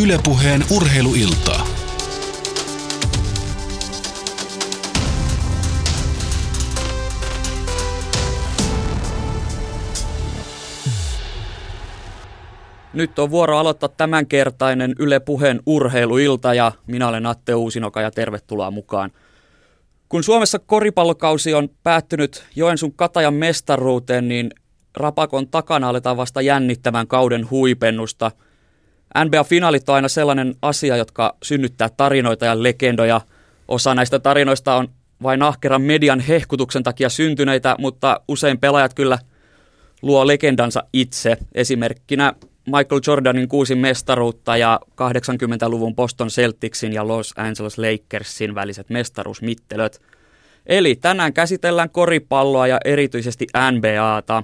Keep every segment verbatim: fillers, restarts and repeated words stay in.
Yle Puheen urheiluiltaa. Nyt on vuoro aloittaa tämänkertainen Yle Puheen urheiluilta ja minä olen Atte Uusinoka ja tervetuloa mukaan. Kun Suomessa koripallokausi on päättynyt Joensuun Katajan mestaruuteen, niin rapakon takana aletaan vasta jännittämään kauden huipennusta. N B A-finaalit on aina sellainen asia, joka synnyttää tarinoita ja legendoja. Osa näistä tarinoista on vain ahkeran median hehkutuksen takia syntyneitä, mutta usein pelaajat kyllä luo legendansa itse. Esimerkkinä Michael Jordanin kuusi mestaruutta ja kahdeksankymmentäluvun Boston Celticsin ja Los Angeles Lakersin väliset mestaruusmittelöt. Eli tänään käsitellään koripalloa ja erityisesti N B A:ta.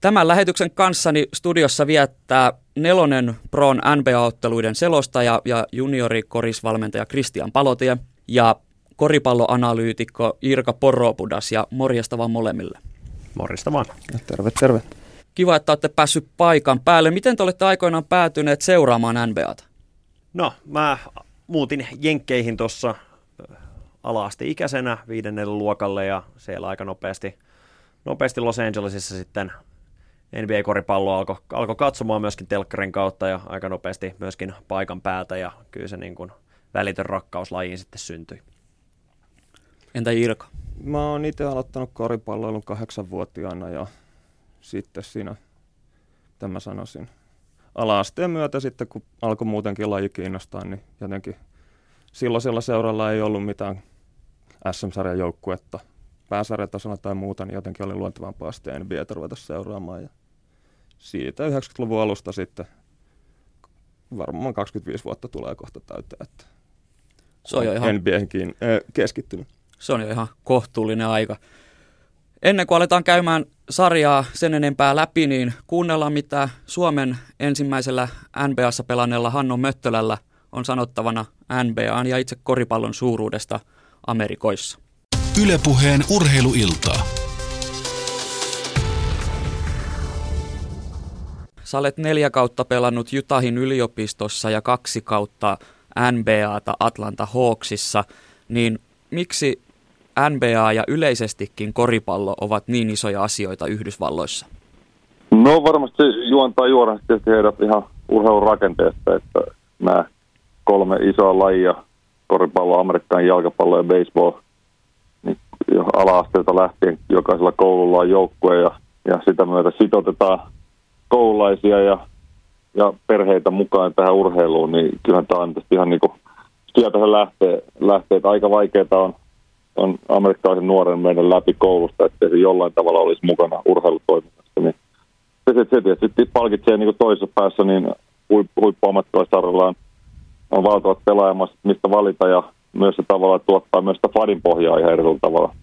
Tämän lähetyksen kanssani studiossa viettää nelonen Proon N B A-otteluiden selostaja ja juniorikorisvalmentaja Kristian Palotie ja koripalloanalyytikko Irka Poropudas, ja morjesta vaan molemmille. Morjesta vaan. Ja terve, terve. Kiva, että olette päässyt paikan päälle. Miten te olette aikoinaan päätyneet seuraamaan N B A:ta? No, mä muutin Jenkkeihin tuossa ala-asteikäisenä viidennelle luokalle ja siellä aika nopeasti, nopeasti Los Angelesissa sitten N B A-koripallo alkoi alko katsomaan myöskin telkkarin kautta ja aika nopeasti myöskin paikan päältä, ja kyllä se niin kuin välitön rakkaus lajiin sitten syntyi. Entä Jirka? Mä oon itse aloittanut koripalloilun kahdeksanvuotiaana ja sitten siinä, mitä mä sanoisin, ala-asteen myötä sitten, kun alkoi muutenkin laji kiinnostaa, niin jotenkin silloisella seuralla ei ollut mitään S M-sarjan joukkuetta pääsarjatasolla tai muuta, niin jotenkin oli luontevampaa sitten N B A:ta ruveta seuraamaan. Ja siitä yhdeksänkymmentäluvun alusta sitten varmaan kaksikymmentäviisi vuotta tulee kohta täyteen, että se on jo ihan N B A:nkin äh, keskittynyt. Se on jo ihan kohtuullinen aika. Ennen kuin aletaan käymään sarjaa sen enempää läpi, niin kuunnellaan, mitä Suomen ensimmäisellä N B A:ssa pelanneella Hanno Möttölällä on sanottavana N B A:n ja itse koripallon suuruudesta Amerikoissa. Yle Puheen urheiluiltaa. Sä olet neljä kautta pelannut Utahin yliopistossa ja kaksi kautta N B A:ta Atlanta Hawksissa, niin miksi N B A ja yleisestikin koripallo ovat niin isoja asioita Yhdysvalloissa? No varmasti juontaa juoren tietysti heidät ihan urheilurakenteesta, että nämä kolme isoa lajia, koripallo, Amerikan jalkapallo ja baseball, niin ala-asteelta lähtien jokaisella koululla on joukkue ja, ja sitä myötä sitoutetaan koululaisia ja, ja perheitä mukaan tähän urheiluun, niin kyllähän tämä on tietysti ihan niin kuin sieltä lähtee, lähtee. Aika vaikeaa on on amerikkalaisen nuoren meidän läpi koulusta, että se jollain tavalla olisi mukana urheilutoiminnassa. Niin se, se, se tietysti palkitsee niin kuin toisessa päässä, niin huippuammattilaisarjalla on valtavat pelaajamassa, mistä valita, ja myös se tavalla tuottaa myös sitä fadin pohjaa ihan erilaisella tavalla.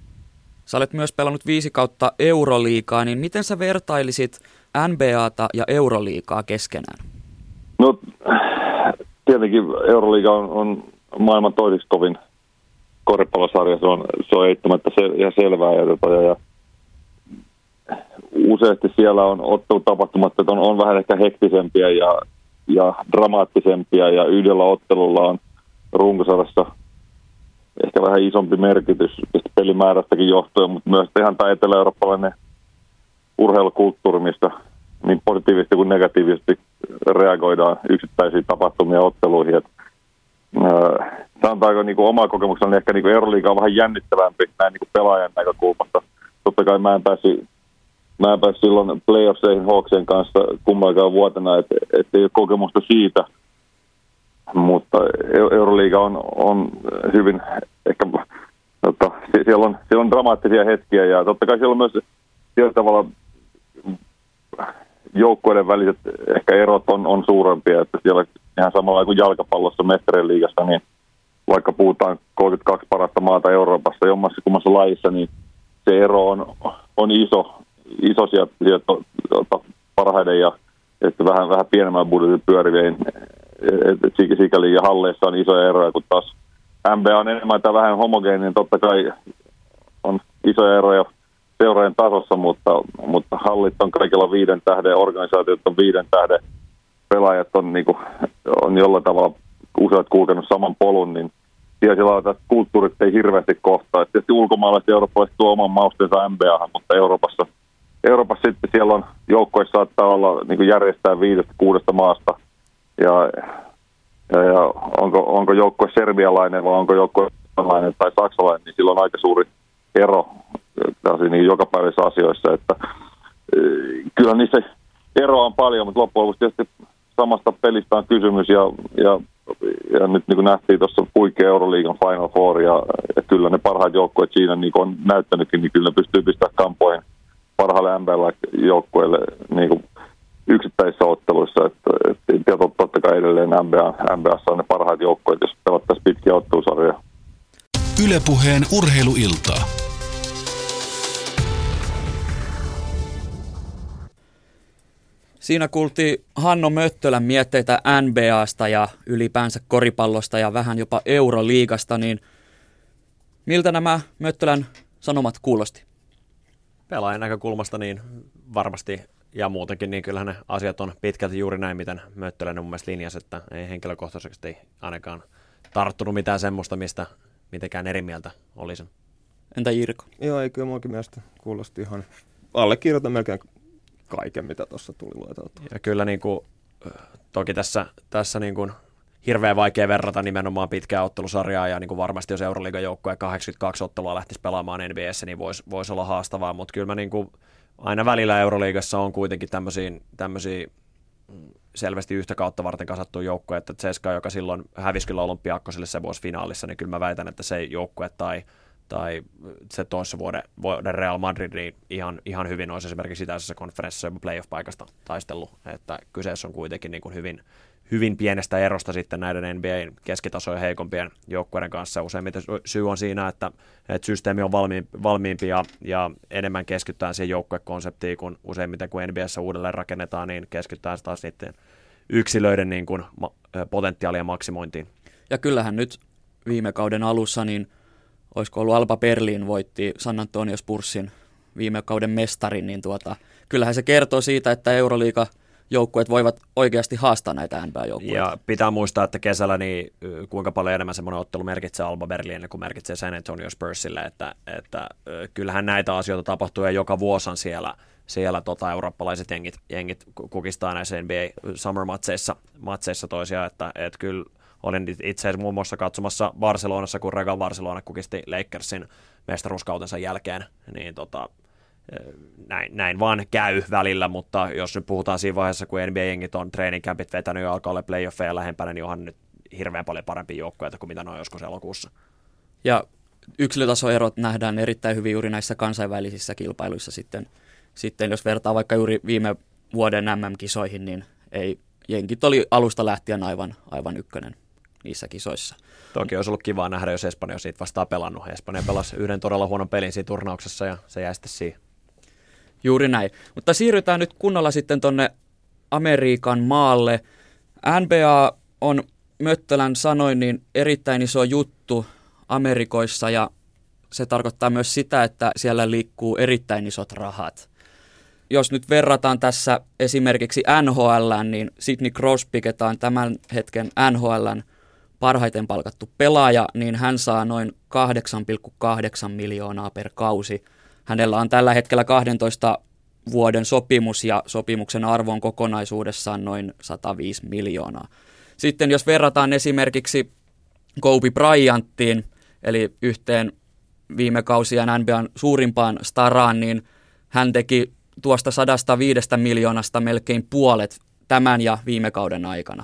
Sä olet myös pelannut viisi kautta Euroliigaa, niin miten sä vertailisit N B A:ta ja Euroliigaa keskenään? No tietenkin Euroliiga on, on maailman toiseksi kovin koripallosarja, se on, se on eittämättä sel- ihan selvää. Ja, ja, ja useasti siellä on ottelutapahtumat, että on, on vähän ehkä hektisempiä ja, ja dramaattisempia, ja yhdellä ottelulla on runkosarjassa ehkä vähän isompi merkitys pelimäärästäkin johtuen, mutta myös ihan tämä etelä-eurooppalainen urheilukulttuuri, mistä niin positiivisesti kuin negatiivisesti reagoidaan yksittäisiin tapahtumiin ja otteluihin. Et, sanotaanko niin kuin omaa kokemuksena, niin ehkä niin kuin Euroliiga on vähän jännittävämpi näin niin kuin pelaajan näkökulmasta. Totta kai mä en päässyt, mä en päässyt silloin playoffseihin Hawksen kanssa kummankaan vuotena, että et ei ole kokemusta siitä. Mutta Euroliiga on, on hyvin, ehkä totta, siellä, on, siellä on dramaattisia hetkiä, ja totta kai siellä on myös siellä tavalla joukkueiden väliset ehkä erot on, on suurempia, että siellä ihan samalla kuin jalkapallossa mestarien liigassa, niin vaikka puhutaan kolmekymmentäkaksi parasta maata Euroopassa jommassa kummassa lajissa, niin se ero on, on iso, iso sieltä, sieltä parhaiden ja että vähän, vähän pienemmän budjetin pyörivien sikäli, ja halleissa on isoja eroja, kun taas N B A on enemmän tai vähän homogeeninen, totta kai on isoja eroja seurojen tasossa, mutta, mutta hallit on kaikilla viiden tähden, organisaatiot on viiden tähden, pelaajat on niinku on jollain tavalla useat kulkenut saman polun, niin siellä on kulttuurit ei hirveästi kohtaa. Tietysti ulkomaalaiset eurooppalaiset tuo oman maustensa N B A:han, mutta Euroopassa, Euroopassa sitten siellä on joukkoissa saattaa olla niin järjestää viidestä kuudesta maasta. Ja, ja, ja onko, onko joukkue serbialainen vai onko joukkue suomalainen tai saksalainen, niin sillä on aika suuri ero niin jokapäiväisissä asioissa. Että, kyllä niissä eroa on paljon, mutta loppujen lopuksi tietysti samasta pelistä on kysymys ja, ja Ja nyt niin kuin nähtiin tuossa huikea Euroliigan Final Four, ja, ja kyllä ne parhaat joukkueet siinä niin on näyttänytkin, niin kyllä ne pystyy pistämään kampoihin parhaille N B A-joukkueille niin yksittäisissä otteluissa. Et, et, ja totta kai edelleen N B A, N B A:ssa on ne parhaat joukkueet, jos pelattaisiin pitkiä ottelusarjoja. Yle Puheen urheiluiltaa. Siinä kuultiin Hanno Möttölän mietteitä N B A:sta ja ylipäänsä koripallosta ja vähän jopa Euroliigasta, niin miltä nämä Möttölän sanomat kuulosti? Pelaajan näkökulmasta niin varmasti ja muutenkin, niin kyllähän ne asiat on pitkälti juuri näin, miten Möttölän mun mielestä linjasi, että ei henkilökohtaisesti ainakaan tarttunut mitään semmoista, mistä mitenkään eri mieltä olisin. Entä Jirko? Joo, ei kyllä minunkin mielestä kuulosti ihan allekirjoitan melkein kaiken, mitä tuossa tuli lueteltua. Ja kyllä niin kuin, toki tässä, tässä niin kuin, hirveän vaikea verrata nimenomaan pitkää ottelusarjaa, ja niin kuin varmasti jos Euroliigan joukkoja kahdeksankymmentäkaksi ottelua lähtisi pelaamaan N B A:ssä, niin voisi vois olla haastavaa, mutta kyllä mä niin kuin, aina välillä Euroliigassa on kuitenkin tämmöisiä selvästi yhtä kautta varten kasattua joukkoja, että Ceska, joka silloin hävisi kyllä Olympiakosille se vuosi finaalissa, niin kyllä mä väitän, että se joukkue tai tai se toissa vuoden, vuoden Real Madrid niin ihan, ihan hyvin olisi esimerkiksi itäisessä konferenssissa jopa playoff-paikasta taistellut, että kyseessä on kuitenkin niin kuin hyvin, hyvin pienestä erosta sitten näiden N B A:n keskitasojen heikompien joukkueiden kanssa. Useimmiten syy on siinä, että, että systeemi on valmiimpi, valmiimpi ja, ja enemmän keskitytään siihen joukkuekonseptiin, kun useimmiten kun N B A:ssä uudelleen rakennetaan, niin keskitytään taas niiden yksilöiden niin kuin potentiaalien maksimointiin. Ja kyllähän nyt viime kauden alussa niin olisiko ollut Alba Berlin voitti San Antonio Spursin viime kauden mestarin, niin tuota, kyllähän se kertoo siitä, että Euroliiga-joukkueet voivat oikeasti haastaa näitä N B A-joukkueita. Ja pitää muistaa, että kesällä niin kuinka paljon enemmän semmoinen ottelu merkitsee Alba Berlinille kuin merkitsee San Antonio Spursille, että, että kyllähän näitä asioita tapahtuu ja joka vuosan siellä, siellä tota, eurooppalaiset jengit, jengit kukistaa näissä N B A Summer-matseissa matseissa toisiaan, että, että kyllä olin itse asiassa muun muassa katsomassa Barcelonassa, kun Regal Barcelona kukisti Lakersin mestaruuskautensa jälkeen, niin tota, näin, näin vaan käy välillä, mutta jos nyt puhutaan siinä vaiheessa, kun N B A-jengit on treeninkämpit vetänyt ja alkaa olla playoffeja lähempänä, niin onhan nyt hirveän paljon parempia joukkoja kuin mitä ne on joskus elokuussa. Ja yksilötasoerot nähdään erittäin hyvin juuri näissä kansainvälisissä kilpailuissa sitten. Sitten jos vertaa vaikka juuri viime vuoden M M-kisoihin, niin ei, jengit oli alusta lähtien aivan, aivan ykkönen niissä kisoissa. Toki olisi ollut kivaa nähdä, jos Espanja olisi vastaan pelannut. Espanja pelasi yhden todella huonon pelin siinä turnauksessa ja se jäi sitten siihen. Juuri näin. Mutta siirrytään nyt kunnolla sitten tuonne Amerikan maalle. N B A on Möttölän sanoin niin erittäin iso juttu Amerikoissa ja se tarkoittaa myös sitä, että siellä liikkuu erittäin isot rahat. Jos nyt verrataan tässä esimerkiksi N H L:ään, niin Sidney Crosby, joka on tämän hetken N H L:n parhaiten palkattu pelaaja, niin hän saa noin kahdeksan pilkku kahdeksan miljoonaa per kausi. Hänellä on tällä hetkellä kahdentoista vuoden sopimus ja sopimuksen arvo on kokonaisuudessaan noin sataviisi miljoonaa. Sitten jos verrataan esimerkiksi Kobe Bryantiin, eli yhteen viime kausien N B A:n suurimpaan staraan, niin hän teki tuosta sata viisi miljoonasta melkein puolet tämän ja viime kauden aikana.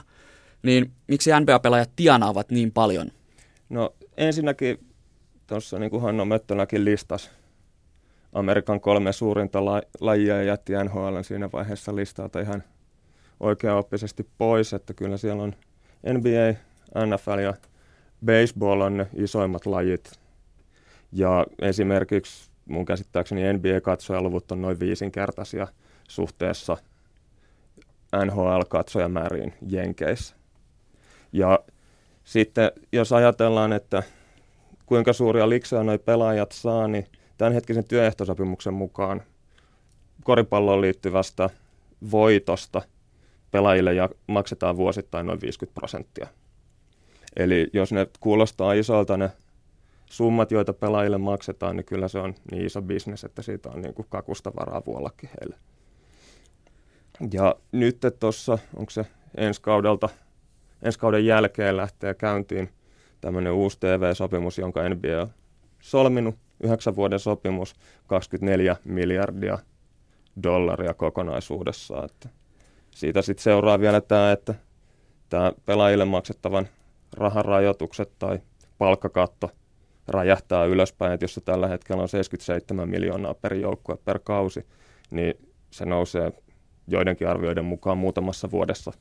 Niin miksi N B A-pelaajat tienaavat niin paljon? No ensinnäkin tuossa niin kuin Hanno Möttönäkin listasi Amerikan kolme suurinta la- lajia ja jätti N H L:n siinä vaiheessa listalta ihan oikeaoppisesti pois, että kyllä siellä on N B A, N F L ja baseball on ne isoimmat lajit. Ja esimerkiksi mun käsittääkseni N B A-katsojaluvut on noin viisinkertaisia suhteessa N H L-katsojamääriin Jenkeissä. Ja sitten jos ajatellaan, että kuinka suuria liksoja noi pelaajat saa, niin tämänhetkisen työehtosopimuksen mukaan koripalloon liittyvästä voitosta pelaajille ja maksetaan vuosittain noin viisikymmentä prosenttia. Eli jos ne kuulostaa isolta ne summat, joita pelaajille maksetaan, niin kyllä se on niin iso bisnes, että siitä on niin kuin kakusta varaa vuollakin heille. Ja nyt tuossa, onko se ensi kaudelta, ensi kauden jälkeen lähtee käyntiin tämmöinen uusi T V-sopimus, jonka N B A on solminut. Yhdeksän vuoden sopimus, kaksikymmentäneljä miljardia dollaria kokonaisuudessaan. Että siitä sitten seuraa vielä tämä, että tämä pelaajille maksettavan rahan rajoitukset tai palkkakatto räjähtää ylöspäin, että jos se tällä hetkellä on seitsemänkymmentäseitsemän miljoonaa per joukkue per kausi, niin se nousee joidenkin arvioiden mukaan muutamassa vuodessa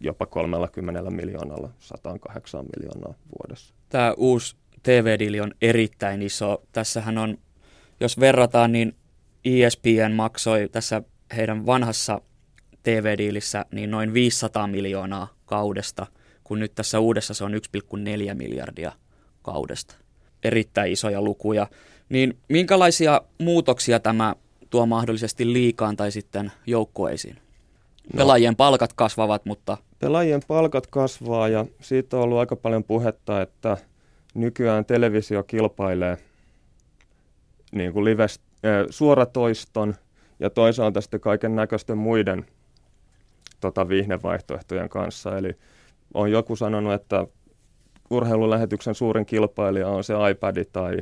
jopa kolmellakymmenellä miljoonalla, satakahdeksan miljoonaa vuodessa. Tämä uusi T V-diili on erittäin iso. Tässähän on, jos verrataan, niin E S P N maksoi tässä heidän vanhassa T V-diilissä niin noin viisisataa miljoonaa kaudesta, kun nyt tässä uudessa se on yksi pilkku neljä miljardia kaudesta. Erittäin isoja lukuja. Niin minkälaisia muutoksia tämä tuo mahdollisesti liigaan tai sitten joukkueisiin? No, pelaajien palkat kasvavat, mutta... Pelaajien palkat kasvaa ja siitä on ollut aika paljon puhetta, että nykyään televisio kilpailee niin kuin live, suoratoiston ja toisaalta sitten kaiken näköisten muiden tota, viihdevaihtoehtojen kanssa. Eli on joku sanonut, että urheilulähetyksen suurin kilpailija on se iPad tai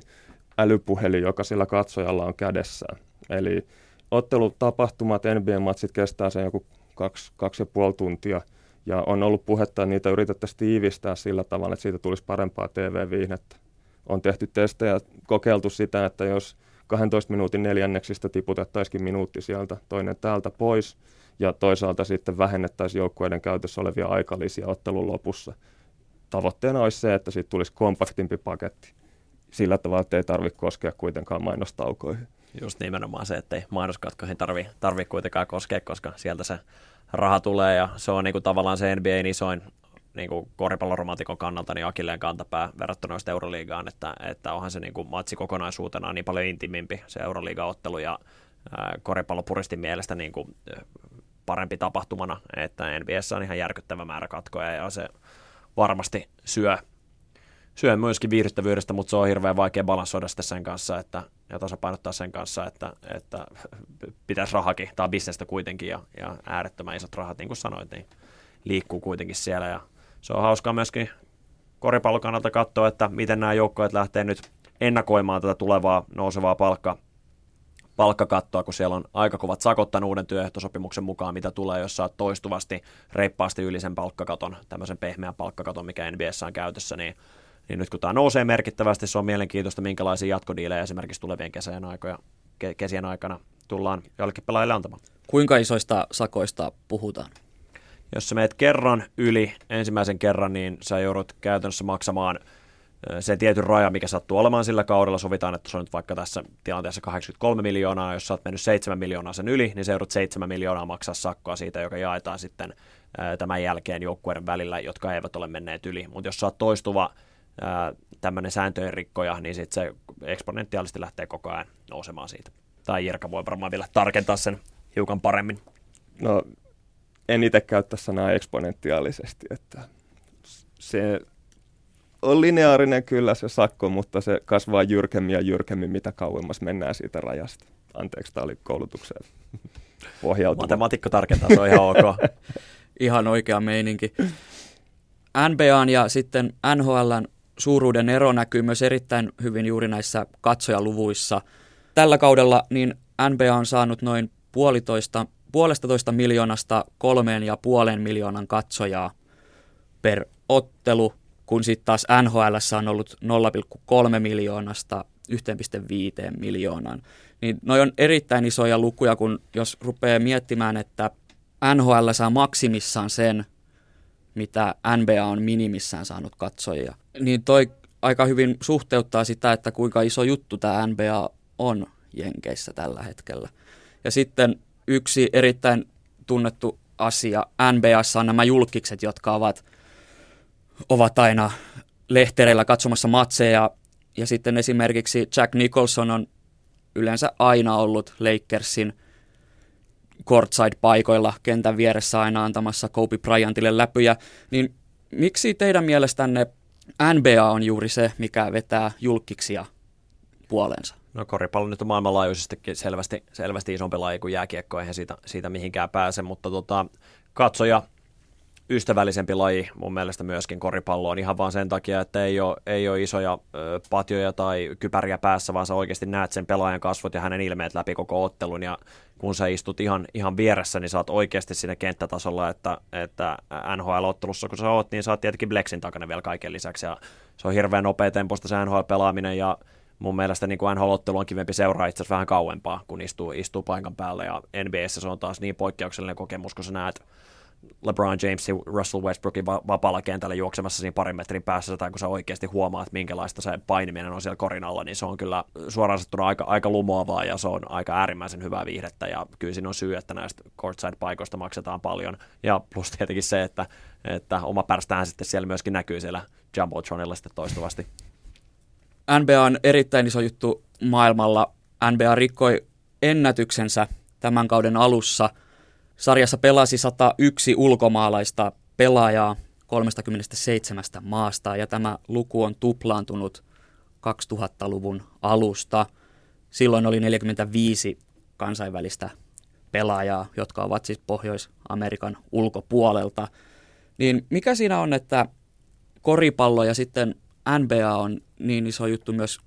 älypuhelin, joka sillä katsojalla on kädessään. Eli ottelutapahtumat, N B A-matsit kestää sen joku kaksi, kaksi ja puoli tuntia. Ja on ollut puhetta, että niitä yritettäisiin tiivistää sillä tavalla, että siitä tulisi parempaa T V-viihdettä. On tehty testejä, kokeiltu sitä, että jos kahdentoista minuutin neljänneksistä tiputettaisikin minuutti sieltä toinen täältä pois, ja toisaalta sitten vähennettäisiin joukkueiden käytössä olevia aikalisia ottelun lopussa. Tavoitteena olisi se, että siitä tulisi kompaktimpi paketti. Sillä tavalla, että ei tarvitse koskea kuitenkaan mainostaukoihin. Just nimenomaan se, että ei mainoskatkoihin tarvitse tarvi kuitenkaan koskea, koska sieltä se raha tulee ja se on niinku tavallaan se N B A:n isoin niinku koripalloromantikon kannalta niin akilleen kantapää verrattuna just Euroliigaan, että, että onhan se niinku matsi kokonaisuutena niin paljon intimimpi se Euroliiga-ottelu ja ää, koripallopuristin mielestä niinku parempi tapahtumana, että N B A:ssa on ihan järkyttävä määrä katkoja ja se varmasti syö, syö myöskin viihdyttävyydestä, mutta se on hirveän vaikea balanssoida sitä sen kanssa että, ja tasapainottaa sen kanssa, että, että pitäisi rahakin, tämä on bisnestä kuitenkin ja, ja äärettömän isot rahat, niin kuin sanoit, niin liikkuu kuitenkin siellä. Ja se on hauskaa myöskin koripallon kannalta katsoa, että miten nämä joukkueet lähtee nyt ennakoimaan tätä tulevaa nousevaa palkkaa. Palkkakattoa, kun siellä on aika kovat sakot tämän uuden työehtosopimuksen mukaan, mitä tulee, jos saat toistuvasti reippaasti yli sen palkkakaton, tämmöisen pehmeän palkkakaton, mikä N B A:ssa on käytössä, niin, niin nyt kun tämä nousee merkittävästi, se on mielenkiintoista, minkälaisia jatkodiilejä esimerkiksi tulevien kesien, aikoja, ke- kesien aikana tullaan jollekin pelaajille antamaan. Kuinka isoista sakoista puhutaan? Jos sä meet kerran yli ensimmäisen kerran, niin sä joudut käytännössä maksamaan se tietyn raja, mikä sattuu olemaan sillä kaudella, sovitaan, että se on nyt vaikka tässä tilanteessa kahdeksankymmentäkolme miljoonaa, jos sä oot mennyt seitsemän miljoonaa sen yli, niin sä joudut seitsemän miljoonaa maksaa sakkoa siitä, joka jaetaan sitten tämän jälkeen joukkueiden välillä, jotka eivät ole menneet yli. Mutta jos sä oot toistuva tämmöinen sääntöjen rikkoja, niin sitten se eksponentiaalisesti lähtee koko ajan nousemaan siitä. Tai Jirka voi varmaan vielä tarkentaa sen hiukan paremmin. No, en itse käyttä sanaa eksponentiaalisesti, että se... On lineaarinen kyllä se sakko, mutta se kasvaa jyrkemmin ja jyrkemmin, mitä kauemmas mennään siitä rajasta. Anteeksi, tämä oli koulutukseen pohjautuva. Matemaatikko tarkentaa, se on ihan ok. Ihan oikea meininki. N B A:n ja sitten N H L:n suuruuden ero näkyy myös erittäin hyvin juuri näissä katsojaluvuissa. Tällä kaudella niin N B A on saanut noin puolitoista, puolestatoista miljoonasta kolmeen ja puolen miljoonan katsojaa per ottelu, kun sitten taas N H L:ssä on ollut nolla pilkku kolme miljoonasta yksi pilkku viisi miljoonaan. Niin noi on erittäin isoja lukuja, kun jos rupeaa miettimään, että N H L saa maksimissaan sen, mitä N B A on minimissään saanut katsojia. Niin toi aika hyvin suhteuttaa sitä, että kuinka iso juttu tämä N B A on Jenkeissä tällä hetkellä. Ja sitten yksi erittäin tunnettu asia N B A:ssa on nämä julkikset, jotka ovat... ovat aina lehtereillä katsomassa matseja, ja sitten esimerkiksi Jack Nicholson on yleensä aina ollut Lakersin courtside-paikoilla kentän vieressä aina antamassa Kobe Bryantille läpyjä, niin miksi teidän mielestänne N B A on juuri se, mikä vetää julkkiksia puoleensa? No koripallo nyt on maailmanlaajuisestikin selvästi, selvästi isompi laji kuin jääkiekko, eihän siitä, siitä mihinkään pääse, mutta tota, katsoja ystävällisempi laji mun mielestä myöskin koripalloon ihan vaan sen takia, että ei ole, ei ole isoja ö, patjoja tai kypäriä päässä, vaan sä oikeasti näet sen pelaajan kasvot ja hänen ilmeet läpi koko ottelun ja kun sä istut ihan, ihan vieressä, niin sä oot oikeasti siinä kenttätasolla, että, että N H L-ottelussa kun sä oot, niin sä oot tietenkin Blexin takana vielä kaiken lisäksi ja se on hirveän nopea tempoista se N H L-pelaaminen ja mun mielestä niin kuin N H L-ottelu on kivempi seuraa itse asiassa vähän kauempaa, kun istuu, istuu paikan päällä ja N B A:ssä se on taas niin poikkeuksellinen kokemus, kun sä näet LeBron James ja Russell Westbrookin vapaalla kentällä juoksemassa siinä parin metrin päässä, tai kun sä oikeasti huomaat, minkälaista se painiminen on siellä korin alla, niin se on kyllä suoraan sattuna aika, aika lumoavaa, ja se on aika äärimmäisen hyvää viihdettä, ja kyllä siinä on syy, että näistä courtside-paikoista maksetaan paljon, ja plus tietenkin se, että, että oma pärstähän sitten siellä myöskin näkyy siellä Jumbotronilla sitten toistuvasti. N B A on erittäin iso juttu maailmalla. N B A rikkoi ennätyksensä tämän kauden alussa. Sarjassa pelasi sata yksi ulkomaalaista pelaajaa kolmekymmentäseitsemän maasta, ja tämä luku on tuplaantunut kaksituhattaluvun alusta. Silloin oli neljäkymmentäviisi kansainvälistä pelaajaa, jotka ovat siis Pohjois-Amerikan ulkopuolelta. Niin mikä siinä on, että koripallo ja sitten N B A on niin iso juttu myös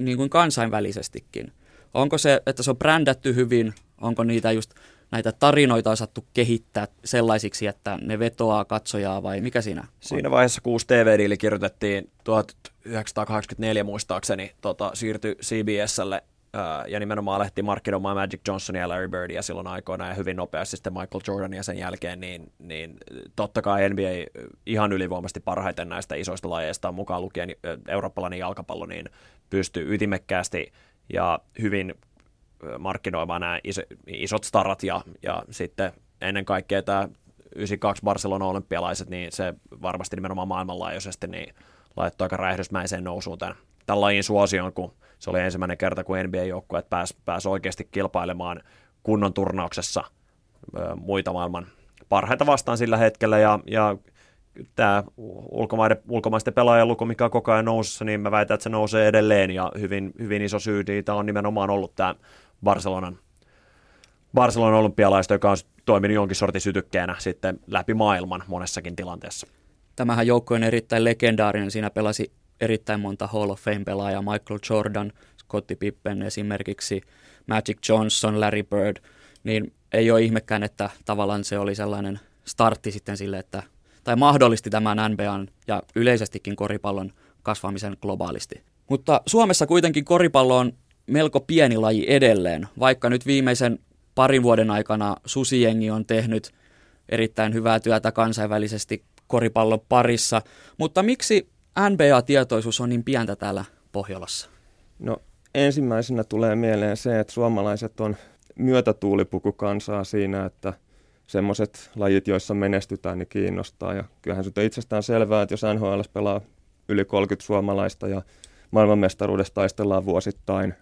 niin kuin kansainvälisestikin? Onko se, että se on brändätty hyvin, onko niitä just näitä tarinoita on sattu kehittää sellaisiksi, että ne vetoaa katsojaa vai mikä siinä on? Siinä vaiheessa, kun uusi T V-diili kirjoitettiin tuhatyhdeksänsataakahdeksankymmentäneljä muistaakseni, tota, siirtyi C B S:lle ää, ja nimenomaan alettiin markkinoimaan Magic Johnsonia ja Larry Birdia silloin aikoina ja hyvin nopeasti sitten Michael Jordania sen jälkeen, niin, niin totta kai N B A ihan ylivoimaisesti parhaiten näistä isoista lajeista mukaan lukien eurooppalainen jalkapallo, niin pystyy ytimekkäästi ja hyvin markkinoimaan nämä isot starat ja, ja sitten ennen kaikkea tämä yhdeksänkymmentäkaksi Barcelonan olympialaiset, niin se varmasti nimenomaan maailmanlaajuisesti niin laittoi aika räjähdysmäiseen nousuun tämän, tämän lajin suosioon, kun se oli ensimmäinen kerta, kun N B A-joukkueet pääsi pääs oikeasti kilpailemaan kunnon turnauksessa muita maailman parhaita vastaan sillä hetkellä ja, ja tämä ulkomaisten pelaajien luku, mikä on koko ajan nousussa, niin mä väitän, että se nousee edelleen ja hyvin, hyvin iso syy siitä on nimenomaan ollut tämä Barcelonan, Barcelonan olympialaista, joka on toiminut jonkin sortin sytykkeenä sitten läpi maailman monessakin tilanteessa. Tämähän joukko on erittäin legendaarinen. Siinä pelasi erittäin monta Hall of Fame-pelaajaa, Michael Jordan, Scottie Pippen esimerkiksi, Magic Johnson, Larry Bird. Niin ei ole ihmekään, että tavallaan se oli sellainen startti sitten sille, että tai mahdollisti tämän N B A:n ja yleisestikin koripallon kasvamisen globaalisti. Mutta Suomessa kuitenkin koripallo on melko pieni laji edelleen, vaikka nyt viimeisen parin vuoden aikana Susijengi on tehnyt erittäin hyvää työtä kansainvälisesti koripallon parissa. Mutta miksi N B A-tietoisuus on niin pientä täällä Pohjolassa? No ensimmäisenä tulee mieleen se, että suomalaiset on myötätuulipukukansaa siinä, että semmoiset lajit, joissa menestytään, niin kiinnostaa. Ja kyllähän se on itsestään selvää, että jos N H L pelaa yli kolmekymmentä suomalaista ja maailmanmestaruudesta taistellaan vuosittain,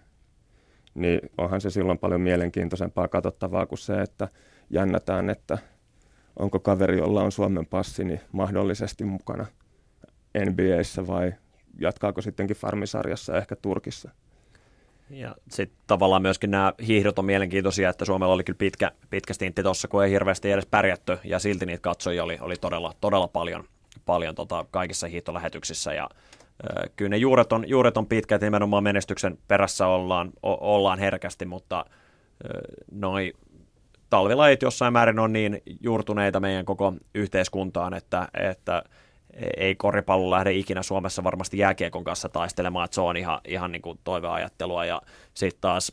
niin onhan se silloin paljon mielenkiintoisempaa katsottavaa kuin se, että jännätään, että onko kaveri, jolla on Suomen passi, niin mahdollisesti mukana N B A:ssä vai jatkaako sittenkin farmisarjassa ja ehkä Turkissa. Ja sitten tavallaan myöskin nämä hiihdot on mielenkiintoisia, että Suomella oli kyllä pitkä, pitkä stintti tuossa, kun ei hirveästi edes pärjätty, ja silti niitä katsojia oli, oli todella, todella paljon, paljon tota, kaikissa hiihtolähetyksissä, ja ö, kyllä ne juuret on, juuret on pitkät, nimenomaan menestyksen perässä ollaan, o, ollaan herkästi, mutta noi talvilajit jossain määrin on niin juurtuneita meidän koko yhteiskuntaan, että, että ei koripallo lähde ikinä Suomessa varmasti jääkiekon kanssa taistelemaan, että se on ihan, ihan niin kuin toiveajattelua. Ja sitten taas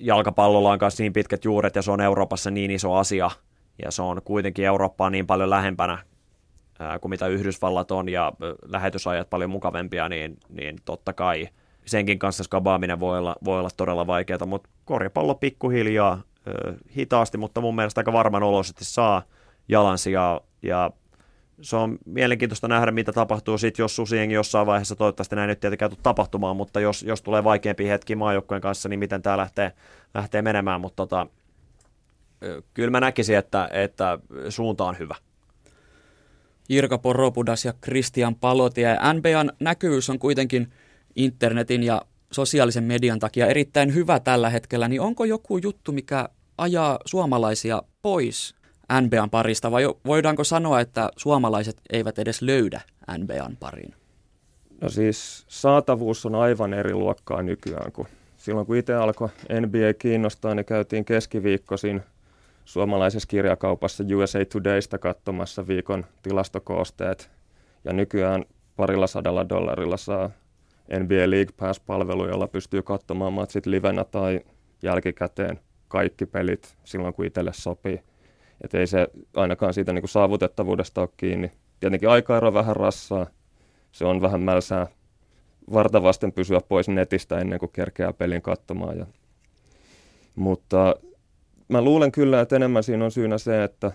jalkapallolla on myös niin pitkät juuret ja se on Euroopassa niin iso asia. Ja se on kuitenkin Eurooppaa niin paljon lähempänä kuin mitä Yhdysvallat on ja lähetysajat paljon mukavampia, niin, niin totta kai senkin kanssa skabaaminen voi olla, voi olla todella vaikeaa. Mutta koripallo pikkuhiljaa, hitaasti, mutta mun mielestä aika varman oloisesti saa jalansijaa ja se on mielenkiintoista nähdä, mitä tapahtuu sitten, jos Susiengi jossain vaiheessa, toivottavasti näin nyt tietenkään tule tapahtumaan, mutta jos, jos tulee vaikeampi hetki maajoukkueen kanssa, niin miten tämä lähtee, lähtee menemään. Mutta tota, kyllä mä näkisin, että, että suunta on hyvä. Jirka Poropudas ja Kristian Palotie. N B A:n näkyvyys on kuitenkin internetin ja sosiaalisen median takia erittäin hyvä tällä hetkellä, niin onko joku juttu, mikä ajaa suomalaisia pois N B A:n parista, vai voidaanko sanoa, että suomalaiset eivät edes löydä N B A:n pariin? No siis saatavuus on aivan eri luokkaa nykyään kuin silloin, kun itse alkoi N B A kiinnostaa, niin käytiin keskiviikkoisin suomalaisessa kirjakaupassa U S A Todaysta katsomassa viikon tilastokoosteet, ja nykyään parilla sadalla dollarilla saa N B A League Pass-palvelu, jolla pystyy katsomaan matsit livenä tai jälkikäteen kaikki pelit silloin, kun itselle sopii. Et ei se ainakaan siitä niin kuin saavutettavuudesta ole kiinni. Tietenkin aikaero vähän rassaa. Se on vähän mälsää vartavasten pysyä pois netistä ennen kuin kerkeää pelin katsomaan. Ja... Mutta mä luulen kyllä, että enemmän siinä on syynä se, että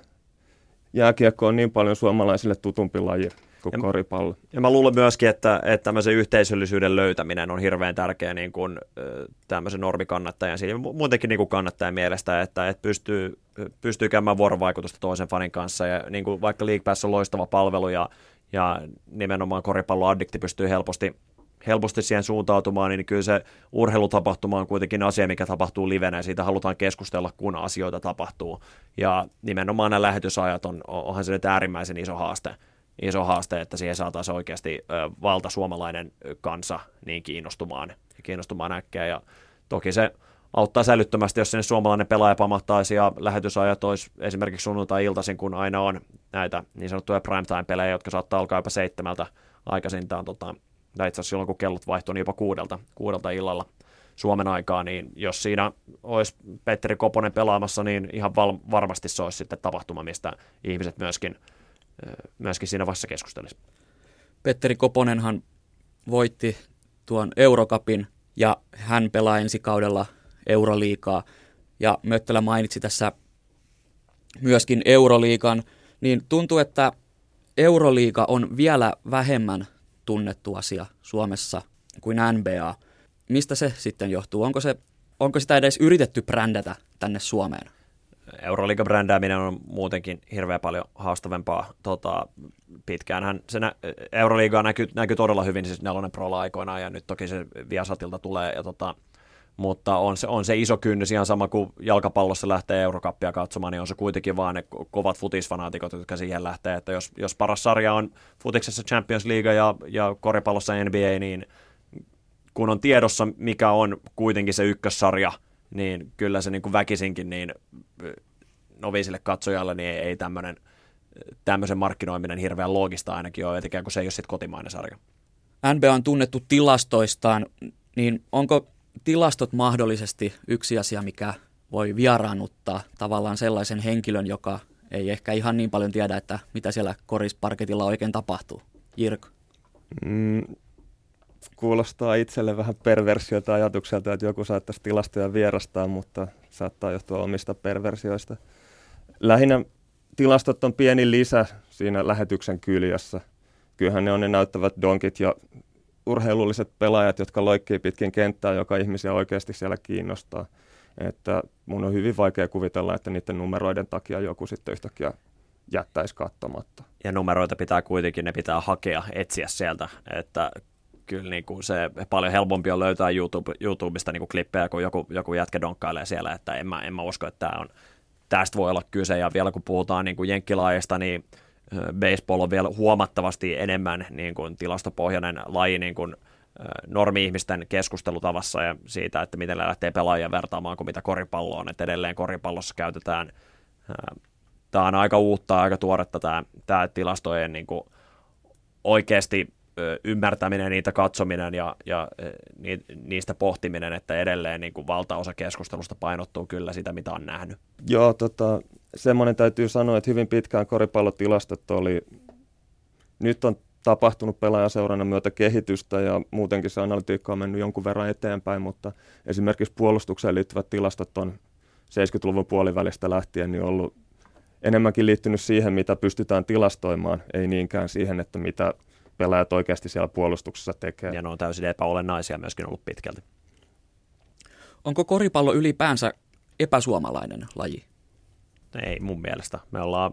jääkiekko on niin paljon suomalaisille tutumpi laji kuin koripallo. Ja mä luulen myöskin, että, että tämmöisen yhteisöllisyyden löytäminen on hirveän tärkeä niin kuin, tämmöisen normikannattajan, muutenkin niin kuin kannattajan mielestä, että, että pystyy, pystyy käymään vuorovaikutusta toisen fanin kanssa. Ja niin kuin vaikka League Pass on loistava palvelu ja, ja nimenomaan koripalloaddikti pystyy helposti, helposti siihen suuntautumaan, niin kyllä se urheilutapahtuma on kuitenkin asia, mikä tapahtuu livenä, ja siitä halutaan keskustella, kun asioita tapahtuu. Ja nimenomaan nämä lähetysajat on, onhan se nyt äärimmäisen iso haaste. Iso haaste, että siihen saataisiin oikeasti valta suomalainen kansa niin kiinnostumaan, kiinnostumaan äkkiä. Ja toki se auttaa säilyttömästi, jos sinne suomalainen pelaaja pamahtaisi ja lähetysajat olisi esimerkiksi sunnuntai-iltaisin, kun aina on näitä niin sanottuja primetime-pelejä, jotka saattaa alkaa jopa seitsemältä aikaisintaan. Tota, tai itse asiassa silloin, kun kellot vaihtuu, niin jopa kuudelta, kuudelta illalla Suomen aikaa, niin jos siinä olisi Petteri Koponen pelaamassa, niin ihan val- varmasti se olisi sitten tapahtuma, mistä ihmiset myöskin myöskin siinä vaiheessa keskustelisi. Petteri Koponenhan voitti tuon Eurocupin ja hän pelaa ensi kaudella Euroliigaa. Ja Möttälä mainitsi tässä myöskin Euroliigan, niin tuntuu, että Euroliiga on vielä vähemmän tunnettu asia Suomessa kuin N B A. Mistä se sitten johtuu? Onko, se, onko sitä edes yritetty brändätä tänne Suomeen? Euroliiga-brändääminen on muutenkin hirveän paljon haastavampaa. Tota, pitkäänhän se nä- Euroliigaa näkyy, näkyy todella hyvin, siis nelonen prolla aikoinaan, ja nyt toki se Viasatilta tulee. Ja tota, mutta on se, on se iso kynnys, ihan sama kuin jalkapallossa lähtee Eurokappia katsomaan, niin on se kuitenkin vaan ne kovat futisfanaatikot, jotka siihen lähtee. Että jos, jos paras sarja on futiksessa Champions League ja, ja koripallossa N B A, niin kun on tiedossa, mikä on kuitenkin se ykkössarja, niin kyllä se niin kuin väkisinkin niin noviisille katsojalle niin ei, ei tämmöinen, tämmöisen markkinoiminen hirveän loogista ainakin ole, etenkään kun se ei ole sitten kotimainen sarja. N B A on tunnettu tilastoistaan, niin onko tilastot mahdollisesti yksi asia, mikä voi vieraannuttaa tavallaan sellaisen henkilön, joka ei ehkä ihan niin paljon tiedä, että mitä siellä korisparketilla oikein tapahtuu? Jirko? Mm. Kuulostaa itselle vähän perversiolta ajatukselta, että joku saattaisi tilastoja vierastaa, mutta saattaa johtua omista perversioista. Lähinnä tilastot on pieni lisä siinä lähetyksen kyljessä. Kyllähän ne on ne näyttävät donkit ja urheilulliset pelaajat, jotka loikkii pitkin kenttää, joka ihmisiä oikeasti siellä kiinnostaa. Että mun on hyvin vaikea kuvitella, että niiden numeroiden takia joku sitten yhtäkkiä jättäisi katsomatta. Ja numeroita pitää kuitenkin, ne pitää hakea, etsiä sieltä, että kyllä niin kuin se paljon helpompi on löytää YouTube, YouTubesta niin kuin klippejä, kun joku, joku jätkä donkkailee siellä, että en mä, en mä usko, että tää on, tästä voi olla kyse. Ja vielä kun puhutaan niin kuin jenkkilaajista, niin baseball on vielä huomattavasti enemmän niin kuin tilastopohjainen laji niin kuin normi-ihmisten keskustelutavassa ja siitä, että miten lähtee pelaajia vertaamaan kuin mitä koripallo on, että edelleen koripallossa käytetään. Tämä on aika uutta, aika tuoretta tämä, tämä tilastojen niin kuin oikeasti ymmärtäminen, niitä katsominen ja, ja niistä pohtiminen, että edelleen niin kuin valtaosa keskustelusta painottuu kyllä sitä, mitä on nähnyt. Joo, tota, semmoinen täytyy sanoa, että hyvin pitkään koripallotilastot oli, nyt on tapahtunut pelaajaseurannan myötä kehitystä ja muutenkin se analytiikka on mennyt jonkun verran eteenpäin, mutta esimerkiksi puolustukseen liittyvät tilastot on seitsemänkymmentäluvun puolivälistä lähtien niin ollut enemmänkin liittynyt siihen, mitä pystytään tilastoimaan, ei niinkään siihen, että mitä pelaajat oikeasti siellä puolustuksessa tekee. Ja ne on täysin epäolennaisia myöskin ollut pitkälti. Onko koripallo ylipäänsä epäsuomalainen laji? ei mun mielestä. Me ollaan,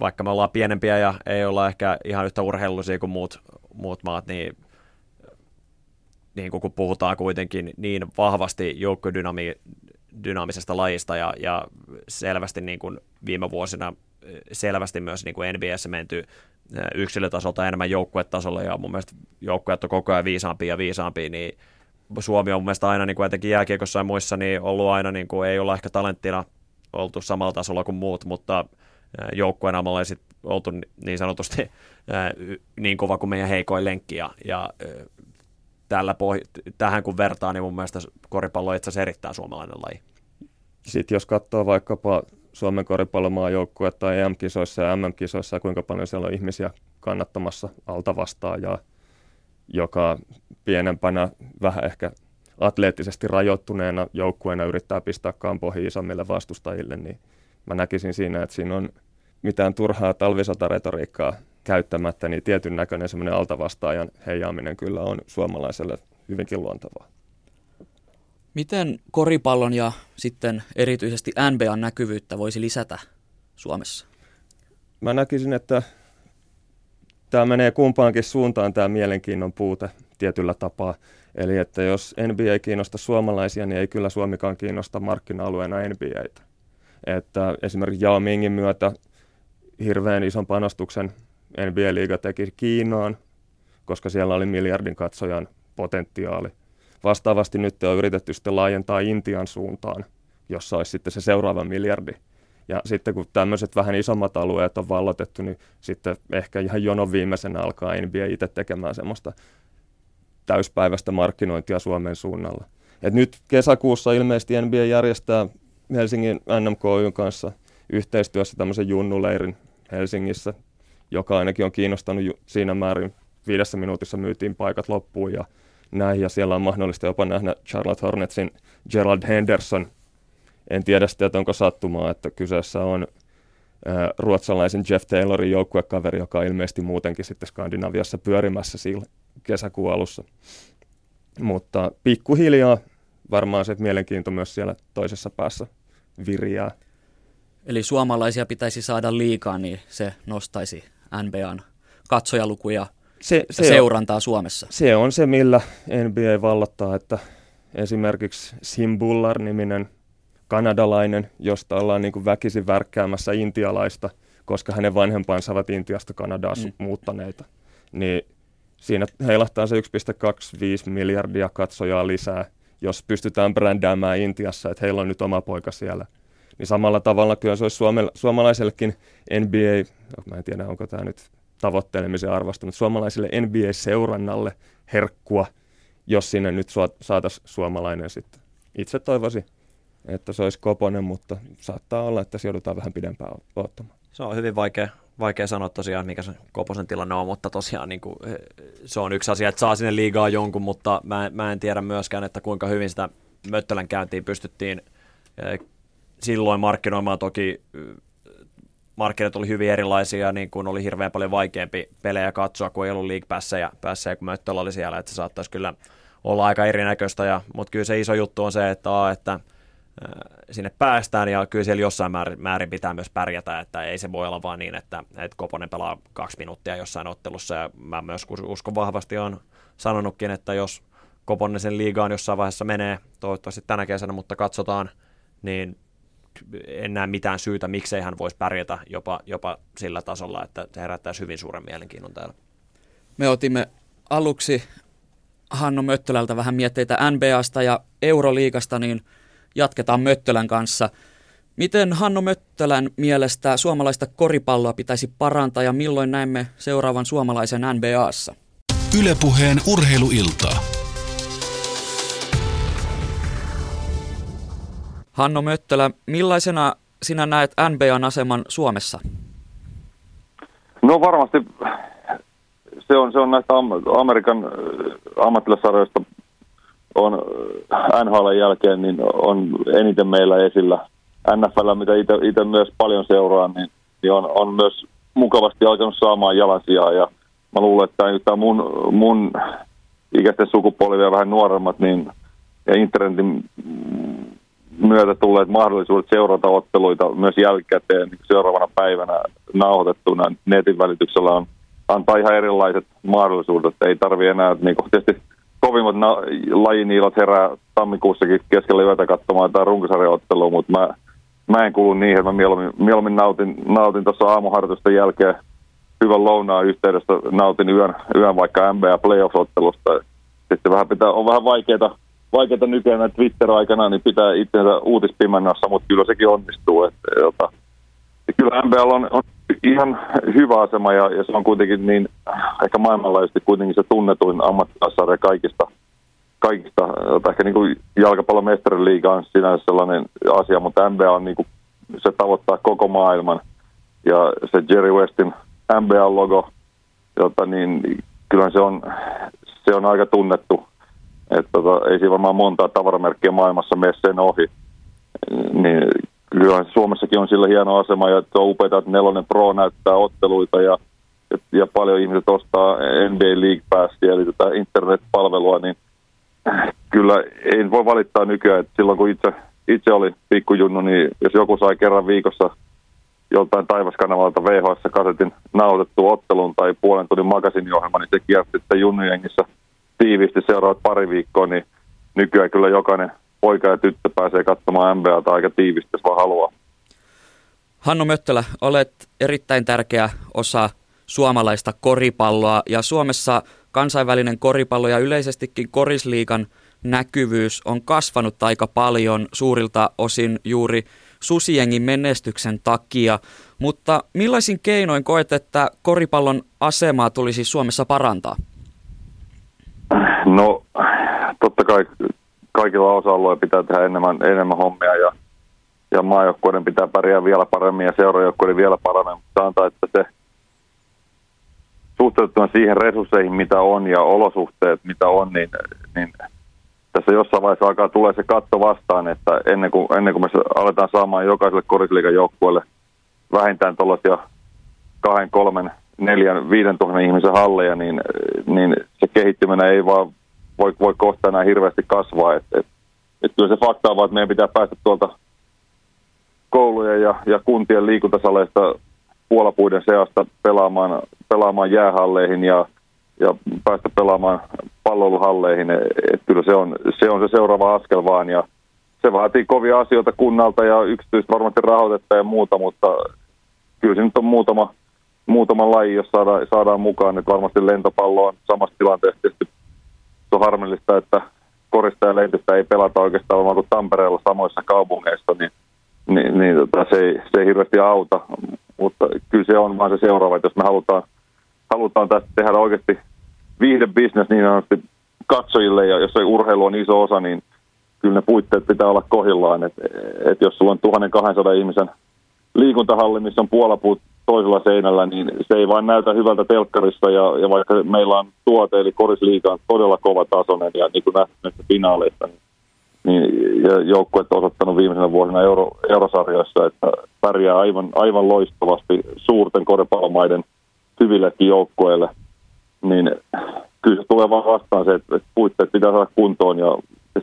vaikka me ollaan pienempiä ja ei olla ehkä ihan yhtä urheilullisia kuin muut, muut maat, niin, niin kun puhutaan kuitenkin niin vahvasti joukkodynaamisesta lajista ja, ja selvästi niin kuin viime vuosina selvästi myös niin kuin N B A:ssä menty yksilötasolta enemmän joukkuetasolla ja mun mielestä joukkueet on koko ajan viisaampia ja viisaampia, niin Suomi on mun mielestä aina, niin kuin etenkin jääkiekossa ja muissa, niin ollut aina, niin kuin, ei olla ehkä talenttina oltu samalla tasolla kuin muut, mutta joukkueena me ollaan sitten oltu niin sanotusti niin kova kuin meidän heikoin lenkki. Ja, ja tällä poh- tähän kun vertaa, niin mun mielestä koripallo on itse asiassa erittäin suomalainen laji. Sitten jos katsoo vaikkapa Suomen koripallomaajoukkuja tai E M-kisoissa ja M M-kisoissa, kuinka paljon siellä on ihmisiä kannattamassa alta vastaajaa, joka pienempänä, vähän ehkä atleettisesti rajoittuneena joukkueena yrittää pistää kampoihin isommille vastustajille, niin mä näkisin siinä, että siinä on mitään turhaa talvisotaretoriikkaa käyttämättä, niin tietyn näköinen semmoinen altavastaajan heijaaminen kyllä on suomalaiselle hyvinkin luontevaa. Miten koripallon ja sitten erityisesti N B A:n näkyvyyttä voisi lisätä Suomessa? Mä näkisin, että tämä menee kumpaankin suuntaan tämä mielenkiinnon puute tietyllä tapaa. Eli että jos N B A ei kiinnosta suomalaisia, niin ei kyllä Suomikaan kiinnosta markkina-alueena N B A:tä. Että esimerkiksi Yao Mingin myötä hirveän ison panostuksen N B A-liiga teki Kiinaan, koska siellä oli miljardin katsojan potentiaali. Vastaavasti nyt on yritetty sitten laajentaa Intian suuntaan, jossa olisi sitten se seuraava miljardi. Ja sitten kun tämmöiset vähän isommat alueet on vallotettu, niin sitten ehkä ihan jonon viimeisenä alkaa N B A itse tekemään semmoista täyspäiväistä markkinointia Suomen suunnalla. Et nyt kesäkuussa ilmeisesti N B A järjestää Helsingin N M K Y:n kanssa yhteistyössä tämmöisen junnuleirin Helsingissä, joka ainakin on kiinnostanut siinä määrin. Viidessä minuutissa myytiin paikat loppuun ja näin, ja siellä on mahdollista jopa nähdä Charlotte Hornetsin Gerald Henderson. En tiedä sitä, että onko sattumaa, että kyseessä on ä, ruotsalaisen Jeff Taylorin joukkuekaveri, joka on ilmeisesti muutenkin sitten Skandinaviassa pyörimässä sillä kesäkuun alussa. Mutta pikkuhiljaa varmaan se mielenkiinto myös siellä toisessa päässä viriää. Eli suomalaisia pitäisi saada liikaa, niin se nostaisi N B A:n katsojalukuja se, se seurantaa on, Suomessa. Se on se, millä N B A vallottaa, että esimerkiksi Simbullar-niminen kanadalainen, josta ollaan niin kuin väkisin värkkäämässä intialaista, koska hänen vanhempansa ovat Intiasta Kanadaan mm. muuttaneita. Niin siinä heilahtaa se yksi pilkku kaksikymmentäviisi miljardia katsojaa lisää, jos pystytään brändäämään Intiassa, että heillä on nyt oma poika siellä. Niin samalla tavalla kyllä se olisi Suome- suomalaisellekin N B A, mä en tiedä onko tämä nyt tavoittelemisen arvosta, mutta suomalaiselle N B A-seurannalle herkkua, jos sinne nyt su- saataisiin suomalainen sitten. Itse toivoisin, että se olisi koponen, mutta saattaa olla, että se joudutaan vähän pidempään odottamaan. Se on hyvin vaikea, vaikea sanoa tosiaan, mikä se koposen tilanne on, mutta tosiaan niin kuin, se on yksi asia, että saa sinne liigaa jonkun, mutta mä, mä en tiedä myöskään, että kuinka hyvin sitä Möttölän käyntiin pystyttiin silloin markkinoimaan. Toki markkinat oli hyvin erilaisia, niin kuin oli hirveän paljon vaikeampi pelejä katsoa, kun ei ollut league passeja, passeja kun Möttölä oli siellä, että se saattaisi kyllä olla aika erinäköistä, ja, mutta kyllä se iso juttu on se, että, a, että sinne päästään ja kyllä siellä jossain määrin, määrin pitää myös pärjätä, että ei se voi olla vaan niin, että, että Koponen pelaa kaksi minuuttia jossain ottelussa ja mä myös uskon vahvasti on sanonutkin, että jos Koponen sen liigaan jossain vaiheessa menee, toivottavasti tänä kesänä, mutta katsotaan, niin en näe mitään syytä, miksei hän voisi pärjätä jopa, jopa sillä tasolla, että se herättäisi hyvin suuren mielenkiinnon täällä. Me otimme aluksi Hanno Möttölältä vähän mietteitä N B A:sta ja Euroliigasta, niin jatketaan Möttölän kanssa. Miten Hanno Möttölän mielestä suomalaista koripalloa pitäisi parantaa ja milloin näemme seuraavan suomalaisen N B A:ssa? Yle Puheen urheiluiltaa. Hanno Möttölä, millaisena sinä näet N B A:n aseman Suomessa? No varmasti se on, se on näistä Amerikan ammattilaissarjoista on N H L jälkeen niin on eniten meillä esillä. N F L, mitä itse myös paljon seuraa, niin, niin on, on myös mukavasti alkanut saamaan jalansijaa. Ja mä luulen, että tämä mun, mun ikäisten sukupolvi ja vähän nuoremmat, niin ja internetin myötä tulleet mahdollisuudet seurata otteluita myös jälkikäteen seuraavana päivänä nauhoitettuna netin välityksellä on, antaa ihan erilaiset mahdollisuudet. Ei tarvitse enää, niin kuin tietysti kovimmat na- lajiniilat herää tammikuussakin keskellä yötä katsomaan jotain runkosarjaottelua, mutta mä, mä en kuulu niihin, että mä mieluummin, mieluummin nautin, nautin tuossa aamuharjoitusten jälkeen hyvän lounaan yhteydestä, nautin yön, yön vaikka N B A playoff-ottelusta. Sitten vähän pitää, on vähän vaikeaa vaikeata nykyään Twitter-aikana, niin pitää itsensä uutispimännässä, mutta kyllä sekin onnistuu. Että, jota. Kyllä N B A:lla on, on ihan hyvä asema ja, ja se on kuitenkin niin, ehkä maailmanlaajuisesti kuitenkin se tunnetuin ammattilaissarja kaikista, kaikista jota, ehkä niin kuin jalkapallon mestariliiga on sinänsä sellainen asia, mutta N B A on niin kuin, se tavoittaa koko maailman ja se Jerry Westin N B A-logo, jota niin kyllä se on, se on aika tunnettu. Että tota, ei siinä varmaan montaa tavaramerkkiä maailmassa mene sen ohi. Niin, kyllähän Suomessakin on sillä hieno asema ja että on upeaa, että nelonen pro näyttää otteluita ja, ja paljon ihmiset ostaa N B A League Passia eli tätä internetpalvelua, niin kyllä ei voi valittaa nykyään. Että silloin kun itse, itse olin pikkujunnu, niin jos joku sai kerran viikossa joltain taivaskanavalta V H S-kasetin nauhoitettu ottelun tai puolen tunnin magasiiniohjelma, niin se kiersi sitten junnujengissä tiiviisti seuraavat pari viikkoa, niin nykyään kyllä jokainen poika ja tyttö pääsee katsomaan N B A:ta aika tiiviisti, jos vaan haluaa. Hannu Möttölä, olet erittäin tärkeä osa suomalaista koripalloa, ja Suomessa kansainvälinen koripallo ja yleisestikin korisliigan näkyvyys on kasvanut aika paljon suurilta osin juuri Susijengin menestyksen takia, mutta millaisin keinoin koet, että koripallon asemaa tulisi Suomessa parantaa? No, totta kai kaikilla osa-alueilla pitää tehdä enemmän, enemmän hommia ja, ja maajoukkueiden pitää pärjää vielä paremmin ja seuraajoukkueiden vielä paremmin, mutta sanotaan, että se suhteutettuna siihen resursseihin, mitä on ja olosuhteet, mitä on, niin, niin tässä jossain vaiheessa alkaa tulee se katto vastaan, että ennen kuin, ennen kuin me aletaan saamaan jokaiselle korisliigan joukkueelle vähintään tuollaisia kahden, kolmen, neljän, viiden tuhannen ihmisen halleja, niin, niin se kehittyminen ei vaan voi, voi kohta enää hirveästi kasvaa. Et, et, et kyllä se fakta on vaan, että meidän pitää päästä tuolta koulujen ja, ja kuntien liikuntasaleista puolapuiden seasta pelaamaan, pelaamaan jäähalleihin ja, ja päästä pelaamaan palloiluhalleihin. Et, et kyllä se on, se on se seuraava askel vaan. Ja se vaatii kovia asioita kunnalta ja yksityistä varmasti rahoitetta ja muuta, mutta kyllä se nyt on muutama muutama laji, jos saadaan, saadaan mukaan, että varmasti lentopallo on samassa tilanteessa. Tietysti on harmillista, että korista ja lentistä ei pelata oikeastaan varmaan kuin Tampereella samoissa kaupungeissa, niin, niin, niin tota, se, ei, se ei hirveästi auta. Mutta kyllä se on vaan se seuraava, että jos me halutaan, halutaan tästä tehdä oikeasti viihdebisnes niin sanotusti katsojille, ja jos ei urheilu on iso osa, niin kyllä ne puitteet pitää olla kohdillaan. Että et jos sulla on tuhat kaksisataa ihmisen liikuntahalli, missä on puolapuut toisella seinällä, niin se ei vaan näytä hyvältä telkkarissa, ja, ja vaikka meillä on tuote, eli korisliiga on todella kova tasoinen, ja niin kuin nähty näistä finaaleista, niin, niin ja joukkueet on osoittanut viimeisenä vuosina euro, eurosarjoissa, että pärjää aivan, aivan loistavasti suurten koripallomaiden hyvillekin joukkueille, niin kyllä se tulee vaan vastaan se, että puitteet pitää saada kuntoon, ja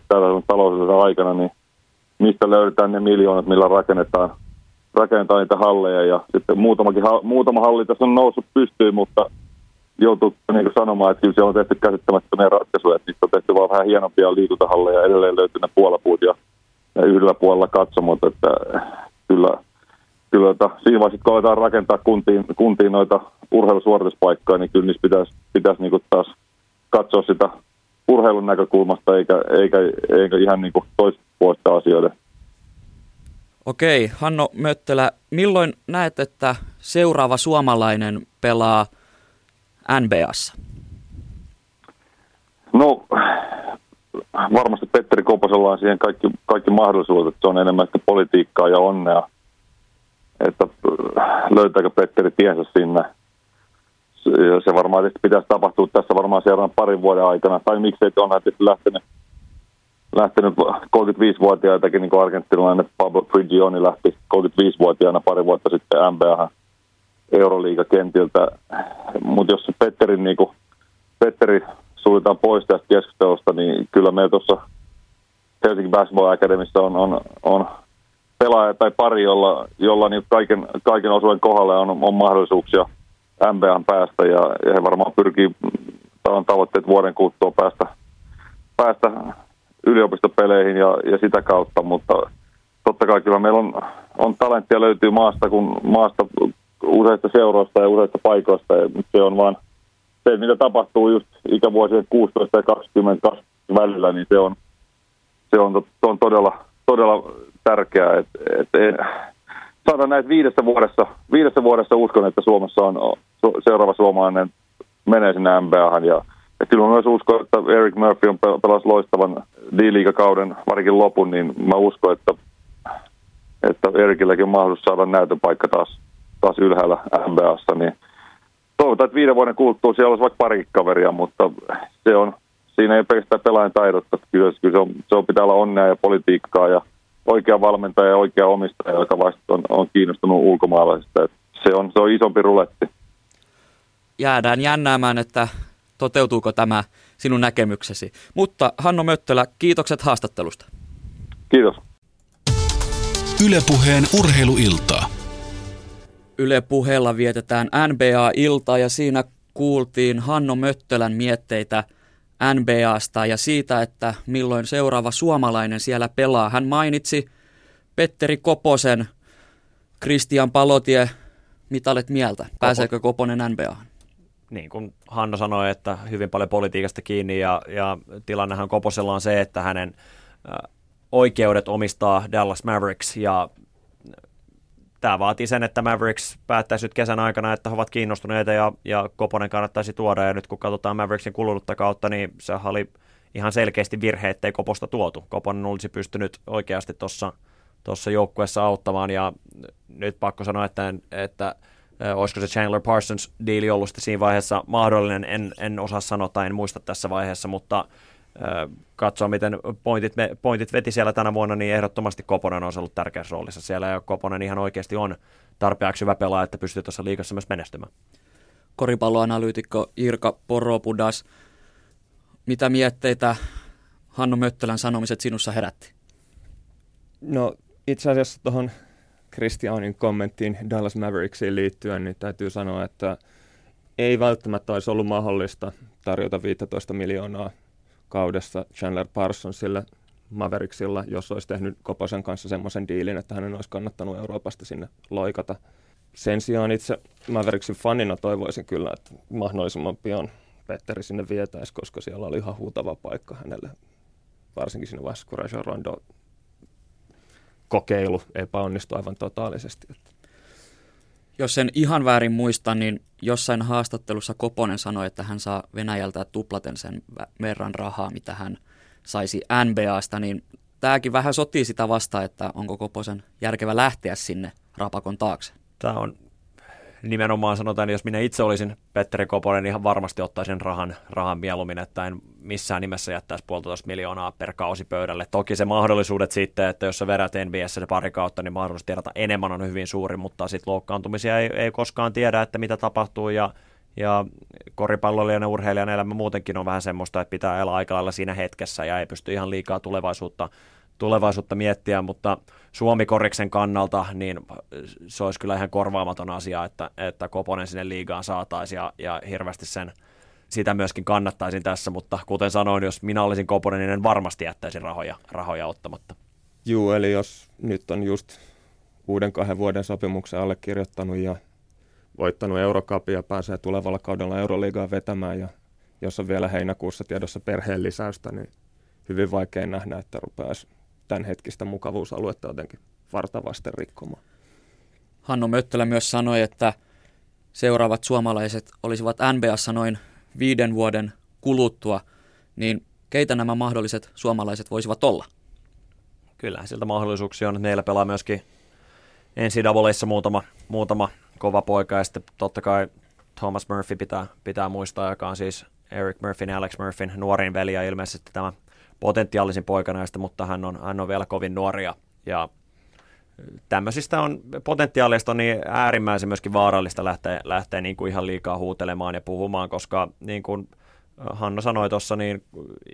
tällaisen taloudellisena aikana, niin mistä löydetään ne miljoonat, millä rakennetaan rakentaa niitä halleja ja sitten muutamakin, muutama halli tässä on noussut pystyyn, mutta joutuu niin sanomaan, että kyllä se on tehty käsittämättömiä ratkaisuja, että niistä on tehty vaan vähän hienompia liikuntahalleja, edelleen löytyy ne puolapuut ja yhdellä puolella katsomot, että kyllä, kyllä että siinä vaiheessa, kun aletaan rakentaa kuntiin, kuntiin noita urheilusuorituspaikkoja, niin kyllä niissä pitäisi, pitäisi niin taas katsoa sitä urheilun näkökulmasta eikä, eikä, eikä ihan niin toispuolista asioiden. Okei, Hannu Möttölä, milloin näet, että seuraava suomalainen pelaa N B A:ssa? No, varmasti Petteri Koposella on siihen kaikki, kaikki mahdollisuudet, että se on enemmän sitä politiikkaa ja onnea, että löytääkö Petteri tiensä sinne. Se varmaan pitäisi tapahtua tässä varmaan seuraavan parin vuoden aikana, tai miksei onhan tietysti lähtenyt. Lähtenyt kolmekymmentäviisivuotiaitakin, niin kuin argentinilainen Pablo Prigioni lähti kolmekymmentäviisivuotiaana pari vuotta sitten N B A:han Euroliiga-kentiltä. Mutta jos Petteri, niin Petteri suljetaan pois tästä keskustelusta, niin kyllä me tuossa Helsinki Basketball Academyssa on, on, on pelaaja tai pari, jolla, jolla niin kaiken, kaiken osuuden kohdalla on, on mahdollisuuksia N B A:n päästä, ja, ja he varmaan pyrkii talon tavoitteet vuoden kuluttua päästä, päästä yliopistopeleihin ja, ja sitä kautta, mutta totta kai kyllä meillä on, on talenttia löytyy maasta, kun maasta useista seuroista ja useista paikoista, ja se on vaan se, mitä tapahtuu just ikävuosien kuusitoista ja kaksikymmentä välillä, niin se on, se on, se on todella, todella tärkeää, että et, saadaan näitä viidessä vuodessa, viidessä vuodessa uskon, että Suomessa on seuraava suomalainen menee sinne N B A:han, ja, ja kyllä myös uskon, että Eric Murphy on pelasi loistavan D-liigakauden varsinkin lopun, niin mä uskon, että, että Ericilläkin on mahdollisuus saada näytön paikka taas, taas ylhäällä N B A:ssa, niin toivotaan, että viiden vuoden kuluttua siellä olisi vaikka parikin kaveria, mutta se on, siinä ei pelkästään pelaajan taidot, että kyllä, kyllä se, on, se on, pitää olla onnea ja politiikkaa ja oikea valmentaja ja oikea omistaja, joka vasta on, on kiinnostunut ulkomaalaisista. Se on, se on isompi ruletti. Jäädään jännäämään, että toteutuuko tämä sinun näkemyksesi. Mutta Hanno Möttölä, kiitokset haastattelusta. Kiitos. Yle Puheen urheiluiltaa. Yle Puheella vietetään N B A-iltaa, ja siinä kuultiin Hanno Möttölän mietteitä N B A:sta ja siitä, että milloin seuraava suomalainen siellä pelaa. Hän mainitsi Petteri Koposen, Kristian Palotie. Mitä olet mieltä? Pääseekö Koponen N B A:han? Niin kuin Hanno sanoi, että hyvin paljon politiikasta kiinni, ja, ja tilannehan Koposella on se, että hänen äh, oikeudet omistaa Dallas Mavericks, ja tämä vaatii sen, että Mavericks päättäisi nyt kesän aikana, että he ovat kiinnostuneita, ja, ja Koponen kannattaisi tuoda. Ja nyt kun katsotaan Mavericksin kulunutta kautta, niin se oli ihan selkeästi virhe, ettei Koposta tuotu. Koponen olisi pystynyt oikeasti tuossa tuossa joukkueessa auttamaan, ja nyt pakko sanoa, että, en, että äh, olisiko se Chandler Parsons-diili ollut sitten siinä vaiheessa mahdollinen, en, en osaa sanoa tai en muista tässä vaiheessa, mutta äh, katsoa miten pointit, pointit veti siellä tänä vuonna, niin ehdottomasti Koponen on ollut tärkeässä roolissa siellä, ja Koponen ihan oikeasti on tarpeeksi hyvä pelaaja, että pystyy tuossa liigassa myös menestymään. Koripalloanalyytikko Jirka Poropudas, mitä mietteitä Hanno Möttölän sanomiset sinussa herätti? No, itse asiassa tuohon Kristianin kommenttiin Dallas Mavericksiin liittyen, niin täytyy sanoa, että ei välttämättä olisi ollut mahdollista tarjota viisitoista miljoonaa kaudessa Chandler Parsonsille Mavericksilla, jos olisi tehnyt Koposen kanssa semmoisen diilin, että hänen olisi kannattanut Euroopasta sinne loikata. Sen sijaan itse Mavericksin fanina toivoisin kyllä, että mahdollisimman pian Petteri sinne vietäisi, koska siellä oli ihan huutava paikka hänelle, varsinkin sinne vaiheessa, kun Rajon Rondo kokeilu epäonnistui aivan totaalisesti. Jos en ihan väärin muista, niin jossain haastattelussa Koponen sanoi, että hän saa Venäjältä tuplaten sen verran rahaa, mitä hän saisi N B A:sta, niin tämäkin vähän sotii sitä vastaan, että onko Koposen järkevä lähteä sinne rapakon taakse. Tämä on nimenomaan, sanotaan, jos minä itse olisin Petteri Koponen, niin ihan varmasti ottaisin rahan, rahan mieluummin, että en missään nimessä jättäisi puolitoista miljoonaa per kausi pöydälle. Toki se mahdollisuudet sitten, että jos sä vedät N B A:ssä se pari kautta, niin mahdollisuus tiedätä enemmän on hyvin suuri, mutta sitten loukkaantumisia ei, ei koskaan tiedä, että mitä tapahtuu, ja, ja koripalloilijana, urheilijan elämä muutenkin on vähän semmoista, että pitää elää aika lailla siinä hetkessä ja ei pysty ihan liikaa tulevaisuutta tulevaisuutta miettiä, mutta Suomi-koriksen kannalta niin se olisi kyllä ihan korvaamaton asia, että, että Koponen sinne liigaan saataisiin, ja, ja hirveästi sen, sitä myöskin kannattaisin tässä, mutta kuten sanoin, jos minä olisin Koponen, niin en varmasti jättäisi rahoja, rahoja ottamatta. Juu, eli jos nyt on just uuden kahden vuoden sopimuksen allekirjoittanut ja voittanut Eurocupin ja pääsee tulevalla kaudella Euroliigaan vetämään, ja jos on vielä heinäkuussa tiedossa perheen lisäystä, niin hyvin vaikea nähdä, että rupeaisi tämänhetkistä mukavuusaluetta jotenkin vartavasten rikkomaan. Hanno Möttölä myös sanoi, että seuraavat suomalaiset olisivat N B A:ssa noin viiden vuoden kuluttua, niin keitä nämä mahdolliset suomalaiset voisivat olla? Kyllähän siltä mahdollisuuksia on, että meillä pelaa myöskin N C A A:ssa muutama, muutama kova poika, ja sitten totta kai Thomas Murphy pitää, pitää muistaa, joka on siis Eric Murphyn ja Alex Murphyn nuorin veli, ja ilmeisesti tämä potentiaalisin poika näistä, mutta hän on, hän on vielä kovin nuoria, ja tämmöisistä on, potentiaalista on niin äärimmäisen myöskin vaarallista lähteä, lähteä niin kuin ihan liikaa huutelemaan ja puhumaan, koska niin kuin Hanno sanoi tuossa, niin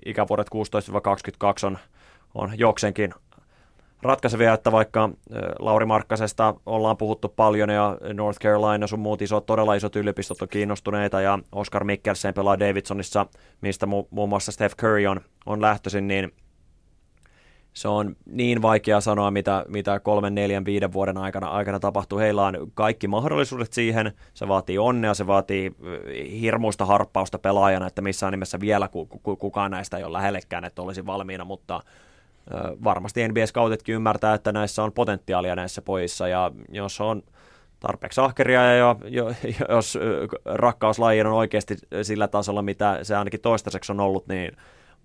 ikävuodet kuusitoista kaksikymmentäkaksi on, on jokseenkin ratkaisevia, että vaikka Lauri Markkasesta ollaan puhuttu paljon ja North Carolina sun muut isot, todella isot yliopistot on kiinnostuneita ja Oscar Mikkelsen pelaa Davidsonissa, mistä mu- muun muassa Steph Curry on, on lähtöisin, niin se on niin vaikea sanoa, mitä, mitä kolmen, neljän, viiden vuoden aikana, aikana tapahtuu. Heillä on kaikki mahdollisuudet siihen, se vaatii onnea, se vaatii hirmuista harppausta pelaajana, että missään nimessä vielä kukaan näistä ei ole lähellekään, että olisi valmiina, mutta varmasti N B A-scoutitkin ymmärtää, että näissä on potentiaalia näissä pojissa, ja jos on tarpeeksi ahkeria ja jo, jo, jos rakkauslaji on oikeasti sillä tasolla, mitä se ainakin toistaiseksi on ollut, niin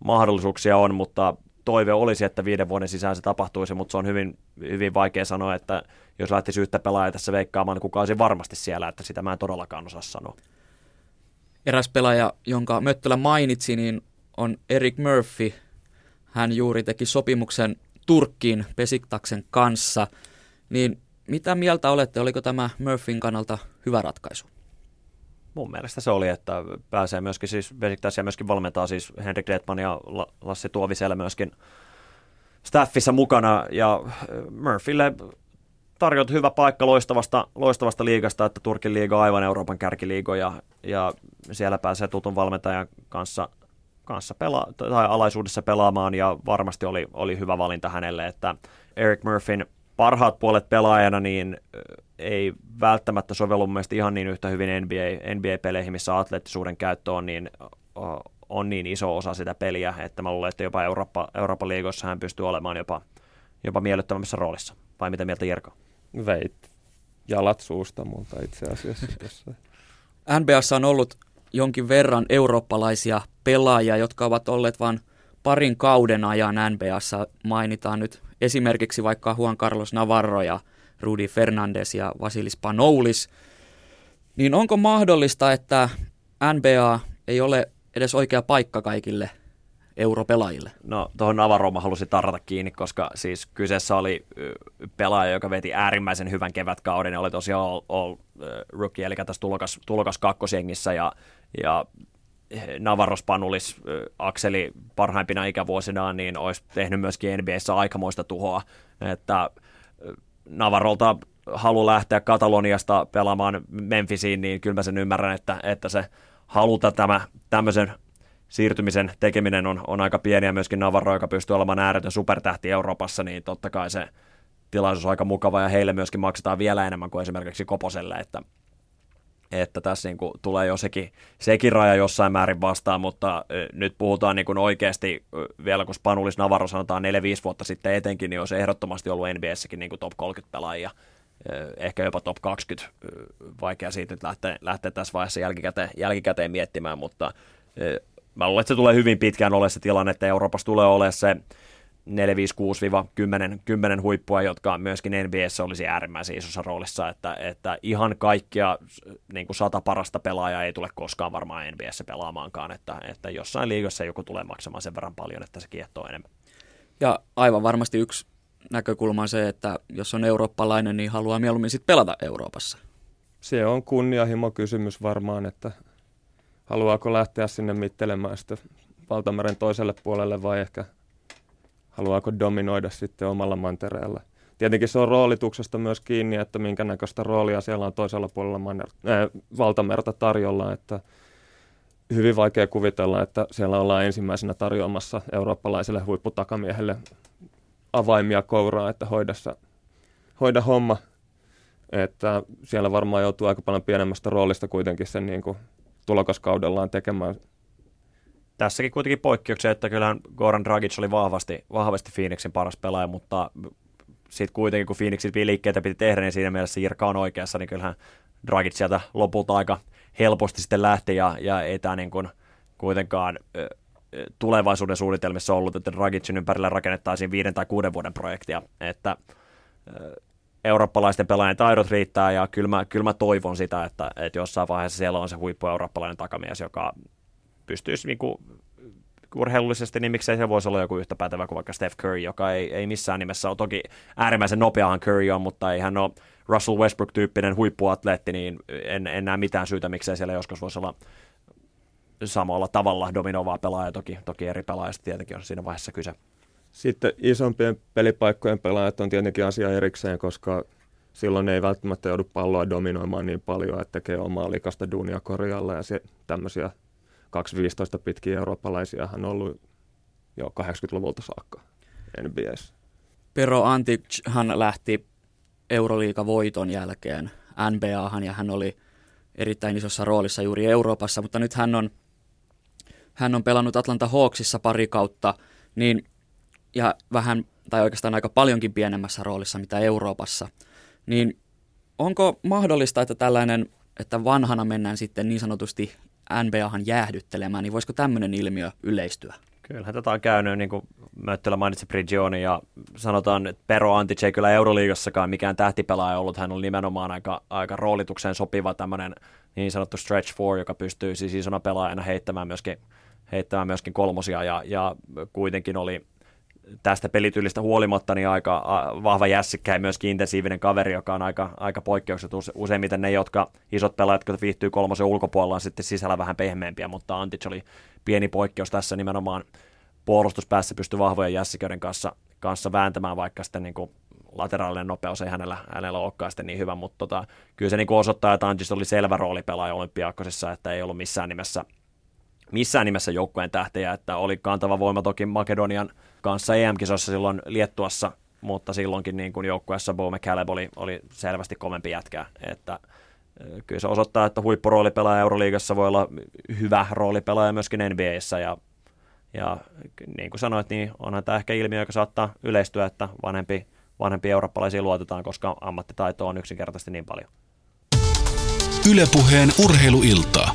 mahdollisuuksia on, mutta toive olisi, että viiden vuoden sisään se tapahtuisi, mutta se on hyvin, hyvin vaikea sanoa, että jos lähtisi yhtä pelaajaa tässä veikkaamaan, niin kuka olisi varmasti siellä, että sitä mä en todellakaan osaa sanoa. Eräs pelaaja, jonka Möttölä mainitsi, niin on Eric Murphy. Hän juuri teki sopimuksen Turkkiin Besiktaksen kanssa. Niin mitä mieltä olette? Oliko tämä Murphyn kannalta hyvä ratkaisu? Mun mielestä se oli, että pääsee myöskin siis Besiktas ja myöskin valmentaa siis Henrik Detman ja Lassi Tuoviselle myöskin staffissa mukana. Ja Murphylle tarjot hyvä paikka loistavasta, loistavasta liigasta, että Turkin liiga on aivan Euroopan kärkiliiga ja, ja siellä pääsee tutun valmentajan kanssa kanssa pela- tai alaisuudessa pelaamaan, ja varmasti oli, oli hyvä valinta hänelle, että Eric Murphyn parhaat puolet pelaajana niin ei välttämättä sovellu mielestäni ihan niin yhtä hyvin N B A-peleihin, missä atleettisuuden käyttö on niin, on niin iso osa sitä peliä, että mä luulen, että jopa Eurooppa, Euroopan liigoissa hän pystyy olemaan jopa, jopa miellyttävämmässä roolissa. Vai mitä mieltä Jirko? Veit jalat suusta multa itse asiassa. N B A:ssa on ollut jonkin verran eurooppalaisia pelaajia, jotka ovat olleet vain parin kauden ajan N B A:ssa. Mainitaan nyt esimerkiksi vaikka Juan Carlos Navarro ja Rudy Fernandes ja Vasilis Panoulis. Niin onko mahdollista, että N B A ei ole edes oikea paikka kaikille europelaajille? No, tuohon Navarroon mä halusin tarrata kiinni, koska siis kyseessä oli pelaaja, joka veti äärimmäisen hyvän kevätkauden ja oli tosiaan all, all rookie, eli tässä tulokas, tulokas kakkosjengissä ja, ja Navarro Spanulis Akseli parhaimpina ikävuosinaan, niin olisi tehnyt myöskin N B A:ssa aikamoista tuhoa, että Navarolta halu lähteä Kataloniasta pelaamaan Memphisiin, niin kyllä mä sen ymmärrän, että, että se haluta tämä tämmöisen siirtymisen tekeminen on, on aika pieniä myöskin Navarro, joka pystyy olemaan ääretön supertähti Euroopassa, niin totta kai se tilaisuus on aika mukava ja heille myöskin maksetaan vielä enemmän kuin esimerkiksi Koposelle, että, että tässä niin kuin tulee jo sekin, sekin raja jossain määrin vastaan, mutta nyt puhutaan niin kuin oikeasti vielä, kun Spanulis Navarro sanotaan neljä viisi vuotta sitten etenkin, niin olisi ehdottomasti ollut N B A:ssäkin niin kuin top kolmekymmentä pelaajia, ehkä jopa top kaksikymmentä, vaikea siitä nyt lähteä, lähteä tässä vaiheessa jälkikäteen, jälkikäteen miettimään, mutta mä luulen, että se tulee hyvin pitkään olemaan se tilanne, että Euroopassa tulee olemaan se neljä viisi kuusi kymmenen huippua, jotka myöskin N B A:ssä olisi äärimmäisen isossa roolissa, että, että ihan kaikkia niin kuin sata parasta pelaajaa ei tule koskaan varmaan N B A:ssä pelaamaankaan, että, että jossain liigassa joku tulee maksamaan sen verran paljon, että se kiehtoo enemmän. Ja aivan varmasti yksi näkökulma on se, että jos on eurooppalainen, niin haluaa mieluummin sit pelata Euroopassa. Se on kunnianhimokysymys varmaan, että haluaako lähteä sinne mittelemään sitä Valtameren toiselle puolelle vai ehkä haluaako dominoida sitten omalla mantereella. Tietenkin se on roolituksesta myös kiinni, että minkä näköistä roolia siellä on toisella puolella maner- äh, Valtamerta tarjolla. Että hyvin vaikea kuvitella, että siellä ollaan ensimmäisenä tarjoamassa eurooppalaiselle huipputakamiehelle avaimia kouraa, että hoidassa, hoida homma. Että siellä varmaan joutuu aika paljon pienemmästä roolista kuitenkin sen niin kuin tulokaskaudellaan tekemään. Tässäkin kuitenkin poikkeuksia, että kyllähän Goran Dragic oli vahvasti, vahvasti Phoenixin paras pelaaja, mutta sitten kuitenkin kun Phoenixin liikkeitä piti tehdä, niin siinä mielessä Jirka on oikeassa, niin kyllähän Dragic sieltä lopulta aika helposti sitten lähti ja, ja ei tämä niin kuin kuitenkaan tulevaisuuden suunnitelmissa ollut, että Dragicin ympärillä rakennettaisiin viiden tai kuuden vuoden projektia, että eurooppalaisten pelaajien taidot riittää ja kyllä mä, kyllä mä toivon sitä, että, että jossain vaiheessa siellä on se huippu eurooppalainen takamies, joka pystyisi niin kuin urheilullisesti, niin miksei se voisi olla joku yhtä pätevä kuin vaikka Steph Curry, joka ei, ei missään nimessä ole. Toki äärimmäisen nopeahan Curry on, mutta ei hän ole Russell Westbrook-tyyppinen huippuatleetti, niin en, en näe mitään syytä, miksei siellä joskus voisi olla samalla tavalla dominoivaa pelaajaa. Toki, toki eri pelaajista tietenkin on siinä vaiheessa kyse. Sitten isompien pelipaikkojen pelaajat on tietenkin asia erikseen, koska silloin ei välttämättä joudu palloa dominoimaan niin paljon, että tekee omaa likasta duunia korjalla. Ja se, tämmöisiä kaksi viisitoista pitkiä eurooppalaisiahan on ollut jo kahdeksankymmentäluvulta saakka N B A:ssä. Pero Antichan lähti Euroliiga-voiton jälkeen N B A:han ja hän oli erittäin isossa roolissa juuri Euroopassa, mutta nyt hän on, hän on pelannut Atlanta Hawksissa pari kautta, niin ja vähän tai oikeastaan aika paljonkin pienemmässä roolissa mitä Euroopassa, niin onko mahdollista, että tällainen, että vanhana mennään sitten niin sanotusti N B A:han jäähdyttelemään, niin voisiko tämmöinen ilmiö yleistyä? Kyllähän tätä on käynyt, niin kuin Möttölä mainitsi Brigionin, ja sanotaan, että Pero Antic ei kyllä Euroliigassakaan mikään tähtipelaaja ollut. Hän on nimenomaan aika, aika roolitukseen sopiva tämmöinen niin sanottu stretch four, joka pystyy siis isona pelaajana heittämään myöskin, heittämään myöskin kolmosia, ja, ja kuitenkin oli tästä pelityylistä huolimatta niin aika vahva jässikkä ja myöskin intensiivinen kaveri, joka on aika, aika poikkeukset. Useimmiten ne, jotka isot pelaajat, jotka viihtyy kolmosen ulkopuolella, on sitten sisällä vähän pehmeämpiä, mutta Antic oli pieni poikkeus tässä nimenomaan puolustuspäässä pystyi vahvojen jässiköiden kanssa, kanssa vääntämään, vaikka sitten niin kuin lateraalinen nopeus ei hänellä, hänellä olekaan sitten niin hyvä, mutta tota, kyllä se niin kuin osoittaa, että Antic oli selvä roolipelaaja Olympiakosissa, että ei ollut missään nimessä missään nimessä joukkueen tähtejä, että oli kantava voima toki Makedonian kanssa E M-kisossa silloin Liettuassa, mutta silloinkin niin kuin joukkueessa Bo McCaleb oli, oli selvästi kovempi jätkää, että kyllä se osoittaa, että huippuroolipelaaja Euroliigassa voi olla hyvä roolipelaaja myöskin N B A:ssä ja, ja niin kuin sanoit, niin onhan tämä ehkä ilmiö, joka saattaa yleistyä, että vanhempi, vanhempi eurooppalaisiin luotetaan, koska ammattitaito on yksinkertaisesti niin paljon. Yle Puheen urheiluiltaa.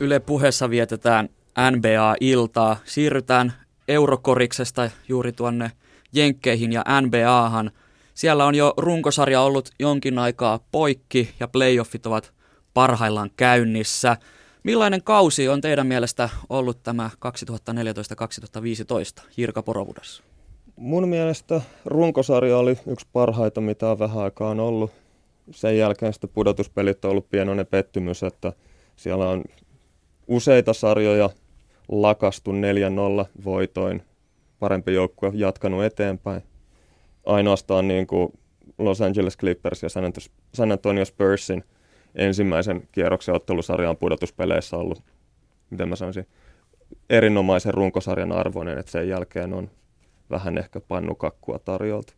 Yle Puheessa vietetään N B A-iltaa. Siirrytään Eurokoriksesta juuri tuonne Jenkkeihin ja N B A:han. Siellä on jo runkosarja ollut jonkin aikaa poikki ja playoffit ovat parhaillaan käynnissä. Millainen kausi on teidän mielestä ollut tämä kaksituhattaneljätoista kaksituhattaviisitoista Jirka Porovudas? Mun mielestä runkosarja oli yksi parhaita, mitä on vähän aikaa on ollut. Sen jälkeen sitten pudotuspelit on ollut pienoinen pettymys, että siellä on useita sarjoja lakastu neljä nolla voitoin. Parempi joukkue jatkanut eteenpäin. Ainoastaan niin kuin Los Angeles Clippers ja San Antonio Spursin ensimmäisen kierroksen ottelusarjan pudotuspeleissä ollut, miten mä sanoisin, erinomaisen runkosarjan arvoinen, että sen jälkeen on vähän ehkä pannukakkua tarjolta.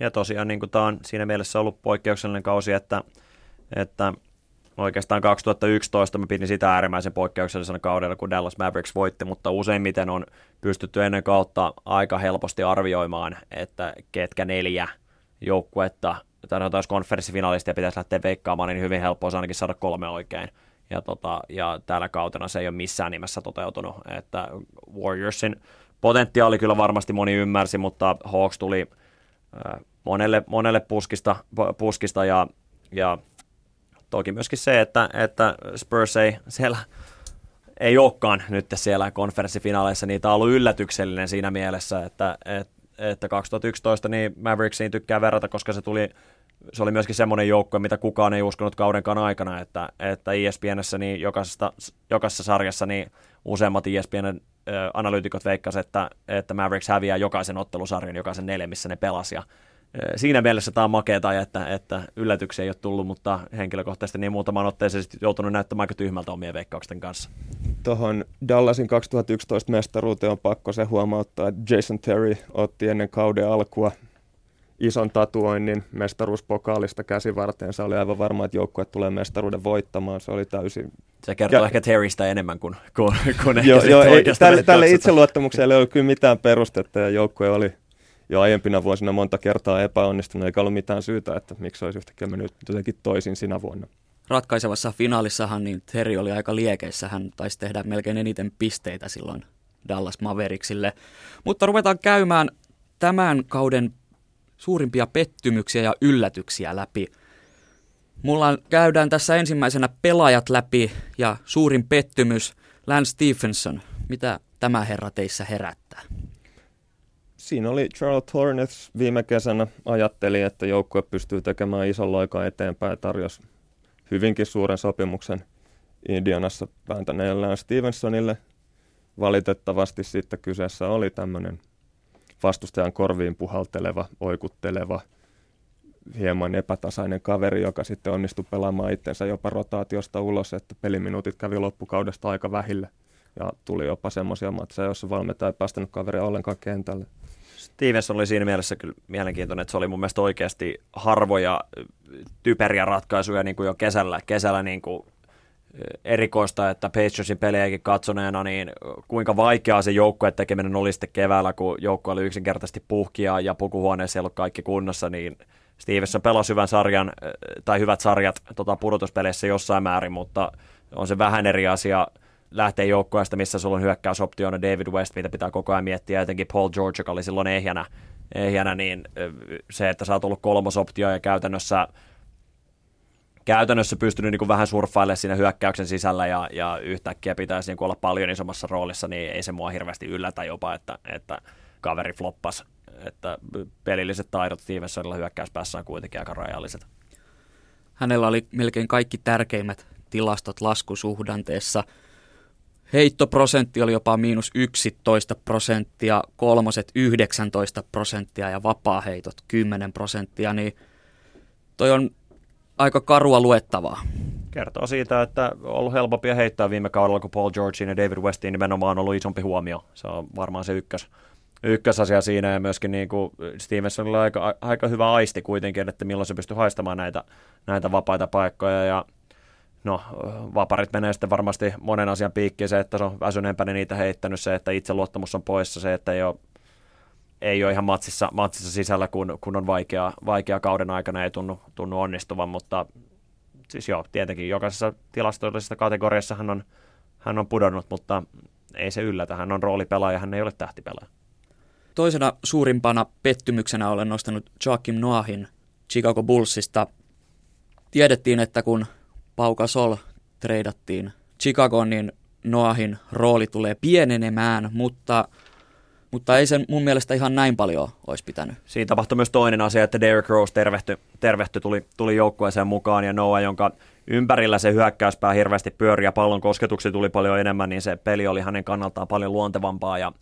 Ja tosiaan niin kuin tämä on siinä mielessä ollut poikkeuksellinen kausi, että, että oikeastaan kaksituhattayksitoista mä pidin sitä äärimmäisen poikkeuksellisena kaudella, kun Dallas Mavericks voitti, mutta useimmiten on pystytty ennen kautta aika helposti arvioimaan, että ketkä neljä joukkuetta, tai jos konferenssifinalistia pitäisi lähteä veikkaamaan, niin hyvin helppo olisi ainakin saada kolme oikein. Ja, tota, ja tällä kautena se ei ole missään nimessä toteutunut. Että Warriorsin potentiaali kyllä varmasti moni ymmärsi, mutta Hawks tuli äh, monelle, monelle puskista, puskista ja... ja toki myöskin se, että, että Spurs ei, siellä, ei olekaan nyt siellä konferenssifinaaleissa, niin tämä on ollut yllätyksellinen siinä mielessä, että, että kaksituhattayksitoista niin Mavericksiin tykkää verrata, koska se, tuli, se oli myöskin semmoinen joukkue, mitä kukaan ei uskonut kaudenkaan aikana, että, että E S P N:ssä niin jokaisessa sarjassa niin useimmat E S P N analyytikot veikkasivat, että, että Mavericks häviää jokaisen ottelusarjan, jokaisen neljä, missä ne pelasi. Siinä mielessä tämä on makeata, että, että yllätyksiä ei ole tullut, mutta henkilökohtaisesti niin muutamaan otteeseen joutunut näyttämään aika tyhmältä omien veikkausten kanssa. Tuohon Dallasin kaksituhattayksitoista mestaruuteen on pakko se huomauttaa, että Jason Terry otti ennen kauden alkua ison tatuoinnin mestaruuspokaalista käsivarteensa. Oli aivan varma, että joukkue tulee mestaruuden voittamaan. Se oli täysin... Se kertoo ja... ehkä Terrystä enemmän kuin, kuin, kuin ehkä jo, jo, ei, tälle, tälle itseluottamukselle ei ollut kyllä mitään perustetta ja joukkue oli... Jo aiempina vuosina monta kertaa epäonnistunut, eikä ollut mitään syytä, että miksi olisi yhtäkkiä mennyt jotenkin toisin sinä vuonna. Ratkaisevassa finaalissahan niin Terry oli aika liekeissä. Hän taisi tehdä melkein eniten pisteitä silloin Dallas Mavericksille. Mutta ruvetaan käymään tämän kauden suurimpia pettymyksiä ja yllätyksiä läpi. Mulla käydään tässä ensimmäisenä pelaajat läpi ja suurin pettymys Lance Stephenson. Mitä tämä herra teissä herättää? Siinä oli Charlotte Hornets viime kesänä. Ajatteli, että joukkue pystyy tekemään ison loikan eteenpäin ja tarjosi hyvinkin suuren sopimuksen Indianassa vääntäneellään Stevensonille. Valitettavasti sitten kyseessä oli tämmöinen vastustajan korviin puhalteleva, oikutteleva, hieman epätasainen kaveri, joka sitten onnistui pelaamaan itsensä jopa rotaatiosta ulos, että peliminuutit kävi loppukaudesta aika vähillä. Ja tuli jopa semmoisia matseja, joissa valmentaja ei päästänyt kaveria ollenkaan kentälle. Stevenson oli siinä mielessä kyllä mielenkiintoinen, että se oli mun mielestä oikeasti harvoja typeriä ratkaisuja niin kuin jo kesällä, kesällä niin kuin erikoista, että Patriotsin pelejäkin katsoneena, niin kuinka vaikeaa se joukkueen tekeminen oli sitten keväällä, kun joukkue oli yksinkertaisesti puhkia ja pukuhuoneessa ei ollut kaikki kunnossa, niin Stevenson pelasi hyvän sarjan tai hyvät sarjat tota, pudotuspeleissä jossain määrin, mutta on se vähän eri asia lähtee joukkueesta, missä sulla on hyökkäysoptioina David West, mitä pitää koko ajan miettiä, jotenkin Paul George, joka oli silloin ehjänä, ehjänä niin se, että sä oot ollut kolmosoptio ja käytännössä, käytännössä pystynyt niin kuin vähän surffailemaan siinä hyökkäyksen sisällä ja, ja yhtäkkiä pitäisi niin kuin olla paljon isommassa roolissa, niin ei se mua hirveästi yllätä jopa, että, että kaveri floppasi, että pelilliset taidot Stevensonilla hyökkäyspäässä on kuitenkin aika rajalliset. Hänellä oli melkein kaikki tärkeimmät tilastot laskusuhdanteessa. Heittoprosentti oli jopa miinus yksitoista prosenttia, kolmoset yhdeksäntoista prosenttia ja vapaaheitot kymmenen prosenttia, niin toi on aika karua luettavaa. Kertoo siitä, että on ollut helpompi heittää viime kaudella, kun Paul Georgein ja David Westin nimenomaan on ollut isompi huomio. Se on varmaan se ykkös, ykkösasia siinä ja myöskin niin kuin Stevensonilla on aika, aika hyvä aisti kuitenkin, että milloin se pystyy haistamaan näitä, näitä vapaita paikkoja ja no, vaparit menee sitten varmasti monen asian piikkiin, se, että se on väsyneempänä niitä heittänyt, se, että itseluottamus on poissa, se, että ei ole, ei ole ihan matsissa, matsissa sisällä, kun, kun on vaikea, vaikea kauden aikana, ei tunnu, tunnu onnistuvan, mutta siis joo, tietenkin jokaisessa tilastollisessa kategoriassa hän on, hän on pudonnut, mutta ei se yllätä, hän on roolipelaaja, hän ei ole tähtipelaaja. Toisena suurimpana pettymyksenä olen nostanut Joakim Noahin Chicago Bullsista. Tiedettiin, että kun Pau Gasol treidattiin Chicagoon, niin Noahin rooli tulee pienenemään, mutta, mutta ei sen mun mielestä ihan näin paljon olisi pitänyt. Siinä tapahtui myös toinen asia, että Derrick Rose tervehty, tervehty tuli, tuli joukkueeseen mukaan ja Noah, jonka ympärillä se hyökkäyspää hirveästi pyöri ja pallon kosketuksia tuli paljon enemmän, niin se peli oli hänen kannaltaan paljon luontevampaa. Ja,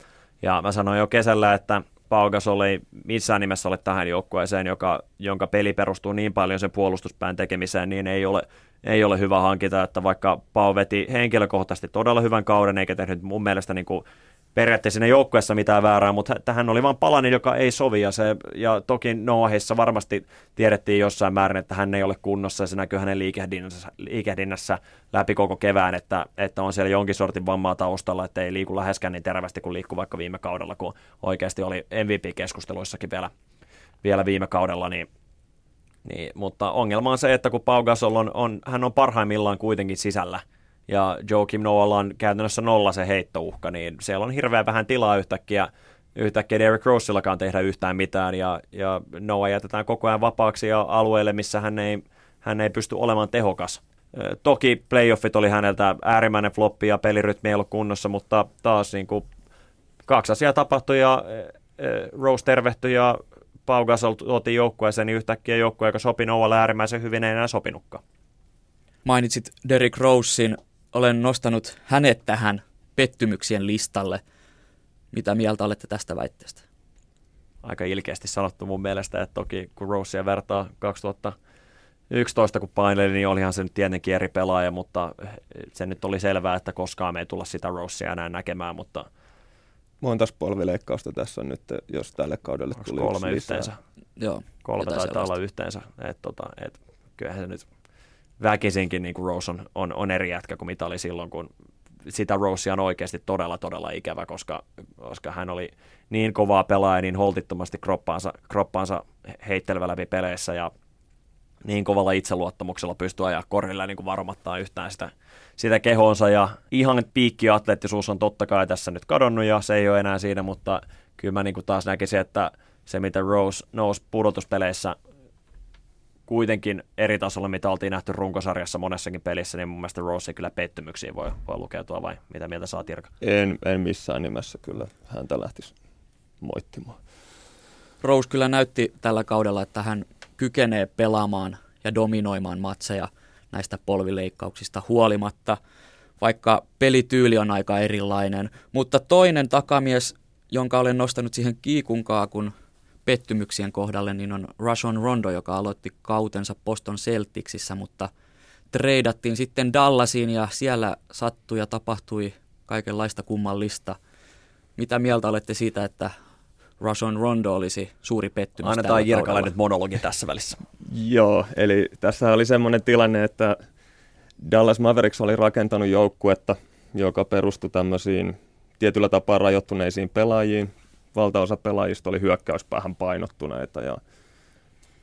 ja mä sanoin jo kesällä, että Pau Gasol ei missään nimessä ole tähän joukkueeseen, joka, jonka peli perustuu niin paljon sen puolustuspään tekemiseen, niin ei ole... Ei ole hyvä hankinta, että vaikka Pau veti henkilökohtaisesti todella hyvän kauden, eikä tehnyt mun mielestä niin kuin periaatteessa siinä joukkueessa mitään väärää, mutta tähän oli vain palanen, joka ei sovi. Ja, se, ja toki Noahissa varmasti tiedettiin jossain määrin, että hän ei ole kunnossa ja se näkyy hänen liikehdinnässä, liikehdinnässä läpi koko kevään, että, että on siellä jonkin sortin vammaa taustalla, että ei liiku läheskään niin terävästi kuin liikkuu vaikka viime kaudella, kun oikeasti oli M V P-keskusteluissakin vielä, vielä viime kaudella, niin Niin, mutta ongelma on se, että kun Pau Gasol on, on, hän on parhaimmillaan kuitenkin sisällä ja Joakim Noahlla on käytännössä nolla se heittouhka, niin siellä on hirveän vähän tilaa yhtäkkiä, yhtäkkiä Derrick Roseillakaan tehdä yhtään mitään ja, ja Noah jätetään koko ajan vapaaksi ja alueelle, missä hän ei, hän ei pysty olemaan tehokas. Toki playoffit oli häneltä äärimmäinen floppi ja pelirytmi ei ollut kunnossa, mutta taas niin kuin, kaksi asiaa tapahtui ja Rose tervehtyi ja Pau Gasol tuotiin joukkueeseen, niin yhtäkkiä joukkue, joka sopi Noahlle äärimmäisen hyvin, ei enää sopinutkaan. Mainitsit Derrick Rosen. Olen nostanut hänet tähän pettymyksien listalle. Mitä mieltä olette tästä väitteestä? Aika ilkeästi sanottu mun mielestä, että toki kun Rosea vertaa kaksituhattayksitoista, kun paineli, niin olihan se nyt tietenkin eri pelaaja, mutta se nyt oli selvää, että koskaan me ei tulla sitä Rosea enää näkemään, mutta monta polvileikkausta tässä on nyt, jos tälle kaudelle tuli kolme yhteensä. Joo, kolme taitaa sellaista olla yhteensä. Et tota, et, kyllähän se nyt väkisinkin niin kuin Rose on, on, on eri jätkä kuin mitä oli silloin, kun sitä Rosea on oikeasti todella, todella ikävä, koska, koska hän oli niin kovaa pelaaja, niin holtittomasti kroppaansa, kroppaansa heittelevä läpi peleissä ja niin kovalla itseluottamuksella pystyy ajaa korilla niin kuin varomattaa yhtään sitä, sitä kehonsa. Ja ihan piikkiatleettisuus on totta kai tässä nyt kadonnut ja se ei ole enää siinä, mutta kyllä mä niin kuin taas näkisin, että se mitä Rose nousi pudotuspeleissä kuitenkin eri tasolla, mitä oltiin nähty runkosarjassa monessakin pelissä, niin mun mielestä Rose ei kyllä pettymyksiin voi, voi lukeutua, vai mitä mieltä saa Tirka? En, en missään nimessä kyllä häntä lähtisi moittimaan. Rose kyllä näytti tällä kaudella, että hän kykenee pelaamaan ja dominoimaan matseja näistä polvileikkauksista huolimatta, vaikka pelityyli on aika erilainen. Mutta toinen takamies, jonka olen nostanut siihen kiikunkaakun pettymyksien kohdalle, niin on Rajon Rondo, joka aloitti kautensa Boston Celticsissä, mutta treidattiin sitten Dallasiin ja siellä sattui ja tapahtui kaikenlaista kummallista. Mitä mieltä olette siitä, että Rajon Rondo olisi suuri pettymys? Annetaan Jirkalainen monologi tässä välissä. Joo, eli tässä oli semmoinen tilanne, että Dallas Mavericks oli rakentanut joukkuetta, joka perustui tämmöisiin tietyllä tapaa rajoittuneisiin pelaajiin. Valtaosa pelaajista oli hyökkäyspäähän painottuneita ja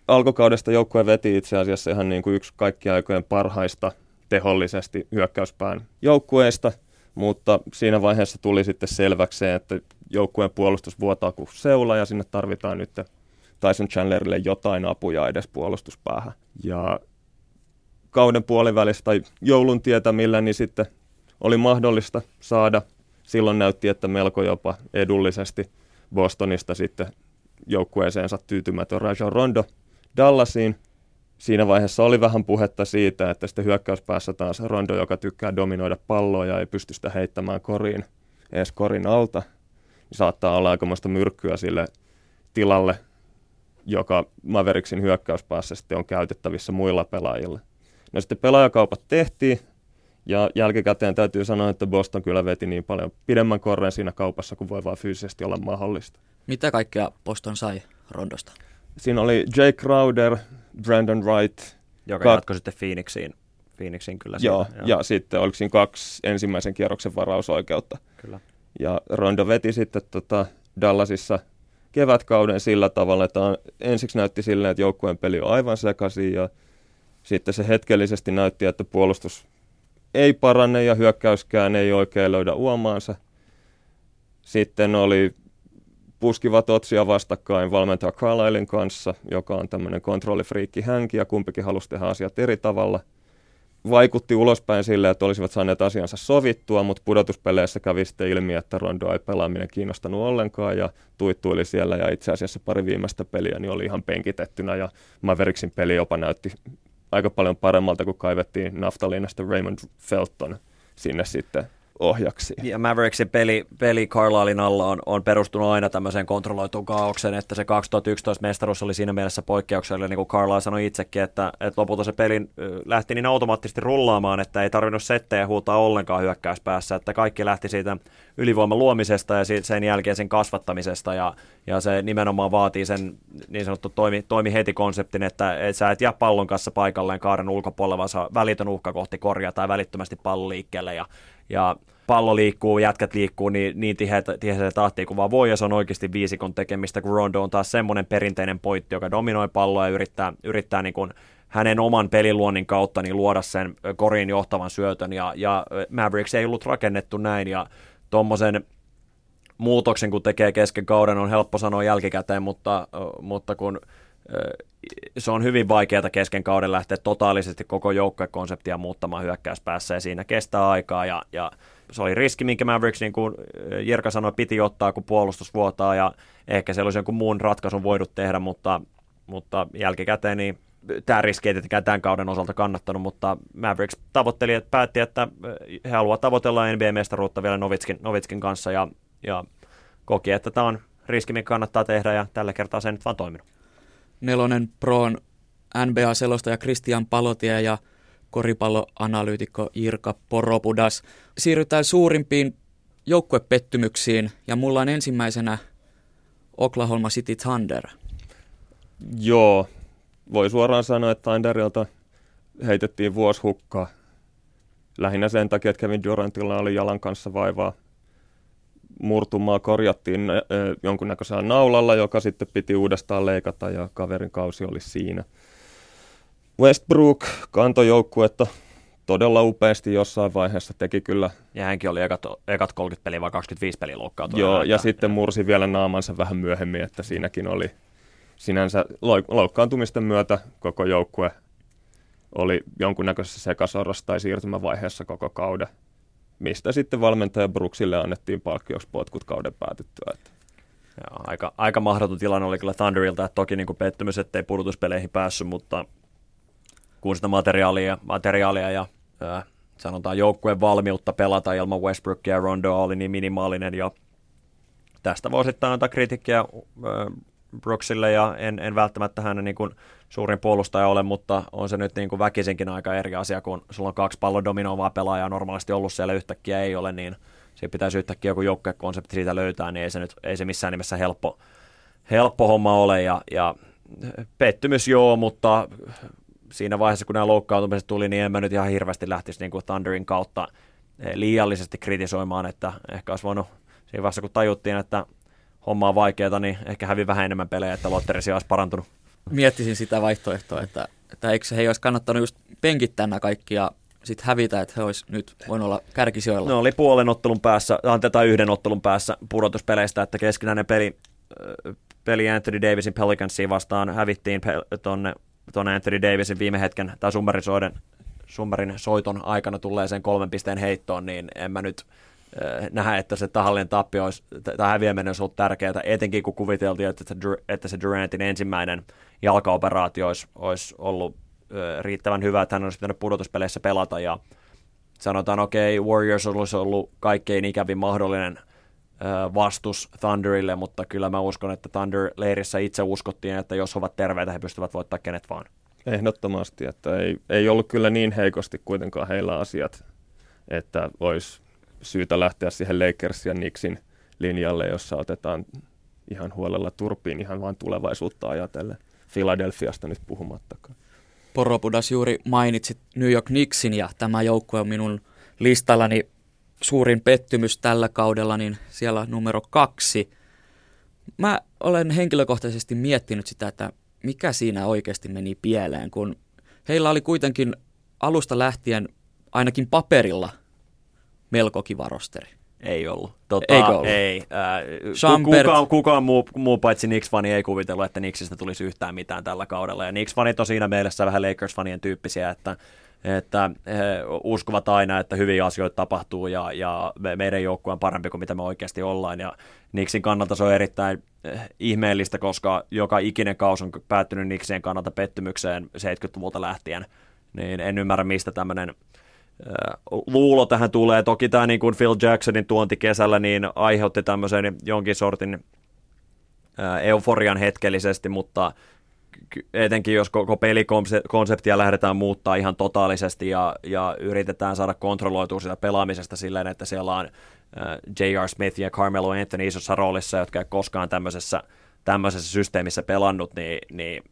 alkukaudesta joukkue veti itse asiassa ihan niin kuin yksi kaikkien aikojen parhaista tehollisesti hyökkäyspään joukkueista, mutta siinä vaiheessa tuli sitten selväksi se, että joukkueen puolustus vuotaa kuin seula ja sinne tarvitaan nyt Tyson Chandlerille jotain apuja edes puolustuspäähän. Ja kauden puolivälissä tai joulun tietämillä niin sitten oli mahdollista saada, silloin näytti, että melko jopa edullisesti Bostonista sitten joukkueeseensa tyytymätön Rajon Rondo Dallasiin. Siinä vaiheessa oli vähän puhetta siitä, että sitten hyökkäyspäässä taas Rondo, joka tykkää dominoida palloa ja ei pysty sitä heittämään koriin, edes korin alta, niin saattaa olla aikamoista myrkkyä sille tilalle, joka Mavericksin hyökkäyspäässä sitten on käytettävissä muilla pelaajilla. No sitten pelaajakaupat tehtiin, ja jälkikäteen täytyy sanoa, että Boston kyllä veti niin paljon pidemmän korren siinä kaupassa, kuin voi vaan fyysisesti olla mahdollista. Mitä kaikkea Boston sai Rondosta? Siinä oli Jay Crowder, Brandon Wright. Joka Kat... jatkoi sitten Phoenixiin. Phoenixiin kyllä joo, siinä, joo, ja sitten oliko siinä kaksi ensimmäisen kierroksen varausoikeutta. Kyllä. Ja Rondo veti sitten tota Dallasissa kevätkauden sillä tavalla, että ensiksi näytti silleen, että joukkueen peli on aivan sekaisin, ja sitten se hetkellisesti näytti, että puolustus ei parane ja hyökkäyskään ei oikein löydä uomaansa. Sitten oli puskivat otsia vastakkain valmentaja Carlislen kanssa, joka on tämmöinen kontrollifriikki hänki ja kumpikin halusi tehdä asiat eri tavalla. Vaikutti ulospäin sille, että olisivat saaneet asiansa sovittua, mutta pudotuspeleissä kävi sitten ilmi, että Rondoa ei pelaaminen kiinnostanut ollenkaan ja tuittuili siellä ja itse asiassa pari viimeistä peliä niin oli ihan penkitettynä ja Mavericksin peli jopa näytti aika paljon paremmalta, kun kaivettiin naftaliinasta Raymond Felton sinne sitten ohjaksi. Ja Mavericksin peli, peli Carlislen alla on, on perustunut aina tämmöiseen kontrolloituun kaaokseen, että se kaksituhattayksitoista mestaruus oli siinä mielessä poikkeuksellinen, niin kuin Carlisle sanoi itsekin, että, että lopulta se peli lähti niin automaattisesti rullaamaan, että ei tarvinnut settejä huutaa ollenkaan hyökkäyspäässä, että kaikki lähti siitä ylivoiman luomisesta ja sen jälkeen sen kasvattamisesta, ja, ja se nimenomaan vaatii sen niin sanottu toimi, toimi heti konseptin, että et sä et jää pallon kanssa paikalleen kaaren ulkopuolella, vaan sä välitön uhka kohti korjaa tai välittömästi pallon liikkeelle, ja ja pallo liikkuu, jätkät liikkuu niin, niin tiheä tahtiin kuin vaan voi, ja se on oikeasti viisikon tekemistä, kun Rondo on taas semmoinen perinteinen pointti, joka dominoi palloa ja yrittää, yrittää niin kuin hänen oman peliluonnin kautta niin luoda sen koriin johtavan syötön, ja, ja Mavericks ei ollut rakennettu näin, ja tuommoisen muutoksen, kun tekee kesken kauden, on helppo sanoa jälkikäteen, mutta, mutta kun se on hyvin vaikeaa kesken kauden lähteä totaalisesti koko joukkuekonseptia muuttamaan hyökkäyspäässä ja siinä kestää aikaa ja, ja se oli riski, minkä Mavericks, niin kuin Jirka sanoi, piti ottaa, kun puolustus vuotaa ja ehkä se olisi jonkun muun ratkaisun voidut tehdä, mutta, mutta jälkikäteen niin tämä riski ei tietenkään tämän kauden osalta kannattanut, mutta Mavericks tavoitteli, että päätti, että he haluavat tavoitella N B A-mestaruutta vielä Novitskin, Novitskin kanssa ja, ja koki, että tämä on riski, mikä kannattaa tehdä ja tällä kertaa se nyt vaan toiminut. Nelonen Proon N B A-selostaja Kristian Palotie ja koripalloanalyytikko Jirka Poropudas. Siirrytään suurimpiin joukkuepettymyksiin ja mulla on ensimmäisenä Oklahoma City Thunder. Joo, voi suoraan sanoa, että Thunderilta heitettiin vuosi hukkaa. Lähinnä sen takia, että Kevin Durantilla oli jalan kanssa vaivaa. Murtumaa korjattiin äh, jonkunnäköisellä naulalla, joka sitten piti uudestaan leikata ja kaverin kausi oli siinä. Westbrook kantoi joukkuetta todella upeasti jossain vaiheessa, teki kyllä. Ja hänkin oli ekat, ekat kolmekymmentä peliä vai kaksikymmentäviisi peliä loukkaantunut. Joo, ja sitten mursi vielä naamansa vähän myöhemmin, että siinäkin oli sinänsä loukkaantumisten myötä koko joukkue oli jonkunnäköisessä sekasorassa tai siirtymävaiheessa koko kauden. Mistä sitten valmentaja Brooksille annettiin palkkioksi potkut kauden päätyttyä. Joo, aika, aika mahdoton tilanne oli kyllä Thunderilta, että toki niin kuin pettymys, ettei pudotuspeleihin päässyt, mutta kun sitä materiaalia, materiaalia ja ää, sanotaan joukkueen valmiutta pelata ilman Westbrookia ja Rondoa oli niin minimaalinen ja tästä voi sitten antaa kritiikkiä Brooksille, ja en, en välttämättä hänen niin kuin suurin puolustaja ole, mutta on se nyt niin kuin väkisinkin aika eri asia, kun sulla on kaksi pallon dominoivaa pelaajaa normaalisti ollut siellä, yhtäkkiä ei ole, niin siinä pitäisi yhtäkkiä joku joukkuekonsepti siitä löytää, niin ei se, nyt, ei se missään nimessä helppo, helppo homma ole, ja, ja pettymys joo, mutta siinä vaiheessa, kun nämä loukkaantumiset tuli, niin en mä nyt ihan hirveästi lähtisi niin kuin Thunderin kautta liiallisesti kritisoimaan, että ehkä olisi voinut siinä vaiheessa, kun tajuttiin, että homma on vaikeaa, niin ehkä hävi vähän enemmän pelejä, että Lotterisi olisi parantunut. Miettisin sitä vaihtoehtoa, että, että eikö he olisi kannattanut just penkittää nämä kaikki ja sitten hävitä, että he olisi nyt voinut olla kärkisijoilla. Ne oli puolen ottelun päässä, tai yhden ottelun päässä pudotuspeleistä, että keskinäinen peli, peli Anthony Davisin Pelicansia vastaan hävittiin tuonne tuonne Anthony Davisin viime hetken tai summerisoiden, summerin soiton aikana tulleeseen kolmen pisteen heittoon, niin en mä nyt äh, nähdä, että se tahallinen tappio olisi, tai häviäminen olisi ollut tärkeää, etenkin kun kuviteltiin, että, että se Durantin ensimmäinen jalkaoperaatio olisi, olisi ollut äh, riittävän hyvä, että hän olisi pitänyt pudotuspeleissä pelata, ja sanotaan, okei, okay, Warriors olisi ollut kaikkein ikävin mahdollinen vastus Thunderille, mutta kyllä mä uskon, että Thunder-leirissä itse uskottiin, että jos ovat terveitä, he pystyvät voittamaan kenet vaan. Ehdottomasti, että ei, ei ollut kyllä niin heikosti kuitenkaan heillä asiat, että olisi syytä lähteä siihen Lakers ja Knicksin linjalle, jossa otetaan ihan huolella turpiin, ihan vain tulevaisuutta ajatellen, Philadelphiasta nyt puhumattakaan. Poropudas, juuri mainitsit New York Knicksin, ja tämä joukkue on minun listallani suurin pettymys tällä kaudella, niin siellä numero kaksi. Mä olen henkilökohtaisesti miettinyt sitä, että mikä siinä oikeasti meni pieleen, kun heillä oli kuitenkin alusta lähtien ainakin paperilla melko kiva rosteri. Ei ollut. Tota, Eikö ollut? Ei. Äh, kukaan kukaan muu, muu paitsi Knicks-fani ei kuvitellut, että Knicksistä tulisi yhtään mitään tällä kaudella. Ja Knicks-fanit on siinä mielessä vähän Lakers-fanien tyyppisiä, että että he uskovat aina, että hyviä asioita tapahtuu ja, ja meidän joukkue on parempi kuin mitä me oikeasti ollaan. Ja Knicksin kannalta se on erittäin ihmeellistä, koska joka ikinen kaus on päättynyt Knicksien kannalta pettymykseen seitsemänkymmentäluvulta lähtien. Niin en ymmärrä, mistä tämmöinen luulo tähän tulee. Toki tämä niin kuin Phil Jacksonin tuonti kesällä niin aiheutti tämmöisen jonkin sortin euforian hetkellisesti, mutta etenkin jos koko pelikonseptia lähdetään muuttaa ihan totaalisesti ja, ja yritetään saada kontrolloitua sitä pelaamisesta silleen, että siellä on J R Smith ja Carmelo Anthony isossa roolissa, jotka ei koskaan tämmöisessä, tämmöisessä systeemissä pelannut, niin, niin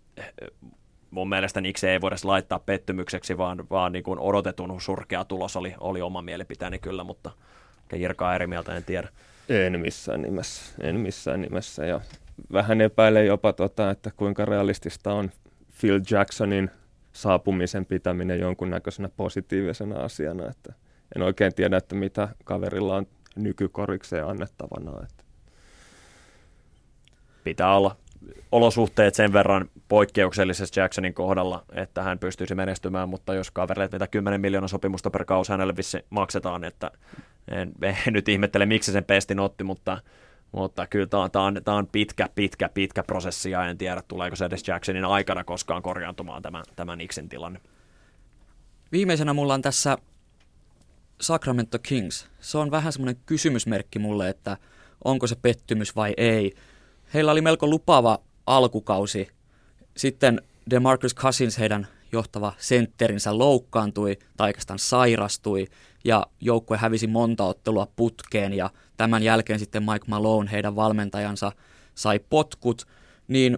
mun mielestä Knicksia ei voida laittaa pettymykseksi, vaan, vaan niin kuin odotetun surkea tulos oli, oli oma mielipiteeni kyllä, mutta Jirkaa eri mieltä en tiedä. En missään nimessä, en missään nimessä, ja vähän epäilen jopa, tota, että kuinka realistista on Phil Jacksonin saapumisen pitäminen jonkunnäköisenä positiivisena asiana. Että en oikein tiedä, että mitä kaverilla on nykykorikseen annettavana. Että pitää olla olosuhteet sen verran poikkeuksellisessa Jacksonin kohdalla, että hän pystyisi menestymään, mutta jos kaverille mitä kymmenen miljoonan sopimusta per kausi hänelle vissi maksetaan, että en, en nyt ihmettele, miksi sen pestin otti, mutta Mutta kyllä tämä on, tämä on, tämä on pitkä, pitkä, pitkä prosessi, ja en tiedä, tuleeko se edes Jacksonin aikana koskaan korjaantumaan tämän, tämän Knicksin tilanne. Viimeisenä mulla on tässä Sacramento Kings. Se on vähän semmoinen kysymysmerkki mulle, että onko se pettymys vai ei. Heillä oli melko lupaava alkukausi. Sitten DeMarcus Cousins, heidän johtava sentterinsä, loukkaantui tai oikeastaan sairastui, ja joukkue hävisi monta ottelua putkeen, ja tämän jälkeen sitten Mike Malone, heidän valmentajansa, sai potkut. Niin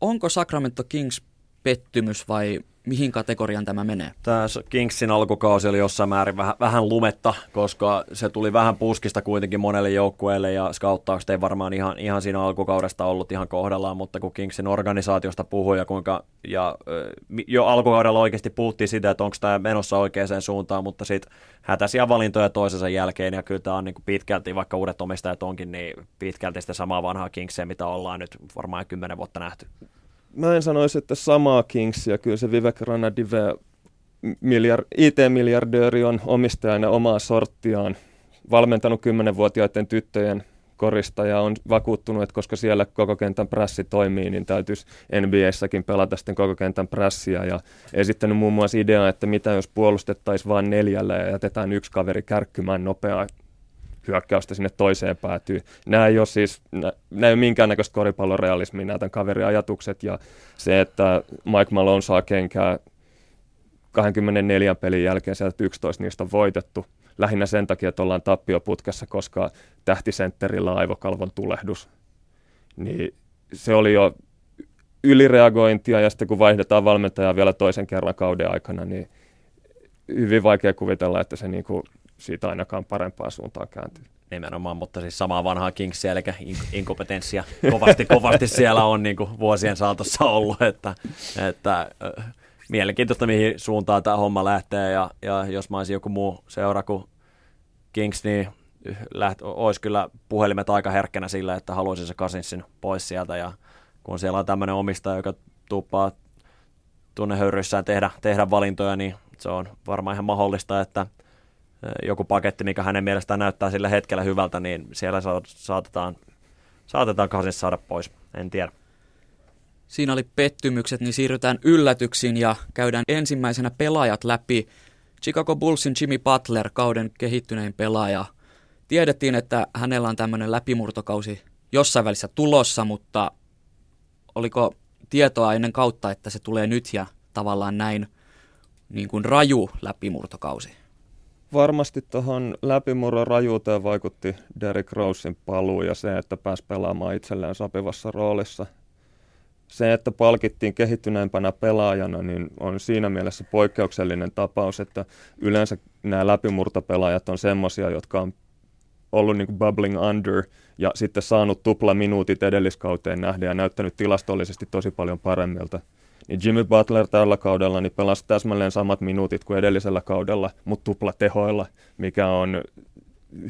onko Sacramento Kings pettymys vai mihin kategoriaan tämä menee? Tämä Kingsin alkukausi oli jossain määrin vähän, vähän lumetta, koska se tuli vähän puskista kuitenkin monelle joukkueelle, ja skauttaukset ei varmaan ihan, ihan siinä alkukaudesta ollut ihan kohdallaan, mutta kun Kingsin organisaatiosta puhui ja kuinka, ja jo alkukaudella oikeasti puhuttiin sitä, että onko tämä menossa oikeaan suuntaan, mutta sitten hätäisiä valintoja toisensa jälkeen, ja kyllä tämä on niin kuin pitkälti, vaikka uudet omistajat onkin, niin pitkälti sitä samaa vanhaa Kingsia, mitä ollaan nyt varmaan kymmenen vuotta nähty. Mä en sanoisi, että samaa Kingsia. Kyllä se Vivek Ranadive, miljard, I T-miljardööri, on omistajana omaa sorttiaan. Valmentanut kymmenvuotiaiden tyttöjen korista ja on vakuuttunut, että koska siellä koko kentän prässi toimii, niin täytyisi N B A:ssäkin pelata sitten koko kentän prässiä. Ja esittänyt muun muassa ideaa, että mitä jos puolustettaisiin vain neljällä ja jätetään yksi kaveri kärkkymään nopeaa hyökkäystä sinne toiseen päätyy. Nämä ei ole siis, nämä, nämä ei ole minkäännäköistä koripallorealismia, nämä tämän kaverin ajatukset ja se, että Mike Malone saa kenkää kaksikymmentäneljä pelin jälkeen, sieltä yksitoista niistä on voitettu. Lähinnä sen takia, että ollaan tappioputkessa, koska tähtisentterillä on aivokalvon tulehdus. Niin se oli jo ylireagointia ja sitten kun vaihdetaan valmentajaa vielä toisen kerran kauden aikana, niin hyvin vaikea kuvitella, että se niin kuin siitä ainakaan parempaan suuntaan kääntyy. Nimenomaan, mutta siis samaa vanhaa Kingsia, eli inkompetenssia kovasti kovasti siellä on niin kuin vuosien saatossa ollut, että, että mielenkiintoista, mihin suuntaan tämä homma lähtee, ja, ja jos mä olisin joku muu seura kuin Kings, niin läht, olisi kyllä puhelimet aika herkkänä sillä, että haluaisin se Cousinsin pois sieltä, ja kun siellä on tämmöinen omistaja, joka tuppaa tunnehöyryissään tehdä, tehdä valintoja, niin se on varmaan ihan mahdollista, että joku paketti, mikä hänen mielestään näyttää sillä hetkellä hyvältä, niin siellä saatetaan, saatetaan Cousins saada pois, en tiedä. Siinä oli pettymykset, niin siirrytään yllätyksiin ja käydään ensimmäisenä pelaajat läpi. Chicago Bullsin Jimmy Butler, kauden kehittynein pelaaja. Tiedettiin, että hänellä on tämmöinen läpimurtokausi jossain välissä tulossa, mutta oliko tietoa ennen kautta, että se tulee nyt ja tavallaan näin niin kuin raju läpimurtokausi? Varmasti tuohon läpimurron rajuuteen vaikutti Derrick Rosen paluu ja se, että pääsi pelaamaan itselleen sopivassa roolissa. Se, että palkittiin kehittyneempänä pelaajana, niin on siinä mielessä poikkeuksellinen tapaus, että yleensä nämä läpimurtopelaajat on semmoisia, jotka on ollut niin kuin bubbling under ja sitten saanut tupla minuutit edelliskauteen nähden ja näyttänyt tilastollisesti tosi paljon paremmilta. Niin Jimmy Butler tällä kaudella niin pelasi täsmälleen samat minuutit kuin edellisellä kaudella, mutta tupla tehoilla, mikä on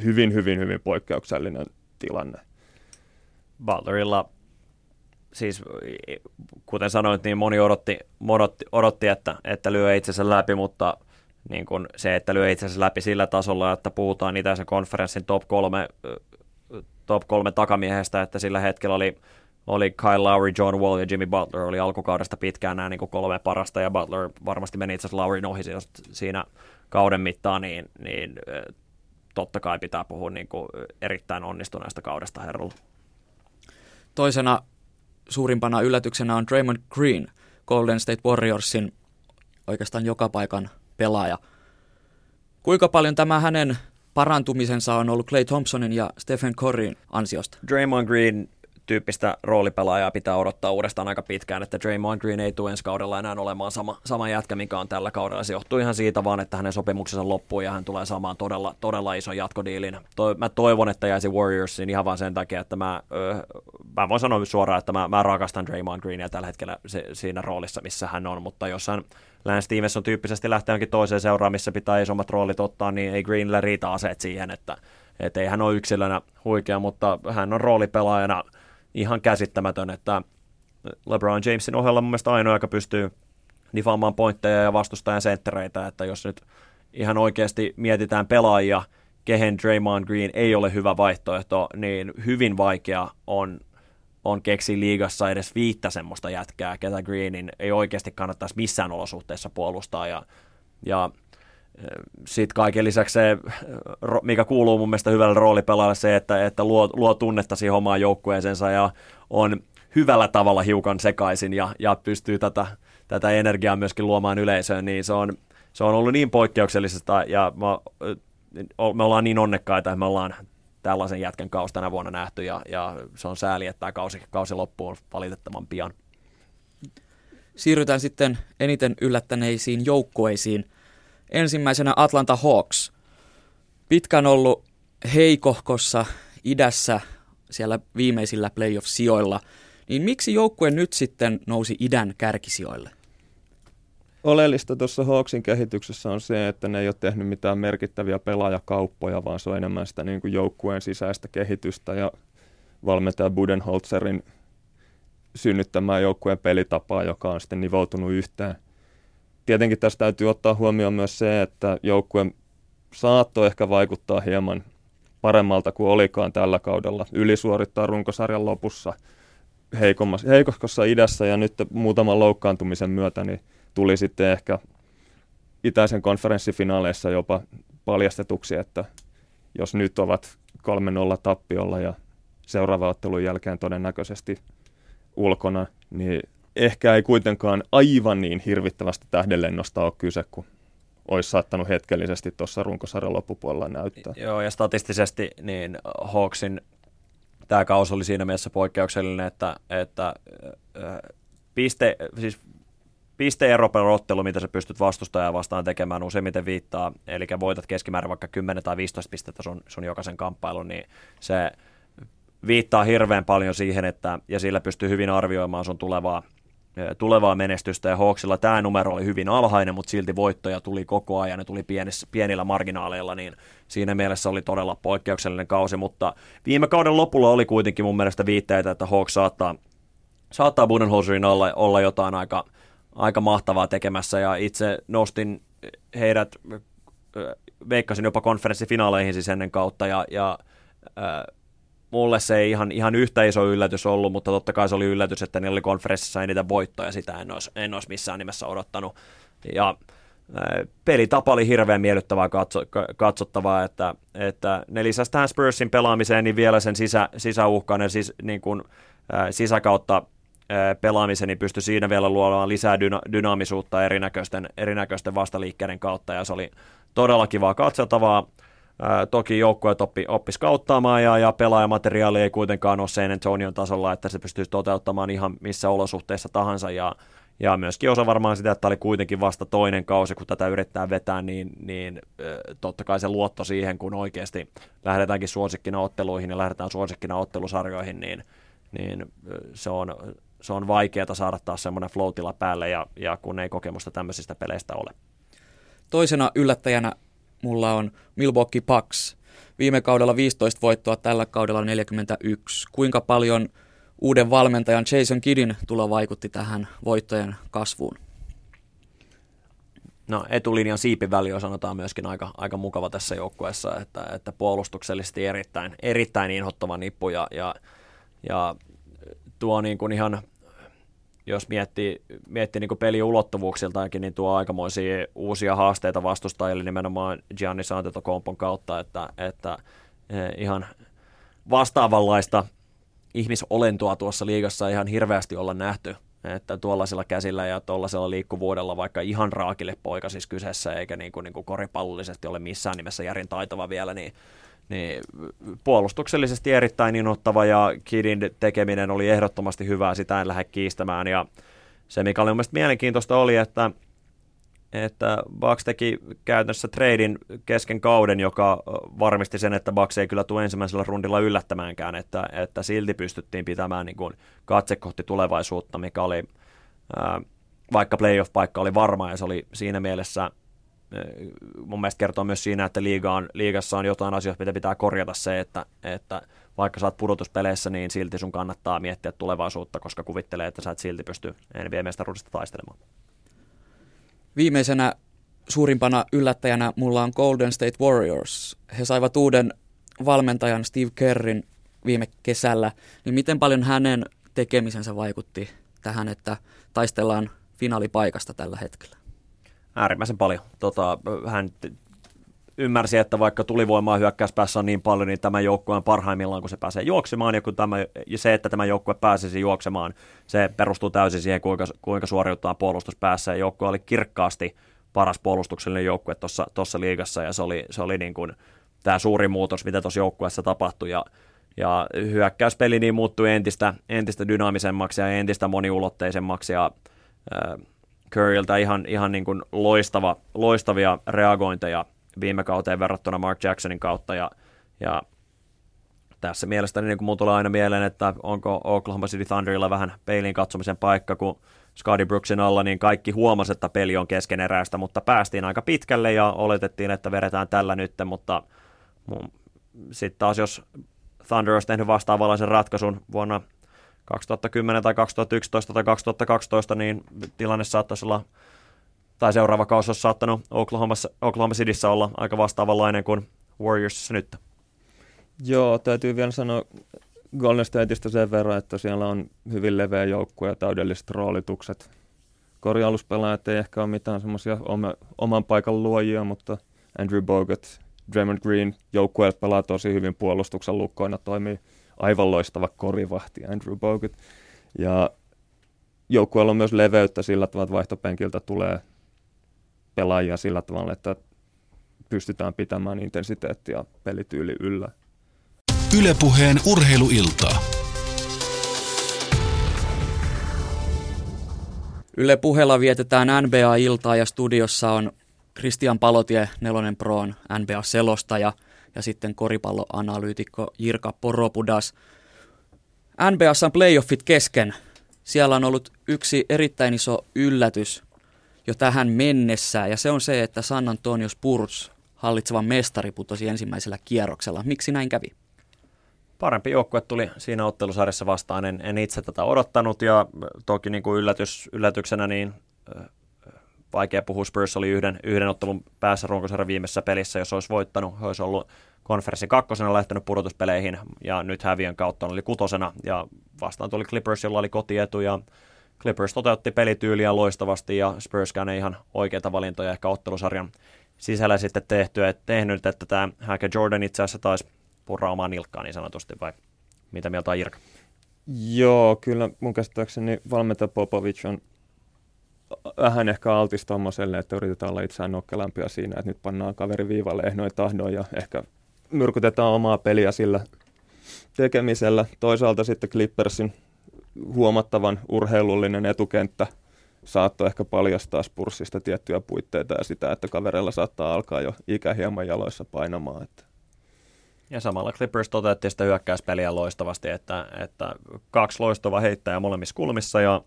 hyvin, hyvin, hyvin poikkeuksellinen tilanne. Butlerilla, siis kuten sanoit, niin moni odotti, odotti, odotti että, että lyö itsensä läpi, mutta niin kun se, että lyö itsensä läpi sillä tasolla, että puhutaan itäisen konferenssin top kolme, top kolme takamiehestä, että sillä hetkellä oli, oli Kyle Lowry, John Wall ja Jimmy Butler, oli alkukaudesta pitkään nämä niin kuin kolme parasta, ja Butler varmasti meni itse asiassa Lowryn ohi siinä kauden mittaan, niin, niin totta kai pitää puhua niin kuin erittäin onnistuneesta kaudesta herrulla. Toisena suurimpana yllätyksenä on Draymond Green, Golden State Warriorsin oikeastaan joka paikan pelaaja. Kuinka paljon tämä hänen parantumisensa on ollut Klay Thompsonin ja Stephen Curryn ansiosta? Draymond Green -tyyppistä roolipelaajaa pitää odottaa uudestaan aika pitkään, että Draymond Green ei tule ensi kaudella enää olemaan sama, sama jätkä, mikä on tällä kaudella. Se johtuu ihan siitä vaan, että hänen sopimuksensa loppuu ja hän tulee saamaan todella, todella ison jatkodiilin. Toi, mä toivon, että jäisi Warriorsiin ihan vaan sen takia, että mä, öö, mä voin sanoa suoraan, että mä, mä rakastan Draymond Greenia tällä hetkellä se, siinä roolissa, missä hän on, mutta jos hän Lance Stevenson tyyppisesti lähtee jonkin toiseen seuraan, missä pitää isommat roolit ottaa, niin ei Greenillä riitä aseet siihen, että et ei hän ole yksilönä huikea, mutta hän on roolipelaajana ihan käsittämätön, että LeBron Jamesin ohella mun mielestä ainoa, joka pystyy nifaamaan pointteja ja vastustajan senttereitä, että jos nyt ihan oikeasti mietitään pelaajia, kehen Draymond Green ei ole hyvä vaihtoehto, niin hyvin vaikea on, on keksiä liigassa edes viittä semmoista jätkää, ketä Greenin ei oikeasti kannattaisi missään olosuhteessa puolustaa, ja, ja sitten kaiken lisäksi se, mikä kuuluu mun mielestä hyvälle roolipelaajalle, se, että, että luo, luo tunnetta siihen omaan joukkueeseensa ja on hyvällä tavalla hiukan sekaisin ja, ja pystyy tätä, tätä energiaa myöskin luomaan yleisöön, niin se on, se on ollut niin poikkeuksellista ja me ollaan niin onnekkaita, että me ollaan tällaisen jätkän kausi tänä vuonna nähty ja, ja se on sääli, että tämä kausi, kausi loppuu valitettavan pian. Siirrytään sitten eniten yllättäneisiin joukkueisiin. Ensimmäisenä Atlanta Hawks. Pitkään ollut heikohkossa idässä siellä viimeisillä playoff-sijoilla. Niin miksi joukkue nyt sitten nousi idän kärkisijoille? Oleellista tuossa Hawksin kehityksessä on se, että ne ei ole tehnyt mitään merkittäviä pelaajakauppoja, vaan se on enemmän sitä niin kuin joukkueen sisäistä kehitystä ja valmentaja Budenholzerin synnyttämään joukkueen pelitapaa, joka on sitten nivoutunut yhteen. Tietenkin tässä täytyy ottaa huomioon myös se, että joukkue saattoi ehkä vaikuttaa hieman paremmalta kuin olikaan tällä kaudella. Ylisuorittaa runkosarjan lopussa heikossa idässä ja nyt muutaman loukkaantumisen myötä niin tuli sitten ehkä itäisen konferenssifinaaleissa jopa paljastetuksi, että jos nyt ovat kolme nolla tappiolla ja seuraavan ottelun jälkeen todennäköisesti ulkona, niin ehkä ei kuitenkaan aivan niin hirvittävästä tähdenlennosta ole kyse, kun olisi saattanut hetkellisesti tuossa runkosarjan loppupuolella näyttää. Joo, ja statistisesti niin Hawksin tämä kausi oli siinä mielessä poikkeuksellinen, että, että äh, piste, siis pisteero per ottelu, mitä sä pystyt vastustajaa vastaan tekemään, useimmiten viittaa, eli voitat keskimäärin vaikka kymmenen tai viisitoista pistettä sun, sun jokaisen kamppailun, niin se viittaa hirveän paljon siihen, että ja sillä pystyy hyvin arvioimaan sun tulevaa, tulevaa menestystä, ja Hawksilla tämä numero oli hyvin alhainen, mutta silti voittoja tuli koko ajan, ne tuli pienissä, pienillä marginaaleilla, niin siinä mielessä oli todella poikkeuksellinen kausi, mutta viime kauden lopulla oli kuitenkin mun mielestä viitteitä, että Hawks saattaa, saattaa Budenholzerin alla olla jotain aika, aika mahtavaa tekemässä, ja itse nostin heidät, veikkasin jopa konferenssifinaaleihin siis ennen kautta, ja, ja äh, mulle se ei ihan, ihan yhtä iso yllätys ollut, mutta totta kai se oli yllätys, että niillä oli konferenssissa eniten voittoja, sitä en olisi, en olisi missään nimessä odottanut. Ja äh, pelitapa oli hirveän miellyttävää katso, katsottavaa, että, että ne lisäsi tähän Spursin pelaamiseen niin vielä sen sisä, sisäuhkainen sis, niin kuin, äh, sisäkautta äh, pelaamisen, niin pystyi siinä vielä luomaan lisää dyna, dynaamisuutta erinäköisten, erinäköisten vastaliikkeiden kautta, ja se oli todella kivaa katseltavaa. Toki joukkueet oppi, oppis kauttaamaan ja, ja pelaajamateriaali ei kuitenkaan ole San Antonion tasolla, että se pystyisi toteuttamaan ihan missä olosuhteissa tahansa. Ja, ja myöskin osa varmaan sitä, että oli kuitenkin vasta toinen kausi, kun tätä yritetään vetää, niin, niin totta kai se luotto siihen, kun oikeasti lähdetäänkin suosikkina otteluihin ja lähdetään suosikkina ottelusarjoihin, niin, niin se on, se on vaikeaa saada taas semmoinen flow-tila päälle, ja, ja kun ei kokemusta tämmöisistä peleistä ole. Toisena yllättäjänä mulla on Milwaukee Bucks. Viime kaudella viisitoista voittoa, tällä kaudella neljäkymmentäyksi. Kuinka paljon uuden valmentajan Jason Kiddin tulo vaikutti tähän voittojen kasvuun? No, etulinjan siipiväliö sanotaan myöskin aika, aika mukava tässä joukkueessa, että, että puolustuksellisesti erittäin, erittäin inhottava nippu. Ja, ja, ja tuo niin kuin ihan, jos miettii, miettii niin peliulottuvuuksiltaankin, niin tuo aikamoisia uusia haasteita vastustajille nimenomaan Giannis Antetokounmpon kautta, että, että ihan vastaavanlaista ihmisolentoa tuossa liigassa ihan hirveästi olla nähty, että tuollaisella käsillä ja tuollaisella liikkuvuudella vaikka ihan raakille poika siis kyseessä, eikä niin kuin, niin kuin koripallollisesti ole missään nimessä järin taitava vielä, niin Niin, puolustuksellisesti erittäin innoittava, ja Kidin tekeminen oli ehdottomasti hyvää, sitä en lähde kiistämään, ja se mikä oli mun mielestä mielenkiintoista oli, että, että Bucks teki käytännössä treidin kesken kauden, joka varmisti sen, että Bucks ei kyllä tule ensimmäisellä rundilla yllättämäänkään, että, että silti pystyttiin pitämään niin kuin katse kohti tulevaisuutta, mikä oli, ää, vaikka playoff-paikka oli varma, ja se oli siinä mielessä mun mielestä kertoo myös siinä, että liigaan, liigassa on jotain asioita, mitä pitää korjata se, että, että vaikka sä oot pudotuspeleissä, niin silti sun kannattaa miettiä tulevaisuutta, koska kuvittelee, että sä et silti pysty N B A-mestaruudesta taistelemaan. Viimeisenä suurimpana yllättäjänä mulla on Golden State Warriors. He saivat uuden valmentajan Steve Kerrin viime kesällä. Niin miten paljon hänen tekemisensä vaikutti tähän, että taistellaan finaalipaikasta tällä hetkellä? Äärimmäisen paljon. Tota, hän ymmärsi, että vaikka tulivoimaa hyökkäyspäässä on niin paljon, niin tämä joukkue on parhaimmillaan, kun se pääsee juoksemaan. Ja kun tämä, se, että tämä joukkue pääsisi juoksemaan, se perustuu täysin siihen, kuinka, kuinka suoriutetaan puolustuspäässä. Ja joukkue oli kirkkaasti paras puolustuksellinen joukkue tuossa liigassa. Ja se oli, se oli niin kuin tämä suuri muutos, mitä tuossa joukkueessa tapahtui. Ja, ja hyökkäyspeli niin muuttui entistä, entistä dynaamisemmaksi ja entistä moniulotteisemmaksi. Ja Äh, Curryltä ihan, ihan niin kuin loistava, loistavia reagointeja viime kauteen verrattuna Mark Jacksonin kautta, ja, ja tässä mielestäni niin kuin mun tulee aina mieleen, että onko Oklahoma City Thunderilla vähän peilin katsomisen paikka, kun Scottie Brooksin alla niin kaikki huomasi, että peli on keskeneräistä, mutta päästiin aika pitkälle ja oletettiin, että vedetään tällä nyt, mutta sitten taas jos Thunder olisi tehnyt vastaavanlaisen ratkaisun vuonna kaksituhattakymmenen tai kaksituhattayksitoista tai kaksituhattakaksitoista, niin tilanne saattaisi olla, tai seuraava kausi olisi saattanut Oklahomassa, Oklahoma Cityssä olla aika vastaavanlainen kuin Warriorsissa nyt. Joo, täytyy vielä sanoa Golden Stateista sen verran, että siellä on hyvin leveä joukkue ja täydelliset roolitukset. Korjauspelaajat ei ehkä ole mitään semmoisia oman paikan luojia, mutta Andrew Bogut, Draymond Green joukkueelle pelaa tosi hyvin puolustuksen lukkoina, toimii aivan loistava korivahti Andrew Bogut. Ja joukkueella on myös leveyttä sillä tavalla, että vaihtopenkiltä tulee pelaajia sillä tavalla, että pystytään pitämään intensiteettiä ja pelityyli yllä. Yle Puheen urheiluilta. Yle Puheella vietetään N B A-iltaa ja studiossa on Kristian Palotie, Nelonen Proon N B A-selostaja ja sitten koripalloanalyytikko Jirka Poropudas. N B A:ssa on playoffit kesken. Siellä on ollut yksi erittäin iso yllätys jo tähän mennessä ja se on se, että San Antonio Spurs, hallitseva mestari, putosi ensimmäisellä kierroksella. Miksi näin kävi? Parempi joukkue tuli siinä ottelusarjassa vastaan. En, en itse tätä odottanut ja toki niin kuin yllätys, yllätyksenä niin vaikea puhua. Spurs oli yhden, yhden ottelun päässä runkosarjan viimeisessä pelissä. Jos olisi voittanut, olisi ollut konferenssi kakkosena, lähtenyt pudotuspeleihin ja nyt häviön kautta oli kutosena. Ja vastaan tuli Clippers, jolla oli kotietu ja Clippers toteutti pelityyliä loistavasti ja Spurskään ei ihan oikeita valintoja ehkä ottelusarjan sisällä sitten tehtyä, et tehnyt, että tämä Hake Jordan itse asiassa taisi purraa omaa nilkkaa niin sanotusti, vai mitä mieltä on Jirka? Joo, kyllä mun käsittääkseni valmentaja Popovic on vähän ehkä altis tommoselle, että yritetään olla itseään nokkelampia siinä, että nyt pannaan kaveri viivalle ehdoin tahdoin ja ehkä myrkytetään omaa peliä sillä tekemisellä. Toisaalta sitten Clippersin huomattavan urheilullinen etukenttä saattoi ehkä paljastaa Spursista tiettyjä puitteita ja sitä, että kaverilla saattaa alkaa jo ikä hieman jaloissa painamaan, että ja samalla Clippers toteutti sitä hyökkäyspeliä loistavasti, että, että kaksi loistavaa heittäjää molemmissa kulmissa ja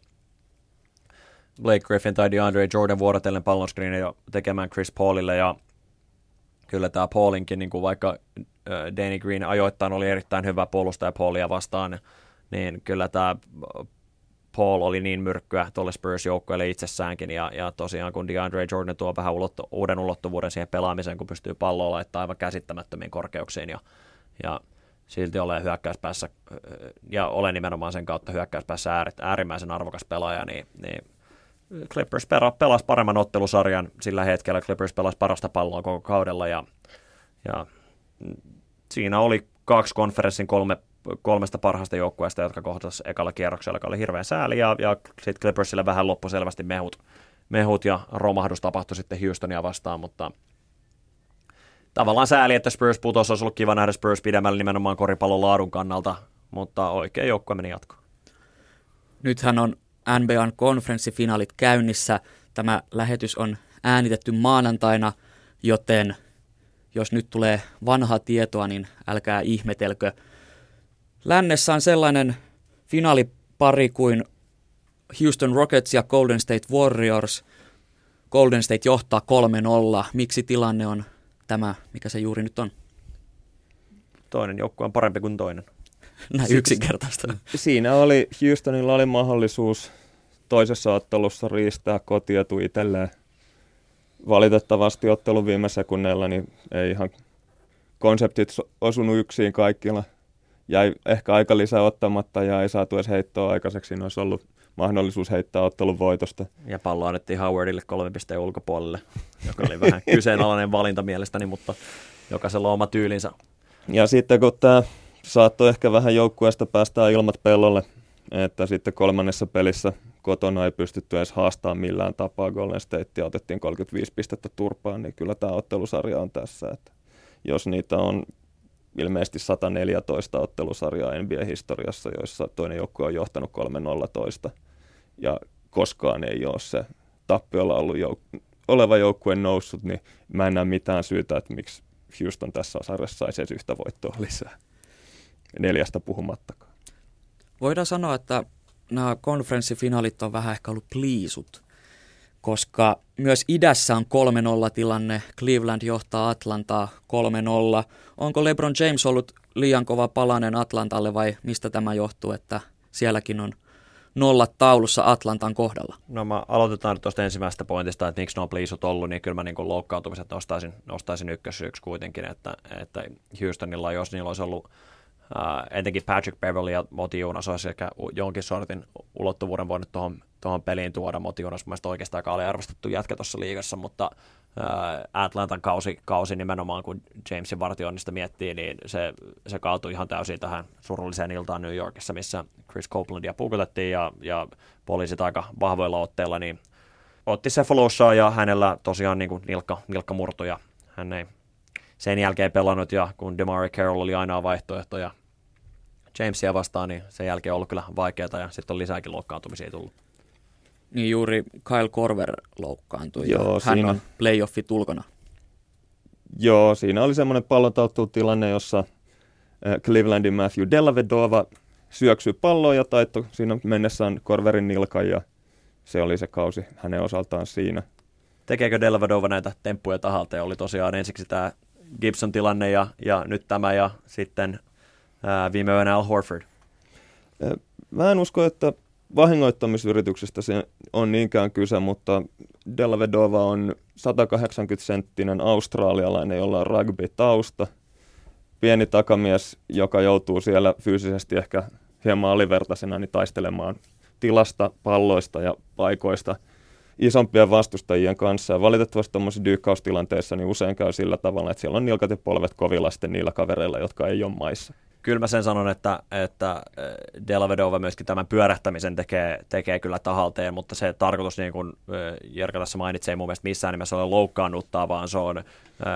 Blake Griffin tai DeAndre Jordan vuorotellen pallonskriinejä jo tekemään Chris Paulille ja kyllä tämä Paulinkin, niin kuin vaikka Danny Green ajoittain oli erittäin hyvä puolustaja Paulia vastaan, niin kyllä tämä Paul oli niin myrkkyä tuolle Spurs-joukkueelle itsessäänkin ja, ja tosiaan kun DeAndre Jordan tuo vähän ulottu, uuden ulottuvuuden siihen pelaamiseen, kun pystyy palloa laittamaan aivan käsittämättömiin korkeuksiin ja, ja silti ole hyökkäyspäässä ja ole nimenomaan sen kautta hyökkäyspäässä ääri, äärimmäisen arvokas pelaaja, niin, niin Clippers pelasi paremman ottelusarjan sillä hetkellä, Clippers pelasi parasta palloa koko kaudella ja, ja siinä oli kaksi konferenssin kolme kolmesta parhaasta joukkueesta, jotka kohtasi ekalla kierroksella, joka oli hirveän sääli, ja, ja sitten Clippersille vähän loppui selvästi mehut, mehut, ja romahdus tapahtui sitten Houstonia vastaan, mutta tavallaan sääli, että Spurs putosi, olisi ollut kiva nähdä Spurs pidemmällä nimenomaan koripallon laadun kannalta, mutta oikein joukkue meni jatkoon. Nythän on N B A:n konferenssifinaalit käynnissä, tämä lähetys on äänitetty maanantaina, joten jos nyt tulee vanhaa tietoa, niin älkää ihmetelkö. Lännessä on sellainen finaalipari kuin Houston Rockets ja Golden State Warriors. Golden State johtaa kolme nolla. Miksi tilanne on tämä, mikä se juuri nyt on? Toinen joukkue on parempi kuin toinen. Näin yksinkertaista. Siinä oli, Houstonilla oli mahdollisuus toisessa ottelussa riistää kotietu itselleen. Valitettavasti ottelun viime sekunneilla niin ei ihan konseptit osunut yksiin kaikilla. Jäi ehkä aika lisää ottamatta ja ei saatu edes heittoa aikaiseksi. Siinä olisi ollut mahdollisuus heittää ottelun voitosta. Ja pallo annettiin Howardille kolmen pisteen ulkopuolelle, joka oli vähän kyseenalainen valinta mielestäni, mutta jokaisella on oma tyylinsä. Ja sitten kun tämä saattoi ehkä vähän joukkueesta päästää ilmat pellolle, että sitten kolmannessa pelissä kotona ei pystytty edes haastamaan millään tapaa Golden State ja otettiin kolmekymmentäviisi pistettä turpaan, niin kyllä tämä ottelusarja on tässä. Että jos niitä on ilmeisesti sata neljätoista ottelusarjaa N B A-historiassa, joissa toinen joukkue on johtanut kolme nolla, ja koskaan ei ole se tappiolla ollut jouk- oleva joukkue noussut, niin mä en näe mitään syytä, että miksi Houston tässä sarjassa saisi edes yhtä voittoa lisää, neljästä puhumattakaan. Voidaan sanoa, että nämä konferenssifinaalit on vähän ehkä ollut pliisut, koska myös idässä on kolme nolla tilanne. Cleveland johtaa Atlantaa kolme nolla. Onko LeBron James ollut liian kova palanen Atlantalle vai mistä tämä johtuu, että sielläkin on nolla taulussa Atlantan kohdalla? No mä aloitetaan tuosta ensimmäisestä pointista, että miksi nuo pliisut ollut, niin kyllä mä niin kuin loukkaantumiset nostaisin, nostaisin ykkösyyksi kuitenkin, että, että Houstonilla, jos niillä olisi ollut Uh, etenkin Patrick Beverley ja Moti Jonas olisi ehkä jonkin sortin ulottuvuuden voinut tuohon peliin tuoda. Moti Jonas mun mielestä oikeastaan aika aliarvostettu jätkä tuossa liigassa, mutta uh, Atlantan kausi, kausi nimenomaan, kun Jamesin vartioinnista miettii, niin se, se kaatui ihan täysin tähän surulliseen iltaan New Yorkissa, missä Chris Copelandia puukotettiin ja, ja poliisit aika vahvoilla otteilla, niin otti Cephalossa ja hänellä tosiaan niin kuin nilkka, nilkkamurto ja hän ei sen jälkeen pelannut, ja kun DeMarre Carroll oli aina vaihtoehto ja Jamesia vastaan, niin sen jälkeen on ollut kyllä vaikeaa ja sitten on lisääkin loukkaantumisia tullut. Niin juuri Kyle Korver loukkaantui. Joo, ja hän siinä on playoffit ulkona. Joo, siinä oli semmoinen pallotauttutilanne, jossa Clevelandin Matthew Dellavedova syöksyi palloa ja taitto siinä mennessään Korverin nilkan ja se oli se kausi hänen osaltaan siinä. Tekeekö Dellavedova näitä temppuja tahalta? Oli tosiaan ensiksi tämä Gibson-tilanne ja, ja nyt tämä ja sitten ää, viime yönä Al Horford. Mä en usko, että vahingoittamisyrityksestä se on niinkään kyse, mutta Dellavedova on sata kahdeksankymmentä senttinen australialainen, jolla on rugby-tausta. Pieni takamies, joka joutuu siellä fyysisesti ehkä hieman alivertaisena niin taistelemaan tilasta, palloista ja paikoista isompien vastustajien kanssa. Ja valitettavasti tuommoisissa dyykkaustilanteissa niin usein käy sillä tavalla, että siellä on nilkat ja polvet kovilla sitten niillä kavereilla, jotka ei ole maissa. Kyllä mä sen sanon, että, että Dellavedova myöskin tämän pyörähtämisen tekee, tekee kyllä tahalteen, mutta se tarkoitus, niin kuin Jerka tässä mainitsee, ei mun mielestä missään nimessä ole loukkaannuttaa, vaan se on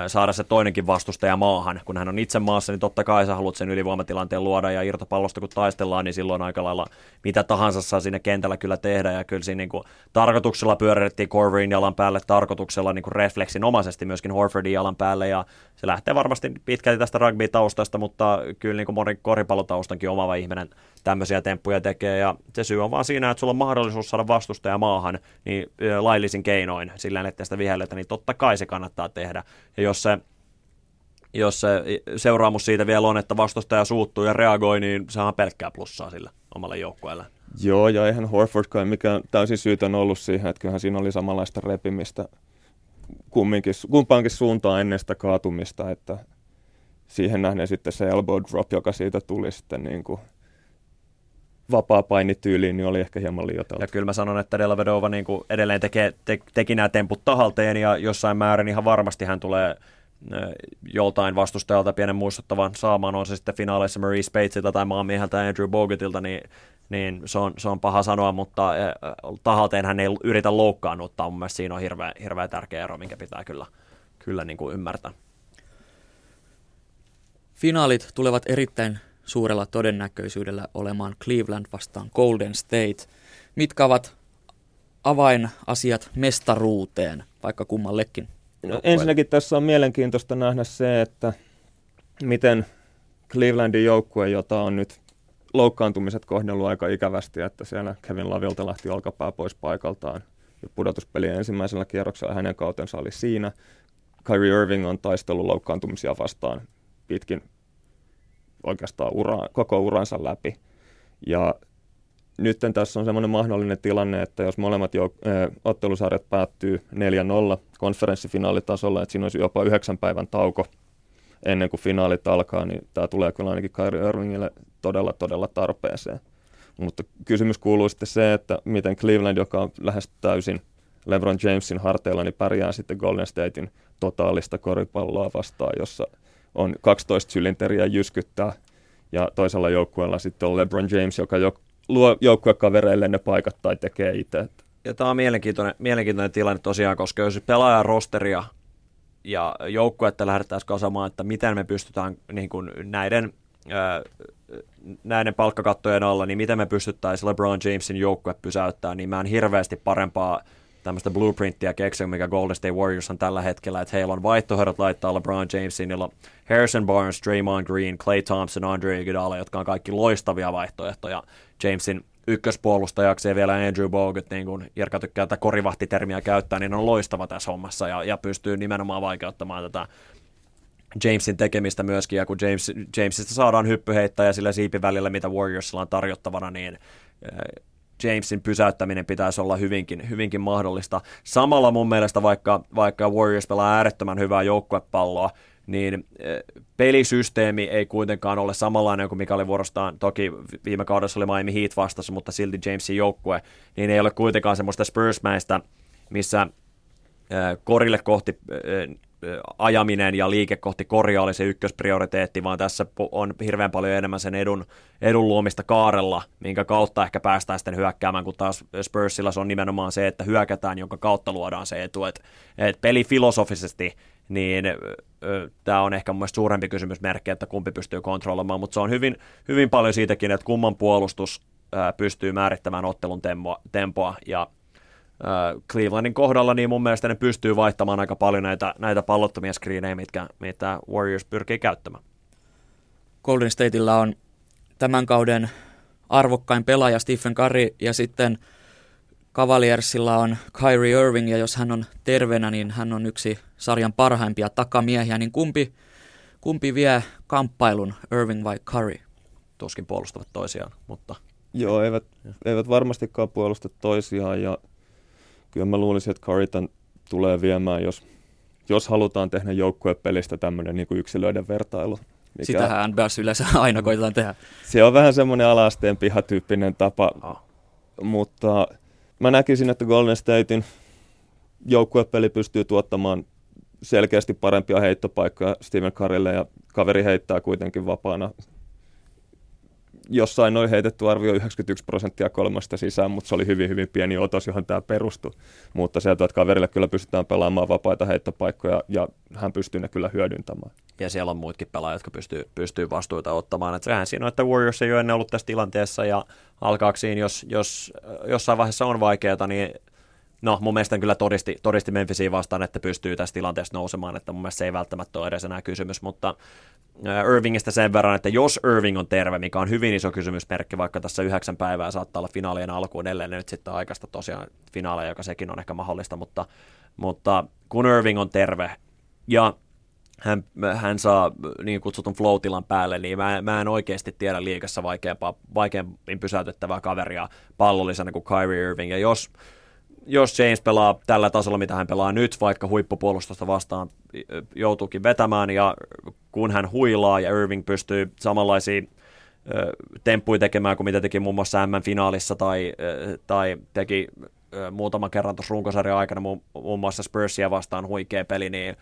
saada se toinenkin vastustaja maahan. Kun hän on itse maassa, niin totta kai sä haluat sen ylivoimatilanteen luoda, ja irtopallosta kun taistellaan, niin silloin aika lailla mitä tahansa saa siinä kentällä kyllä tehdä, ja kyllä siinä niin kuin tarkoituksella pyörähdettiin Corverin jalan päälle, tarkoituksella niin kuin refleksinomaisesti myöskin Horfordin jalan päälle, ja se lähtee varmasti pitkälti tästä rugby-taustasta, mutta kyllä niin kuin moni koripallotaustankin omava ihminen tämmöisiä temppuja tekee, ja se syy on vaan siinä, että sulla on mahdollisuus saada vastustaja maahan niin laillisin keinoin, sillä ettei sitä vihelletä, niin totta kai se kannattaa tehdä. Ja jos se, jos se seuraamus siitä vielä on, että vastustaja suuttuu ja reagoi, niin sehän pelkkää plussaa sillä omalla joukkueella. Joo, ja eihän Horfordkaan mikään täysin syytön ollut siihen, että kyllähän siinä oli samanlaista repimistä kumminkin, kumpaankin suuntaan ennen sitä kaatumista, että siihen nähden sitten se elbow drop, joka siitä tuli sitten niin kuin vapaa-painityyliin, niin oli ehkä hieman liioiteltu. Ja kyllä mä sanon, että Dellavedova niin kuin edelleen tekee, te, teki nämä temput tahalteen, ja jossain määrin ihan varmasti hän tulee joltain vastustajalta pienen muistuttavan saamaan, on se sitten finaaleissa Maurice Batesilta tai maanmieheltä Andrew Bogutilta, niin, niin se, on, se on paha sanoa, mutta tahalteen hän ei yritä loukkaannuttaa. Mun mielestä siinä on hirveä, hirveä tärkeä ero, minkä pitää kyllä, kyllä niin kuin ymmärtää. Finaalit tulevat erittäin suurella todennäköisyydellä olemaan Cleveland vastaan Golden State. Mitkä ovat avainasiat mestaruuteen, vaikka kummallekin? No, ensinnäkin tässä on mielenkiintoista nähdä se, että miten Clevelandin joukkue, jota on nyt loukkaantumiset kohdellut aika ikävästi, että siellä Kevin Lovelta lähti olkapää pois paikaltaan ja pudotuspelien ensimmäisellä kierroksella hänen kautensa oli siinä. Kyrie Irving on taistellut loukkaantumisia vastaan pitkin oikeastaan ura, koko uransa läpi. Ja nyt tässä on semmoinen mahdollinen tilanne, että jos molemmat jouk- äh, ottelusarjat päättyy neljä nolla konferenssifinaalitasolla, että siinä olisi jopa yhdeksän päivän tauko ennen kuin finaalit alkaa, niin tämä tulee kyllä ainakin Kyrie Irvingille todella, todella tarpeeseen. Mutta kysymys kuuluu sitten se, että miten Cleveland, joka on lähes täysin LeBron Jamesin harteilla, niin pärjää sitten Golden Statein totaalista koripalloa vastaan, jossa on kaksitoista sylinteriä jyskyttää, ja toisella joukkueella sitten on LeBron James, joka jo, luo joukkuekavereille ne paikat tai tekee itse. Ja tämä on mielenkiintoinen, mielenkiintoinen tilanne tosiaan, koska jos pelaajan rosteria ja joukkuetta lähdetään kasaamaan, että miten me pystytään niin kuin näiden, ää, näiden palkkakattojen alla, niin miten me pystyttäisiin LeBron Jamesin joukkue pysäyttämään, niin mä en hirveästi parempaa tämmöistä blueprinttiä keksiä, mikä Golden State Warriors on tällä hetkellä, että heillä on vaihtoehdot laittaa LeBron Jamesin, niillä on Harrison Barnes, Draymond Green, Klay Thompson, Andre Iguodala, jotka on kaikki loistavia vaihtoehtoja Jamesin ykköspuolustajaksi, ja vielä Andrew Bogut, niin kuin Jerka tykkää tätä korivahtitermiä käyttää, niin on loistava tässä hommassa, ja, ja pystyy nimenomaan vaikeuttamaan tätä Jamesin tekemistä myöskin, ja kun James, Jamesista saadaan hyppyheittäjä ja sillä siipivälillä, mitä Warriorsilla on tarjottavana, niin Jamesin pysäyttäminen pitäisi olla hyvinkin, hyvinkin mahdollista. Samalla mun mielestä, vaikka, vaikka Warriors pelaa äärettömän hyvää joukkuepalloa, niin pelisysteemi ei kuitenkaan ole samanlainen kuin mikä oli vuorostaan, toki viime kaudessa oli Miami Heat vastassa, mutta silti Jamesin joukkue, niin ei ole kuitenkaan semmoista Spurs-mäistä, missä korille kohti ajaminen ja liike kohti korjaa oli se ykkösprioriteetti, vaan tässä on hirveän paljon enemmän sen edun, edun luomista kaarella, minkä kautta ehkä päästään sitten hyökkäämään, kun taas Spursilla se on nimenomaan se, että hyökätään, jonka kautta luodaan se etu. Et, et pelifilosofisesti niin tämä on ehkä mun mielestä suurempi kysymysmerkki, että kumpi pystyy kontrolloimaan, mutta se on hyvin, hyvin paljon siitäkin, että kumman puolustus ää, pystyy määrittämään ottelun tempoa, tempoa ja Clevelandin kohdalla, niin mun mielestä ne pystyy vaihtamaan aika paljon näitä, näitä pallottomia screenejä, mitkä, mitä Warriors pyrkii käyttämään. Golden Stateillä on tämän kauden arvokkain pelaaja Stephen Curry, ja sitten Cavaliersilla on Kyrie Irving, ja jos hän on terveenä, niin hän on yksi sarjan parhaimpia takamiehiä, niin kumpi, kumpi vie kamppailun, Irving vai Curry? Tuskin puolustavat toisiaan, mutta... Joo, eivät, eivät varmastikaan puolusta toisiaan, ja kyllä mä luulisin, että Curry tämän tulee viemään, jos, jos halutaan tehdä joukkuepelistä tämmöinen niin kuin yksilöiden vertailu. Mikä... Sitähän N B A:ssa yleensä aina koitetaan tehdä. Se on vähän semmoinen ala-asteen pihatyyppinen tapa, oh. mutta mä näkisin, että Golden Statein joukkuepeli pystyy tuottamaan selkeästi parempia heittopaikkoja Stephen Currylle, ja kaveri heittää kuitenkin vapaana. Jossain oli heitetty arvio yhdeksänkymmentäyksi prosenttia kolmasta sisään, mutta se oli hyvin, hyvin pieni otos, johon tämä perustui. Mutta sieltä, että kaverille kyllä pystytään pelaamaan vapaita heittopaikkoja ja hän pystyy ne kyllä hyödyntämään. Ja siellä on muutkin pelaajat, jotka pystyy, pystyy vastuuta ottamaan. Et sehän siinä on, että Warriors ei ole ennen ollut tässä tilanteessa ja alkaaksiin, jos, jos jossain vaiheessa on vaikeaa, niin no mun mielestä kyllä todisti, todisti Memphisiin vastaan, että pystyy tässä tilanteessa nousemaan, että mun mielestä se ei välttämättä ole edes enää kysymys, mutta Irvingistä sen verran, että jos Irving on terve, mikä on hyvin iso kysymysmerkki, vaikka tässä yhdeksän päivää saattaa olla finaalien alkuun, ellei nyt sitten aikaista tosiaan finaaleja, joka sekin on ehkä mahdollista, mutta, mutta kun Irving on terve ja hän, hän saa niin kutsutun flow-tilan päälle, niin mä, mä en oikeasti tiedä liigassa vaikeampaa, vaikeammin pysäytettävää kaveria pallollisena kuin Kyrie Irving, ja jos Jos James pelaa tällä tasolla, mitä hän pelaa nyt, vaikka huippupuolustusta vastaan joutuukin vetämään, ja kun hän huilaa ja Irving pystyy samanlaisia ö, temppuja tekemään kuin mitä teki muun muassa M M-finaalissa tai, ö, tai teki ö, muutaman kerran tuossa runkosarjan aikana muun, muun muassa Spursia vastaan huikea peli, niin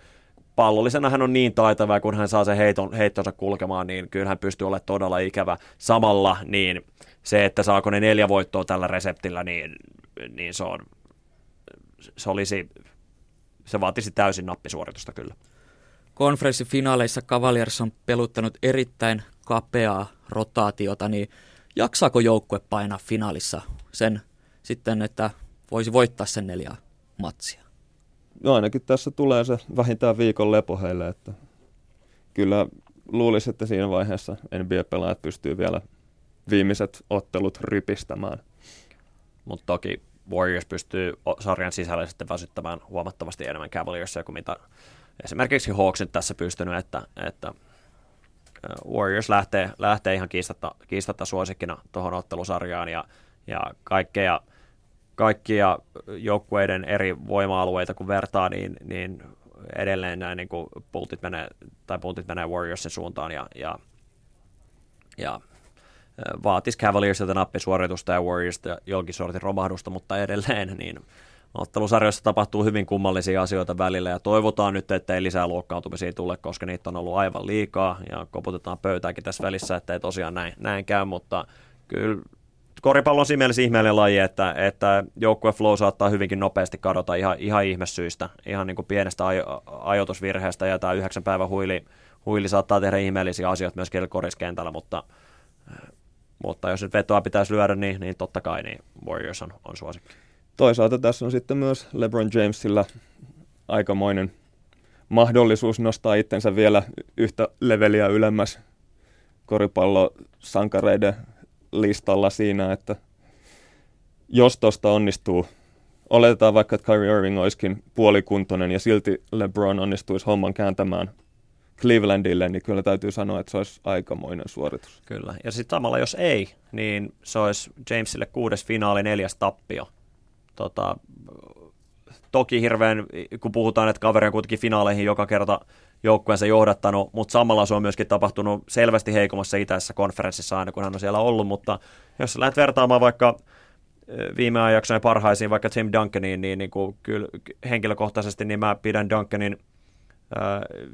pallollisena hän on niin taitava, ja kun hän saa sen heiton, heittonsa kulkemaan, niin kyllä hän pystyy olemaan todella ikävä samalla, niin se, että saako ne neljä voittoa tällä reseptillä, niin, niin se on... Se, olisi, se vaatisi täysin nappisuoritusta kyllä. Konferenssifinaaleissa Cavaliers on peluttanut erittäin kapeaa rotaatiota, niin jaksaako joukkue painaa finaalissa sen sitten, että voisi voittaa sen neljä matsia? No ainakin tässä tulee se vähintään viikon lepo heille, että kyllä luulisi, että siinä vaiheessa N B A-pelaajat pystyy vielä viimeiset ottelut rypistämään. Mutta toki Warriors pystyy sarjan sisällä sitten väsyttämään huomattavasti enemmän Cavaliersia kuin mitä esimerkiksi Hawks nyt tässä pystynyt, että, että Warriors lähtee, lähtee ihan kiistatta, kiistatta suosikkina tuohon ottelusarjaan ja, ja kaikkea, kaikkia joukkueiden eri voima-alueita kun vertaa, niin, niin edelleen näin niin kuin pultit menee, tai pultit menee Warriorsin suuntaan ja, ja, ja vaatisi Cavaliersilta nappisuoritusta ja Warriorsilta jonkin sortin romahdusta, mutta edelleen niin ottelusarjoissa tapahtuu hyvin kummallisia asioita välillä ja toivotaan nyt, että ei lisää luokkautumisia tule, koska niitä on ollut aivan liikaa ja koputetaan pöytääkin tässä välissä, että ei tosiaan näin, näin käy, mutta kyllä koripallo on siinä mielessä ihmeellinen laji, että, että joukkue flow saattaa hyvinkin nopeasti kadota ihan, ihan ihmesyistä, ihan niin kuin pienestä ajo- ajoitusvirheestä ja tämä yhdeksän päivän huili, huili saattaa tehdä ihmeellisiä asioita myös koriskentällä, mutta Mutta jos nyt vetoa pitäisi lyödä, niin, niin totta kai niin Warriors on, on suosikki. Toisaalta tässä on sitten myös LeBron Jamesilla aikamoinen mahdollisuus nostaa itsensä vielä yhtä leveliä ylemmäs koripallosankareiden listalla siinä, että jos tuosta onnistuu, oletetaan vaikka, että Kyrie Irving olisikin puolikuntoinen ja silti LeBron onnistuisi homman kääntämään Clevelandille, niin kyllä täytyy sanoa, että se olisi aikamoinen suoritus. Kyllä, ja sitten samalla jos ei, niin se olisi Jamesille kuudes finaali, neljäs tappio. Tota, toki hirveän, kun puhutaan, että kaveri on kuitenkin finaaleihin joka kerta joukkueensa johdattanut, mutta samalla se on myöskin tapahtunut selvästi heikommassa itäisessä konferenssissa aina, kun hän on siellä ollut, mutta jos lähdet vertaamaan vaikka viime ajan parhaisiin, vaikka Tim Duncaniin, niin, niin kuin, kyllä henkilökohtaisesti niin mä pidän Duncanin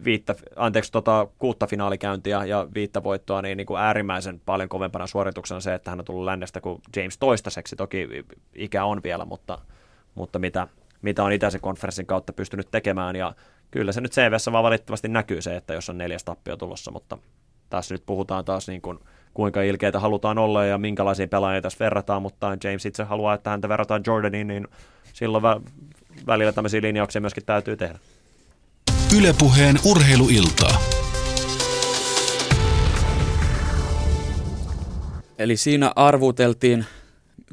viittä, anteeksi, tota, kuutta finaalikäyntiä ja viittä voittoa, niin, niin kuin äärimmäisen paljon kovempana suorituksena se, että hän on tullut lännestä kuin James toistaiseksi. Toki ikä on vielä, mutta, mutta mitä, mitä on itäisen konferenssin kautta pystynyt tekemään. Ja kyllä se nyt C V:ssä vaan valitettavasti näkyy se, että jos on neljäs tappio tulossa, mutta tässä nyt puhutaan taas niin kuin, kuinka ilkeitä halutaan olla ja minkälaisia pelaajia tässä verrataan, mutta James itse haluaa, että häntä verrataan Jordaniin, niin silloin vä- välillä tämmöisiä linjauksia myöskin täytyy tehdä. Yle Puheen urheiluilta. Eli siinä arvuteltiin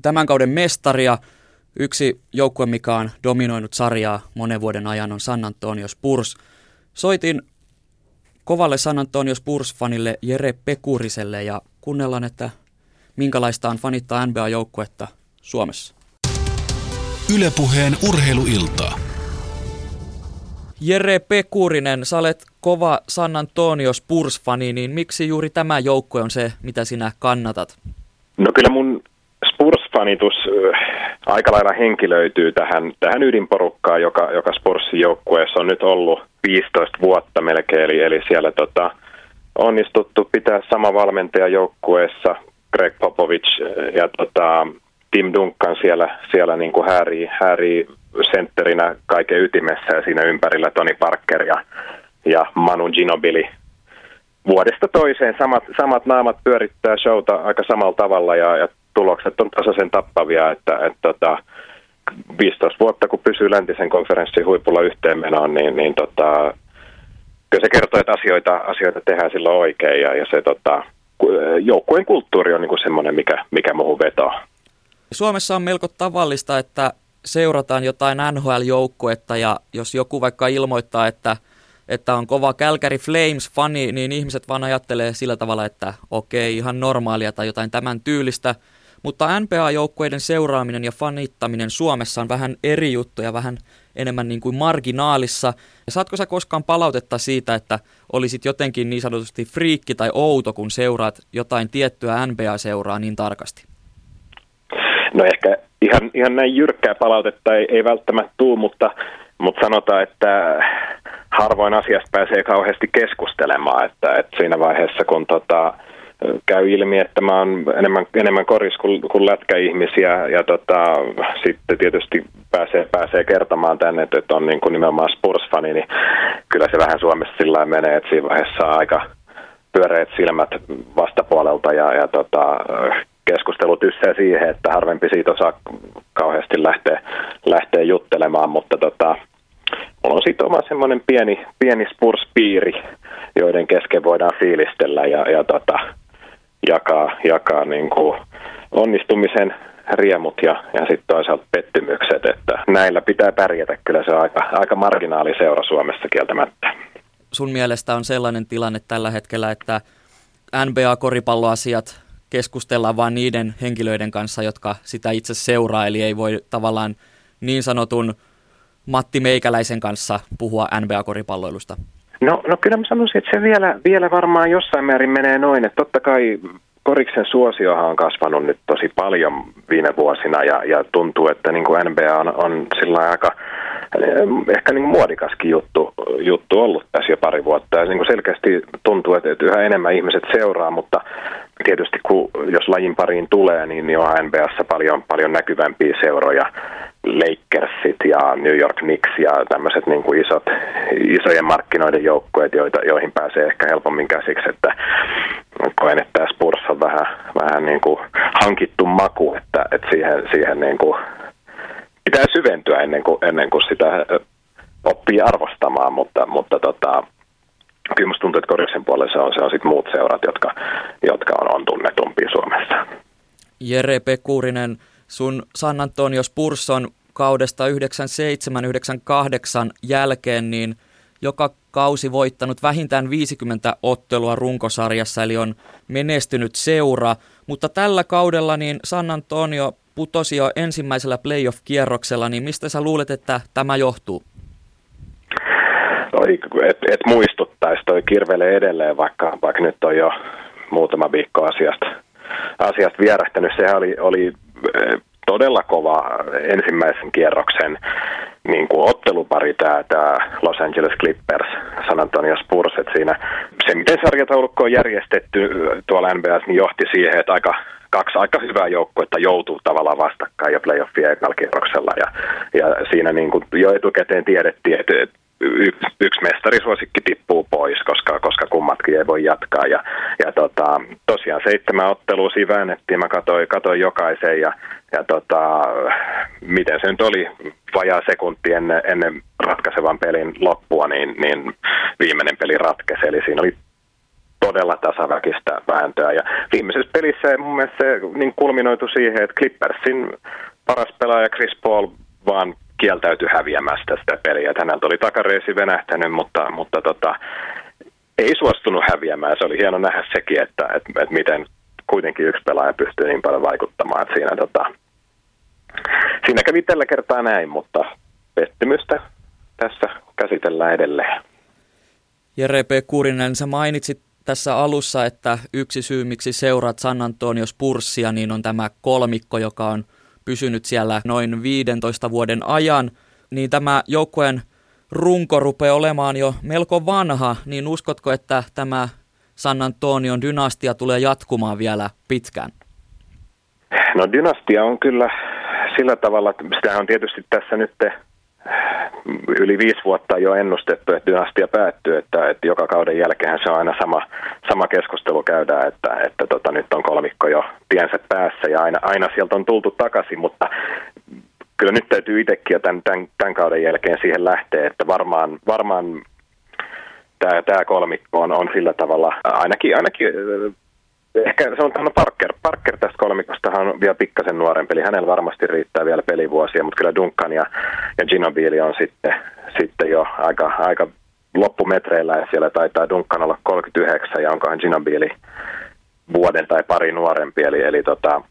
tämän kauden mestaria. Yksi joukkue, mikä on dominoinut sarjaa monen vuoden ajan, on San Antonio Spurs. Soitin kovalle San Antonio Spurs-fanille Jere Pekuriselle ja kuunnellaan, että minkälaista on fanittaa N B A-joukkuetta Suomessa. Yle Puheen urheiluilta. Jere Pekurinen, sä olet kova San Antonio Spurs-fani, niin miksi juuri tämä joukkue on se, mitä sinä kannatat? No kyllä mun Spurs-fanitus aika lailla henkilöityy tähän, tähän ydinporukkaan, joka, joka Spursin joukkueessa on nyt ollut viisitoista vuotta melkein. Eli, eli siellä tota, onnistuttu pitää sama valmentaja joukkueessa, Greg Popovich, ja tota, Tim Duncan siellä, siellä niin kuin häärii, häärii sentterinä kaiken ytimessä ja siinä ympärillä Tony Parker ja, ja Manu Ginobili. Vuodesta toiseen samat, samat naamat pyörittää showta aika samalla tavalla ja, ja tulokset on tasaisen tappavia, että, että, että viisitoista vuotta kun pysyy läntisen konferenssin huipulla yhteenmenoon, niin, niin tota, kyllä se kertoo, että asioita, asioita tehdään silloin oikein ja, ja se tota, joukkueen kulttuuri on niin kuin semmoinen, mikä, mikä muuhun vetää. Suomessa on melko tavallista, että seurataan jotain N H L-joukkuetta ja jos joku vaikka ilmoittaa, että, että on kova Calgary Flames-fani, niin ihmiset vaan ajattelee sillä tavalla, että okei, ihan normaalia tai jotain tämän tyylistä. Mutta N B A-joukkueiden seuraaminen ja fanittaminen Suomessa on vähän eri juttuja, vähän enemmän niin kuin marginaalissa. Ja saatko sä koskaan palautetta siitä, että olisit jotenkin niin sanotusti friikki tai outo, kun seuraat jotain tiettyä N B A-seuraa niin tarkasti? No ehkä ihan, ihan näin jyrkkää palautetta ei, ei välttämättä tule, mutta, mutta sanotaan, että harvoin asiasta pääsee kauheasti keskustelemaan. Että, että siinä vaiheessa, kun tota, käy ilmi, että mä oon enemmän, enemmän koris kuin, kuin lätkäihmisiä, ja tota, sitten tietysti pääsee, pääsee kertomaan tänne, että, että on niin kuin nimenomaan Spurs-fani, niin kyllä se vähän Suomessa sillä lailla menee, että siinä vaiheessa aika pyöreät silmät vastapuolelta ja, ja tota, keskustelu tyssää siihen, että harvempi siitä osaa kauheasti lähteä, lähteä juttelemaan, mutta tota, mulla on sitten oma semmoinen pieni, pieni Spurs-piiri, joiden kesken voidaan fiilistellä ja, ja tota, jakaa, jakaa niin kuin onnistumisen riemut ja, ja sitten toisaalta pettymykset, että näillä pitää pärjätä, kyllä se on aika, aika marginaali seura Suomessa kieltämättä. Sun mielestä on sellainen tilanne tällä hetkellä, että N B A-koripalloasiat keskustellaan vaan niiden henkilöiden kanssa, jotka sitä itse seuraa, eli ei voi tavallaan niin sanotun Matti Meikäläisen kanssa puhua N B A-koripalloilusta? No, no kyllä mä sanoisin, että se vielä, vielä varmaan jossain määrin menee noin, että totta kai koriksen suosiohan on kasvanut nyt tosi paljon viime vuosina ja, ja tuntuu, että niin kuin N B A on, on sillä aika ehkä niin kuin muodikaskin juttu, juttu ollut tässä jo pari vuotta ja niin kuin selkeästi tuntuu, että yhä enemmän ihmiset seuraa, mutta tietysti kun, jos lajin pariin tulee, niin, niin on N B A:ssa paljon, paljon näkyvämpiä seuroja, Lakersit ja New York Knicks ja tämmöiset niin kuin isot, isojen markkinoiden joukkueet, joita, joihin pääsee ehkä helpommin käsiksi, että koen, että tämä Spurs on vähän, vähän niin kuin hankittu maku, että, että siihen, siihen niin kuin pitää syventyä ennen kuin, ennen kuin sitä oppii arvostamaan, mutta, mutta tota, kyllä musta tuntuu, että koriksen puolella se on, se on sit muut seurat, jotka, jotka on, on tunnetumpia Suomessa. Jere Pekurinen, sun San Antonio Spurs on kaudesta yhdeksänkymmentäseitsemän yhdeksänkymmentäkahdeksan jälkeen niin joka kausi voittanut vähintään viisikymmentä ottelua runkosarjassa, eli on menestynyt seura. Mutta tällä kaudella niin San Antonio putosi jo ensimmäisellä playoff-kierroksella, niin mistä sä luulet, että tämä johtuu? No, et, et muistuttaisi, toi kirvelee edelleen, vaikka, vaikka nyt on jo muutama viikko asiasta, asiasta vierähtänyt. Sehän oli, oli todella kova ensimmäisen kierroksen niin kuin ottelupari tämä, tämä Los Angeles Clippers, San Antonio Spurs. Että siinä, se, miten sarjataulukko on järjestetty tuolla N B A:ssa, niin johti siihen, että aika, kaksi aika hyvää joukkuetta joutuu tavallaan vastakkain ja playoffien ekalla kierroksella. Ja, ja siinä niin kuin jo etukäteen tiedettiin, että Yksi, yksi mestarisuosikki tippuu pois, koska, koska kummatkin ei voi jatkaa. Ja, ja tota, tosiaan seitsemän ottelua siinä väännettiin, mä katsoin, katsoin jokaisen ja, ja tota, miten se nyt oli vajaa sekunti ennen, ennen ratkaisevan pelin loppua, niin, niin viimeinen peli ratkesi. Eli siinä oli todella tasaväkistä vääntöä. Ja viimeisessä pelissä mun mielestä se niin kulminoitu siihen, että Clippersin paras pelaaja Chris Paul vaan kieltäytyi häviämästä sitä peliä. Että häneltä oli takareisi venähtänyt, mutta, mutta tota, ei suostunut häviämään. Se oli hieno nähdä sekin, että, että, että miten kuitenkin yksi pelaaja pystyy niin paljon vaikuttamaan. Että siinä, tota, siinä kävi tällä kertaa näin, mutta pettymystä tässä käsitellään edelleen. Jere P. Kurinen, sä mainitsit tässä alussa, että yksi syy, miksi seuraat San Antonio Spursia, niin on tämä kolmikko, joka on pysynyt siellä noin viidentoista vuoden ajan, niin tämä joukkueen runko rupeaa olemaan jo melko vanha, niin uskotko, että tämä San Antonion dynastia tulee jatkumaan vielä pitkään? No dynastia on kyllä sillä tavalla, että sitä on tietysti tässä nyt yli viisi vuotta jo ennustettu, että dynastia päättyy, että, että joka kauden jälkeen se on aina sama, sama keskustelu käydään, että, että tota, nyt on kolmikko jo tiensä päässä ja aina, aina sieltä on tultu takaisin, mutta kyllä nyt täytyy itsekin jo tämän, tämän, tämän kauden jälkeen siihen lähteä, että varmaan, varmaan tämä, tämä kolmikko on, on sillä tavalla ainakin, ainakin ehkä se on Parker. Parker tästä kolmikostahan on vielä pikkasen nuorempi, eli hänellä varmasti riittää vielä pelivuosia, mutta kyllä Duncan ja, ja Ginobili on sitten, sitten jo aika, aika loppumetreillä, ja siellä taitaa Duncan olla kolmekymmentäyhdeksän, ja onkohan Ginobili vuoden tai pari nuorempi, eli, eli tota,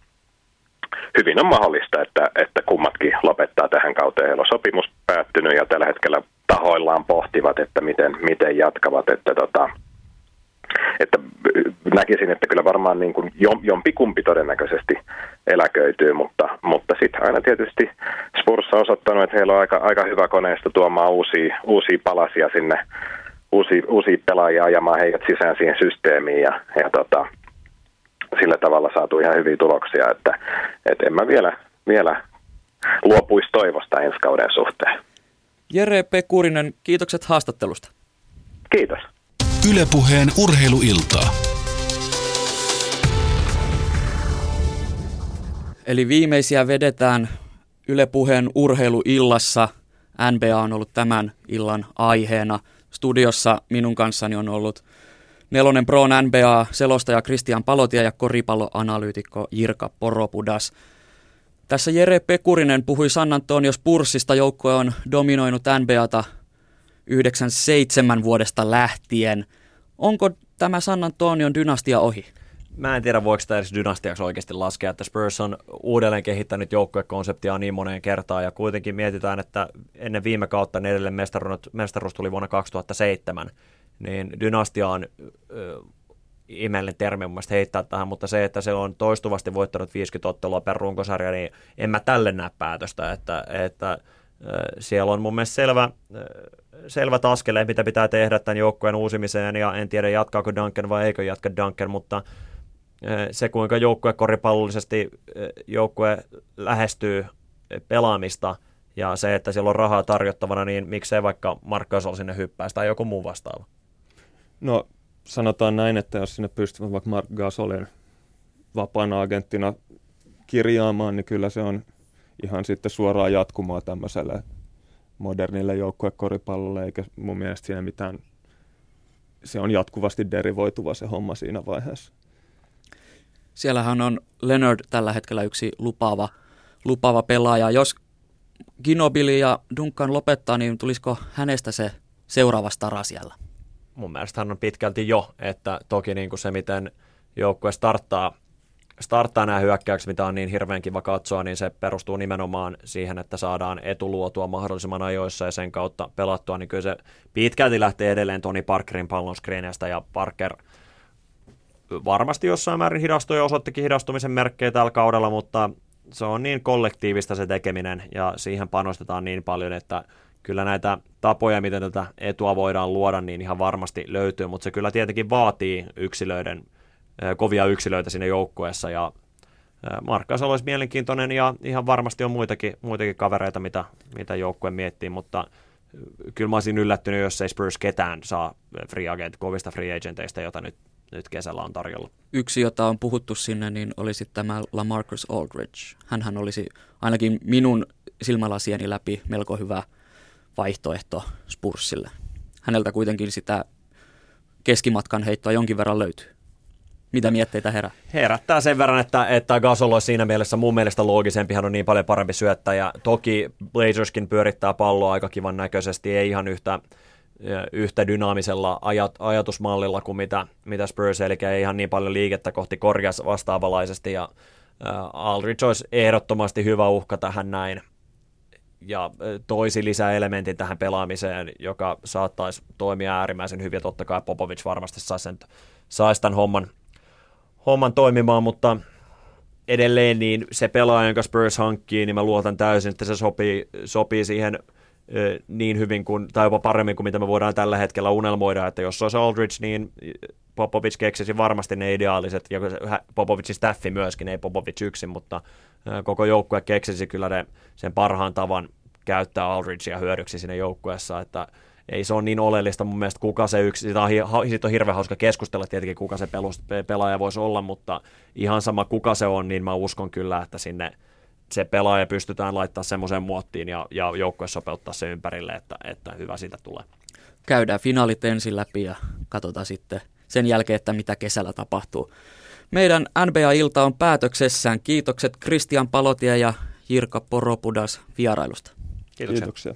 hyvin on mahdollista, että, että kummatkin lopettaa tähän kauteen. Heillä on sopimus päättynyt, ja tällä hetkellä tahoillaan pohtivat, että miten, miten jatkavat, että tota, että näkisin, että kyllä varmaan niin kuin jompikumpi todennäköisesti eläköityy, mutta, mutta sitten aina tietysti Spurs on osoittanut, että heillä on aika, aika hyvä koneisto tuomaan uusia, uusia palasia sinne, uusia, uusia pelaajia ajamaan heidät sisään siihen systeemiin ja, ja tota, sillä tavalla saatu ihan hyviä tuloksia, että et en mä vielä, vielä luopuisi toivosta ensi kauden suhteen. Jere P. Kurinen, kiitokset haastattelusta. Kiitos. Yle Puheen urheiluiltaa. Eli viimeisiä vedetään Yle Puheen urheiluillassa. N B A on ollut tämän illan aiheena. Studiossa minun kanssani on ollut Nelonen Pro N B A-selostaja Kristian Palotia ja koripalloanalyytikko Jirka Poropudas. Tässä Jere P. Kurinen puhui San Antonio Spursista. Joukkue on dominoinut N B A:ta yhdeksänkymmentäseitsemän vuodesta lähtien. Onko tämä San Antonion dynastia ohi? Mä en tiedä, voiko sitä edes dynastiaksi oikeasti laskea, että Spurs on uudelleen kehittänyt joukkuekonseptia niin moneen kertaan, ja kuitenkin mietitään, että ennen viime kautta ne edelleen mestaruus tuli vuonna kaksituhattaseitsemän, niin dynastia on äh, ihmeellinen termi mun mielestä heittää tähän, mutta se, että se on toistuvasti voittanut viisikymmentä ottelua per runkosarja, niin en mä tälle näe päätöstä, että, että äh, siellä on mun mielestä selvä... Äh, selvät askeleet, mitä pitää tehdä tämän joukkueen uusimiseen, ja en tiedä jatkaako Duncan vai eikö jatka Duncan, mutta se kuinka joukkue koripallollisesti joukkue lähestyy pelaamista ja se, että siellä on rahaa tarjottavana, niin miksei vaikka Markkaus sinne hyppäisi tai joku muu vastaava? No sanotaan näin, että jos sinne pystyvät vaikka Mark Gasolin vapaana agenttina kirjaamaan, niin kyllä se on ihan sitten suoraan jatkumaa tämmöiselle modernille joukkuekoripallolle, eikä mun mielestä siinä mitään, se on jatkuvasti derivoituva se homma siinä vaiheessa. Siellähän on Leonard tällä hetkellä yksi lupaava, lupaava pelaaja. Jos Ginobili ja Duncan lopettaa, niin tulisiko hänestä se seuraava stara siellä? Mun mielestä hän on pitkälti jo, että toki niin kuin se, miten joukkue starttaa starttaa nämä hyökkäykset, mitä on niin hirveän kiva katsoa, niin se perustuu nimenomaan siihen, että saadaan etuluotua mahdollisimman ajoissa ja sen kautta pelattua, niin kyllä se pitkälti lähtee edelleen Tony Parkerin pallon screenistä, ja Parker varmasti jossain määrin hidastui ja osoittikin hidastumisen merkkejä tällä kaudella, mutta se on niin kollektiivista se tekeminen ja siihen panostetaan niin paljon, että kyllä näitä tapoja, miten tätä etua voidaan luoda, niin ihan varmasti löytyy, mutta se kyllä tietenkin vaatii yksilöiden, kovia yksilöitä siinä joukkueessa, ja Markkaus olisi mielenkiintoinen ja ihan varmasti on muitakin, muitakin kavereita, mitä, mitä joukkue miettii, mutta kyllä mä olisin yllättynyt, jos ei Spurs ketään saa free agent, kovista free agenteista, jota nyt, nyt kesällä on tarjolla. Yksi, jota on puhuttu sinne, niin olisi tämä LaMarcus Aldridge. Hänhän olisi ainakin minun silmälasieni läpi melko hyvä vaihtoehto Spursille. Häneltä kuitenkin sitä keskimatkan heittoa jonkin verran löytyy. Mitä mietteitä herää? Herättää sen verran, että, että Gasol on siinä mielessä mun mielestä loogisempi, hän on niin paljon parempi syöttäjä. Toki Blazerskin pyörittää palloa aika kivan näköisesti, ei ihan yhtä, yhtä dynaamisella ajat, ajatusmallilla kuin mitä, mitä Spurs, eli ei ihan niin paljon liikettä kohti korkeassa vastaavalaisesti. Ja Aldridge olisi ehdottomasti hyvä uhka tähän näin ja toisi lisää elementin tähän pelaamiseen, joka saattaisi toimia äärimmäisen hyvin. Totta kai Popovic varmasti saisi, sen, saisi tämän homman. homman toimimaan, mutta edelleen niin se pelaaja, jonka Spurs hankkii, niin mä luotan täysin, että se sopii, sopii siihen ö, niin hyvin kuin, tai jopa paremmin kuin mitä me voidaan tällä hetkellä unelmoida, että jos se olisi Aldridge, niin Popovic keksisi varmasti ne ideaaliset, ja Popovicin staffi myöskin, ei Popovic yksin, mutta ö, koko joukkue keksisi kyllä ne, sen parhaan tavan käyttää Aldridgea hyödyksi siinä joukkueessa, että ei se ole niin oleellista mun mielestä, kuka se yksi, siitä on, siitä on hirveän hauska keskustella tietenkin, kuka se pelus, pelaaja voisi olla, mutta ihan sama kuka se on, niin mä uskon kyllä, että sinne se pelaaja pystytään laittamaan semmoiseen muottiin ja, ja joukkue sopeuttaa se ympärille, että, että hyvä siitä tulee. Käydään finaalit ensin läpi ja katsotaan sitten sen jälkeen, että mitä kesällä tapahtuu. Meidän N B A-ilta on päätöksessään. Kiitokset Kristian Palotie ja Jirka Poropudas vierailusta. Kiitoksia. Kiitoksia.